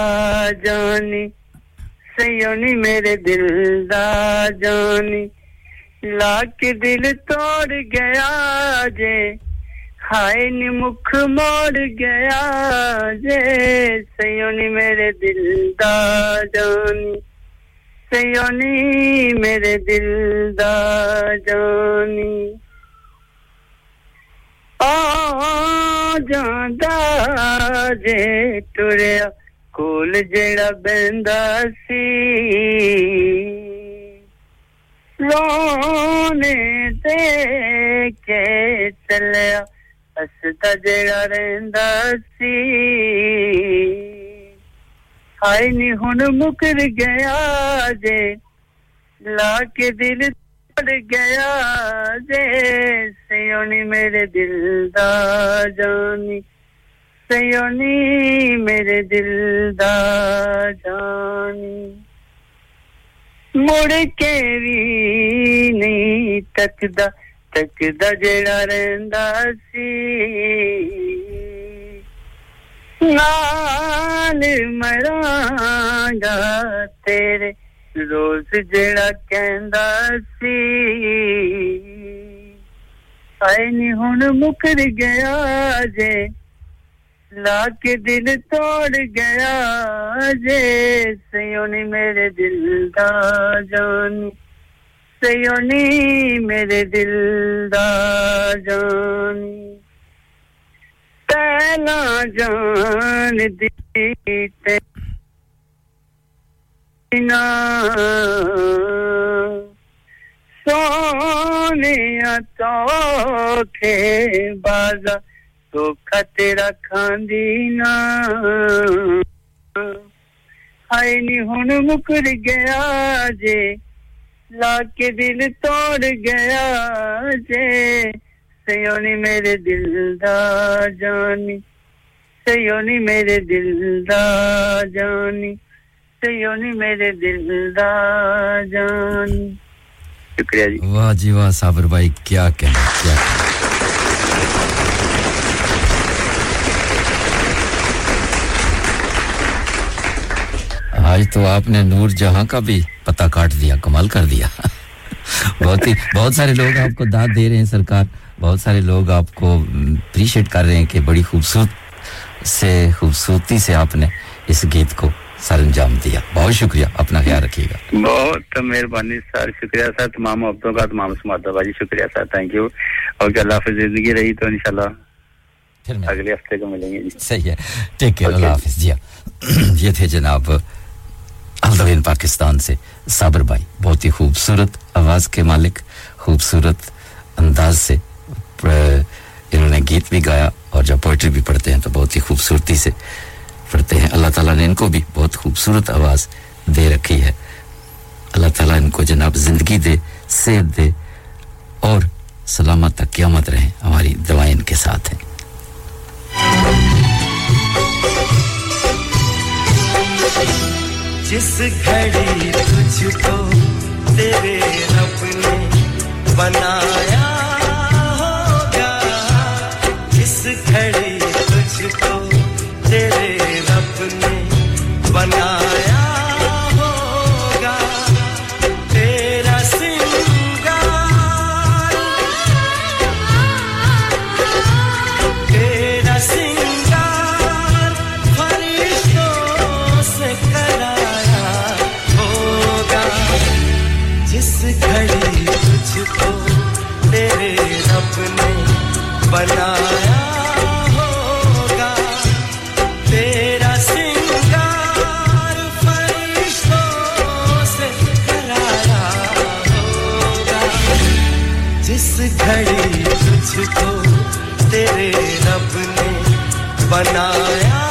जानी, सयोनी मेरे दिल दा जानी, लाके दिल तोड़ गया जे, हाय नी मुख मोड़ गया सयोनी मेरे दिल दा जानी सयोनी मेरे दिल दा जानी आ जांदा जे तुरया कोल जेड़ा बैंदा सी रोने ते के चलया असता जेड़ा रहंदा सी हाय नी हुन मुकर गया जे लाके दिल पड़ गया जे सयोनी मेरे दिल दा जानी सयोनी मेरे दिल दा जानी मुड़ के भी नहीं तकदा तकदा जेड़ा रहंदा सी नाल मरांगा तेरे रोज जेड़ा कहंदा सी हाय नी हुन मुकर गया जे लाके दिल तोड़ गया जे सयोनी मेरे दिल दा जानी सयोनी मेरे दिल दा जानी तैना जान दी ते ना सोने तो खे बाजा तो खतेरा खांदी ना हाय नी हुन मुकर गया जे लाके दिल तोड़ गया जे सयोनी मेरे दिल दा जानी सयोनी मेरे दिल दा जानी सयोनी मेरे दिल दा जानी शुक्रिया जी वाह जी वाह साबर भाई क्या कहना क्या आज तो आपने नूर जहां का भी पता काट दिया कमाल कर दिया बहुत ही बहुत सारे लोग आपको दाद दे रहे हैं सरकार बहुत सारे लोग आपको अप्रिशिएट कर रहे हैं कि बड़ी खूबसूरत से खूबसूरती से आपने इस गीत को सरंजाम दिया बहुत शुक्रिया अपना ख्याल रखिएगा बहुत मेहरबानी सर शुक्रिया सर तमाम आपका तमाम समाज भाई शुक्रिया सर थैंक यू और कि अल्लाह हाफिज़ जिंदगी रही तो इंशाल्लाह फिर अगले हफ्ते को मिलेंगे जी सही है टेक केयर अल्लाह हाफिज़ जी ये थे जनाब अलदवीन पाकिस्तान से साबर भाई बहुत ही खूबसूरत आवाज के मालिक खूबसूरत अंदाज से इन्होंने गीत भी गाया और जब पोएट्री भी पढ़ते हैं तो बहुत ही खूबसूरती से पढ़ते हैं अल्लाह ताला ने इनको भी बहुत खूबसूरत आवाज दे रखी है अल्लाह ताला इनको जनाब जिंदगी दे सेहत दे और सलामत तक क़यामत रहे हमारी दुआएं इनके साथ हैं जिस घड़ी तुझको तेरे रब ने बनाया होगा जिस घड़ी तुझको तेरे रब ने बनाया होगा तेरा सिंगार तेरा सिंगार फरिश्तों से जिस घड़ी तुझको तेरे रब ने बनाया होगा तेरा सिंगार फरिश्तों से कराया होगा जिस घड़ी तुझको तेरे रब ने बनाया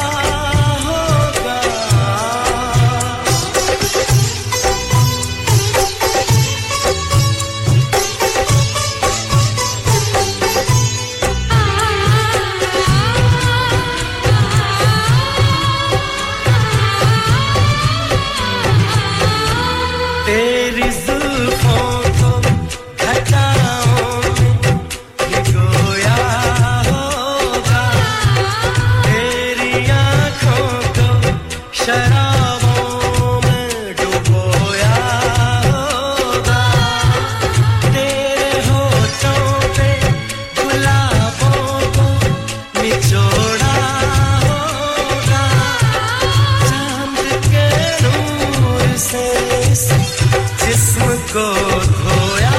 तेरी को खोया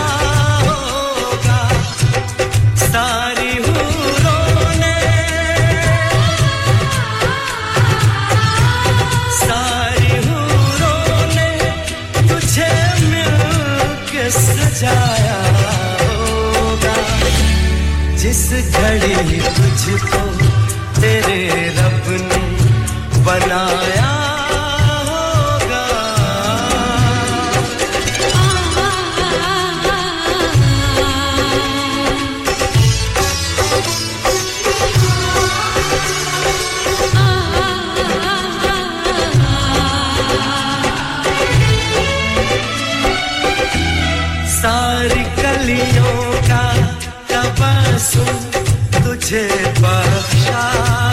होगा सारी हूरों ने, सारी हूरों ने तुझे मिलके सजाया होगा। जिस घड़ी तुझको तेरे रब ने बनाया तुझे बख्शा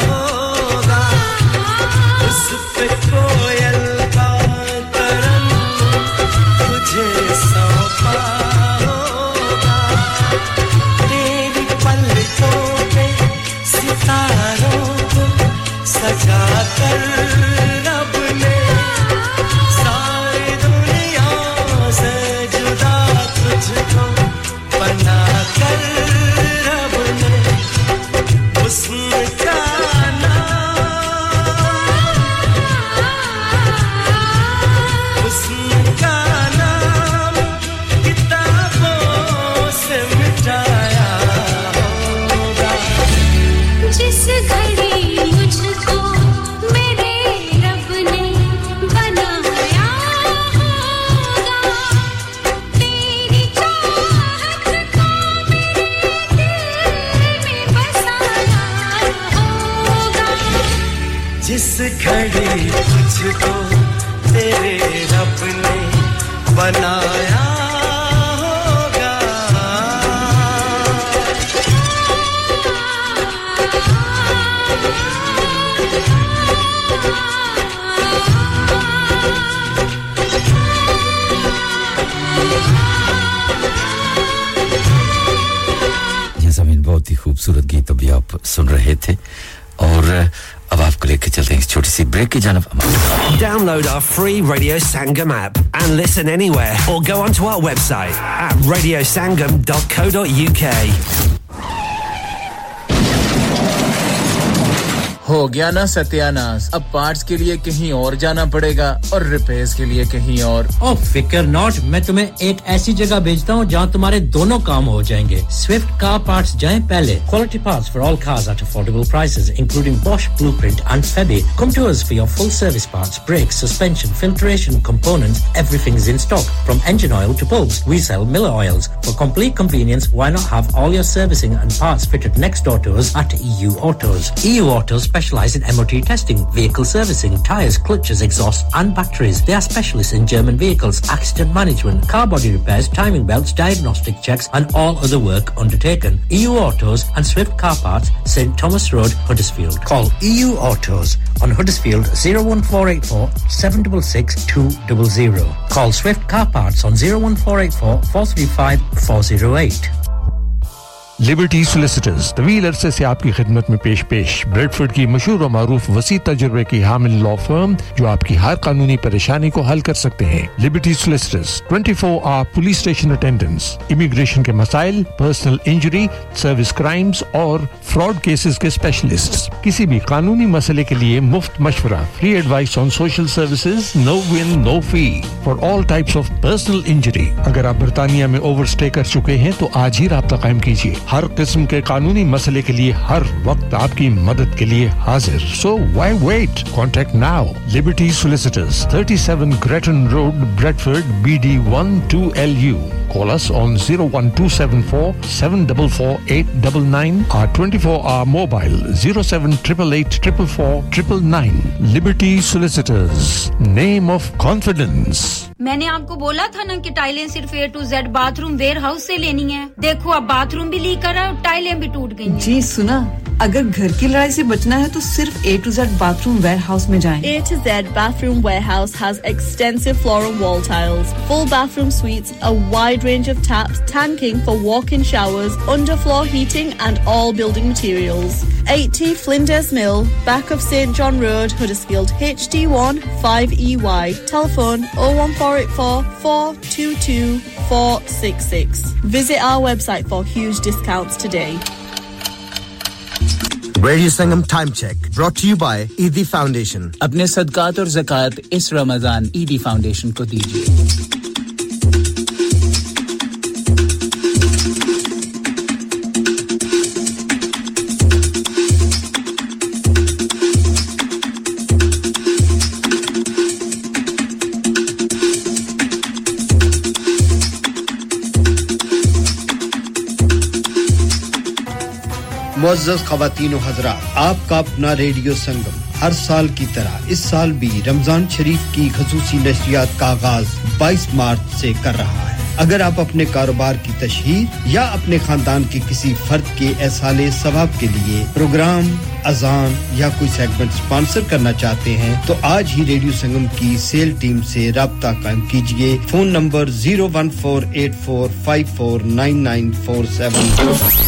होगा, उस पे कोयल का तरंग तुझे सौंपा होगा। तेरी पलकों पे सितारों को सजा कर रब ने सारी दुनिया से जुदा तुझको बना कर घड़ी तुझको तेरे रब ने बनाया होगा। ये ज़मीन बहुत ही खूबसूरत गीत अभी आप सुन रहे थे और अब आपको लेकर चलते हैं छोटी सी ब्रेक की जानब। Download our free Radio Sangam app and listen anywhere or go onto our website at radio sangam dot co dot u k. हो गया ना सत्यानाश, अब पार्ट्स के लिए कहीं और जाना पड़ेगा और रिपेयर्स के लिए कहीं और। ओ फिकर नॉट, मैं तुम्हें एक ऐसी जगह भेजता हूं जहां तुम्हारे दोनों काम हो जाएंगे। Swift Car Parts जाएं पहले। Quality parts for all cars at affordable prices including Bosch, Blueprint and Febby. Come to us for your full service parts, brakes, suspension, filtration, components, everything's in stock from engine oil to bulbs. We sell Miller oils. For complete convenience, why not have all your servicing and parts fitted next door to us at E U Autos. E U Autos specialize in M O T testing, vehicle servicing, tyres, clutches, exhausts and batteries. They are specialists in German vehicles, accident management, car body repairs, timing belts, diagnostic checks and all other work undertaken. E U Autos and Swift Car Parts, Saint Thomas Road, Huddersfield. Call E U Autos on Huddersfield oh one four eight four, seven six six, two hundred. Call Swift Car Parts on oh one four eight four, four three five, four oh eight. Liberty solicitors तवील अरसे से आपकी खिदमत में पेश पेश Bradford की मशहूर और मारूफ वसी तजुर्बे की हामिल लॉ फर्म जो आपकी हर कानूनी परेशानी को हल कर सकते हैं। लिबर्टी सोलिसिटर्स चौबीस hour police station attendance, immigration के मसाइल, पर्सनल इंजरी, सर्विस क्राइम्स और फ्रॉड केसेस के स्पेशलिस्ट्स। किसी भी कानूनी मसले के लिए मुफ्त मशवरा, free advice on social services, no win no fee for all types of personal injury. अगर आप बर्तानिया में ओवरस्टे कर चुके हैं तो आज ही राब्ता कायम कीजिए। हर किस्म के कानूनी मसले के लिए हर वक्त आपकी मदद के लिए हाजिर। So why wait, contact now. Liberty solicitors thirty-seven Gretton Road, Bradford, B D one two L U. Call us on oh one two seven four, seven four four eight nine nine or twenty-four hour mobile oh seven eight eight eight four four nine nine nine. Liberty Solicitors, name of confidence. मैंने आपको बोला था ना कि टाइलें सिर्फ A to Z bathroom warehouse से लेनी है। देखो अब बाथरूम भी लीक कर रहा है और टाइलें भी टूट गई हैं। जी सुना, अगर घर की लड़ाई से बचना है तो सिर्फ A to Z bathroom warehouse में जाएं. A to Z bathroom warehouse has extensive floral wall tiles, full bathroom suites, a wide range of taps, tanking for walk-in showers, underfloor heating and all building materials. eighty Flinders Mill, back of Saint John Road, Huddersfield, H D one five E Y. Telephone oh one four eight four, four two two, four six six. Visit our website for huge discounts today. Radio Sangam Time Check, brought to you by Eidi Foundation. Apne sadqat aur zakat is Ramadan Eidi Foundation ko dijiye. मुअज़्ज़ज़ ख़वातीन और हज़रात, आपका अपना radio संगम हर साल की तरह इस साल भी रमज़ान शरीफ की ख़ुसूसी नशरियात का आगाज़ बाईस मार्च से कर रहा है। अगर आप अपने कारोबार की तशहीर या अपने खानदान के किसी फर्द के ऐसाले सवाब के लिए प्रोग्राम, अजान या कोई सेगमेंट स्पॉन्सर करना चाहते हैं तो आज ही रेडियो संगम की सेल टीम से राब्ता कायम कीजिए। Phone number zero one four eight four five four nine nine four seven.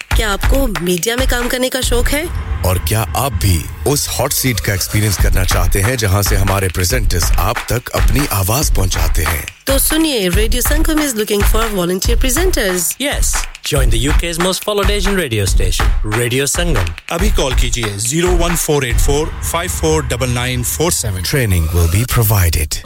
क्या आपको मीडिया में काम करने का शौक है? और क्या आप भी उस हॉट सीट का एक्सपीरियंस करना चाहते हैं जहां से हमारे प्रेजेंटर्स आप तक अपनी आवाज पहुंचाते हैं? तो सुनिए, radio Sangam is looking for volunteer presenters. Yes. Join the U K's most followed Asian radio station, Radio Sangam. Abhi call kijiye zero one four eight four, five four nine nine four seven. Training will be provided.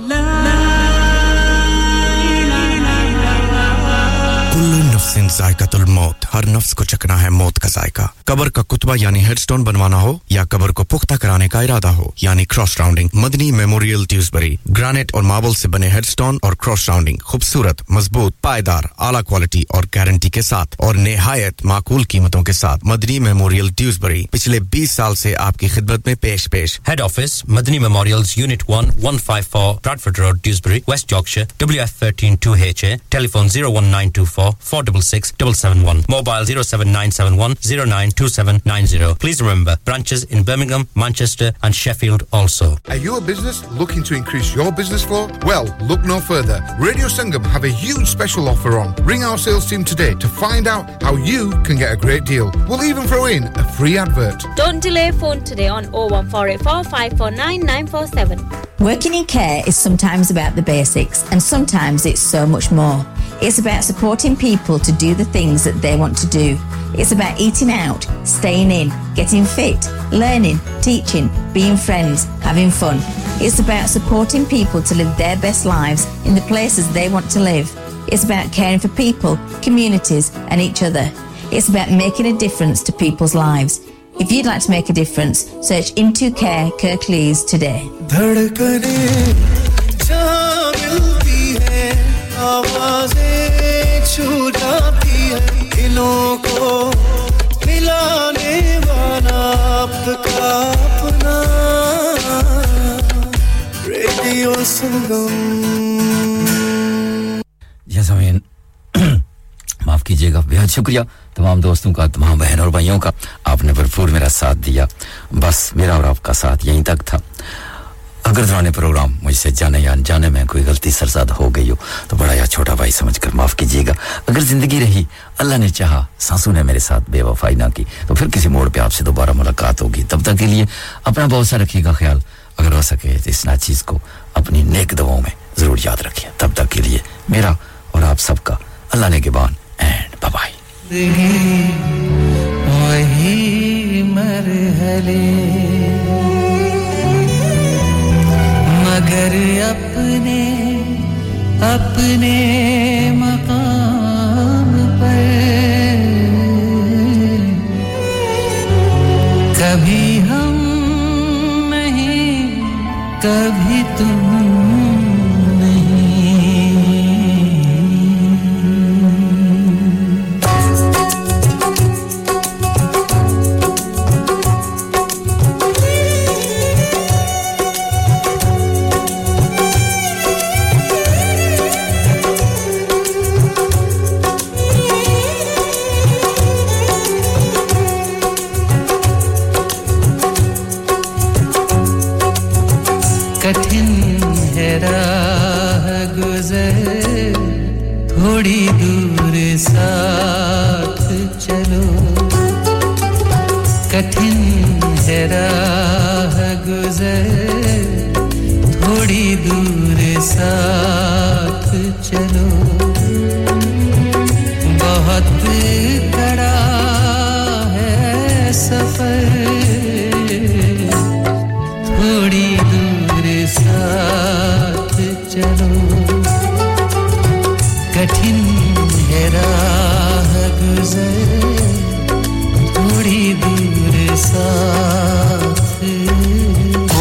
Kullu nafsin zaiqatul maut. Har nafs ko chakna hai maut ka zaiqa. Qabar ka kutba yani headstone banwana ho ya qabar ko pukhta karane ka irada ho yani cross rounding. Madani Memorial Dewsbury. Granite aur marble se bane headstone aur cross rounding khoobsurat, mazboot, paydar, ala quality aur guarantee ke sath aur nihayat maakul qeematon ke sath. Madani Memorial Dewsbury pichle बीस साल se aapki khidmat mein pesh pesh. Head office Madani Memorials Unit one, one five four Bradford Road, Dewsbury, West Yorkshire, W F one three two H A. Telephone zero one nine two four, four six six seven seven one. Mobile zero seven nine seven one, zero nine two seven nine zero. Please remember, branches in Birmingham, Manchester and Sheffield also. Are you a business looking to increase your business flow? Well, look no further. Radio Sangam have a huge special offer on. Ring our sales team today to find out how you can get a great deal. We'll even throw in a free advert. Don't delay, phone today on oh one four eight four, five four nine nine four seven. Working in care is sometimes about the basics and sometimes it's so much more. It's about supporting people to do the things that they want to do. It's about eating out, staying in, getting fit, learning, teaching, being friends, having fun. It's about supporting people to live their best lives in the places they want to live. It's about caring for people, communities and each other. It's about making a difference to people's lives. If you'd like to make a difference, search Into Care Kirklees today. आवाज़ें छू जाती हैं दिलों को मिलाने वाला आपका अपना रेडियो संगम। जैसा मैं माफ कीजिएगा, बेहद शुक्रिया तमाम दोस्तों का, तमाम बहन और भाइयों का, आपने भरपूर मेरा साथ दिया। बस मेरा और आपका साथ यहीं तक था। अगर दौरान प्रोग्राम मुझसे जाने या अनजाने में कोई गलती सरज़द हो गई हो तो बड़ा या छोटा भाई समझकर माफ कीजिएगा। अगर जिंदगी रही, अल्लाह ने चाहा, सांसों ने मेरे साथ बेवफाई ना की तो फिर किसी मोड़ पे आपसे दोबारा मुलाकात होगी। तब तक के लिए अपना बहुत सा रखिएगा ख्याल। अगर हो सके तो इस नाचीज को अपनी नेक दुआओं में जरूर याद रखिए। तब तक के लिए मेरा और आप सबका अल्लाह नेगहबान एंड बाय बाय। वही मरहले मगर अपने अपने मकाम पर कभी हम नहीं कभी तुम साथ चलो, बहुत कड़ा है सफर, थोड़ी दूर साथ चलो, कठिन है राह गुजर, थोड़ी दूर साथ।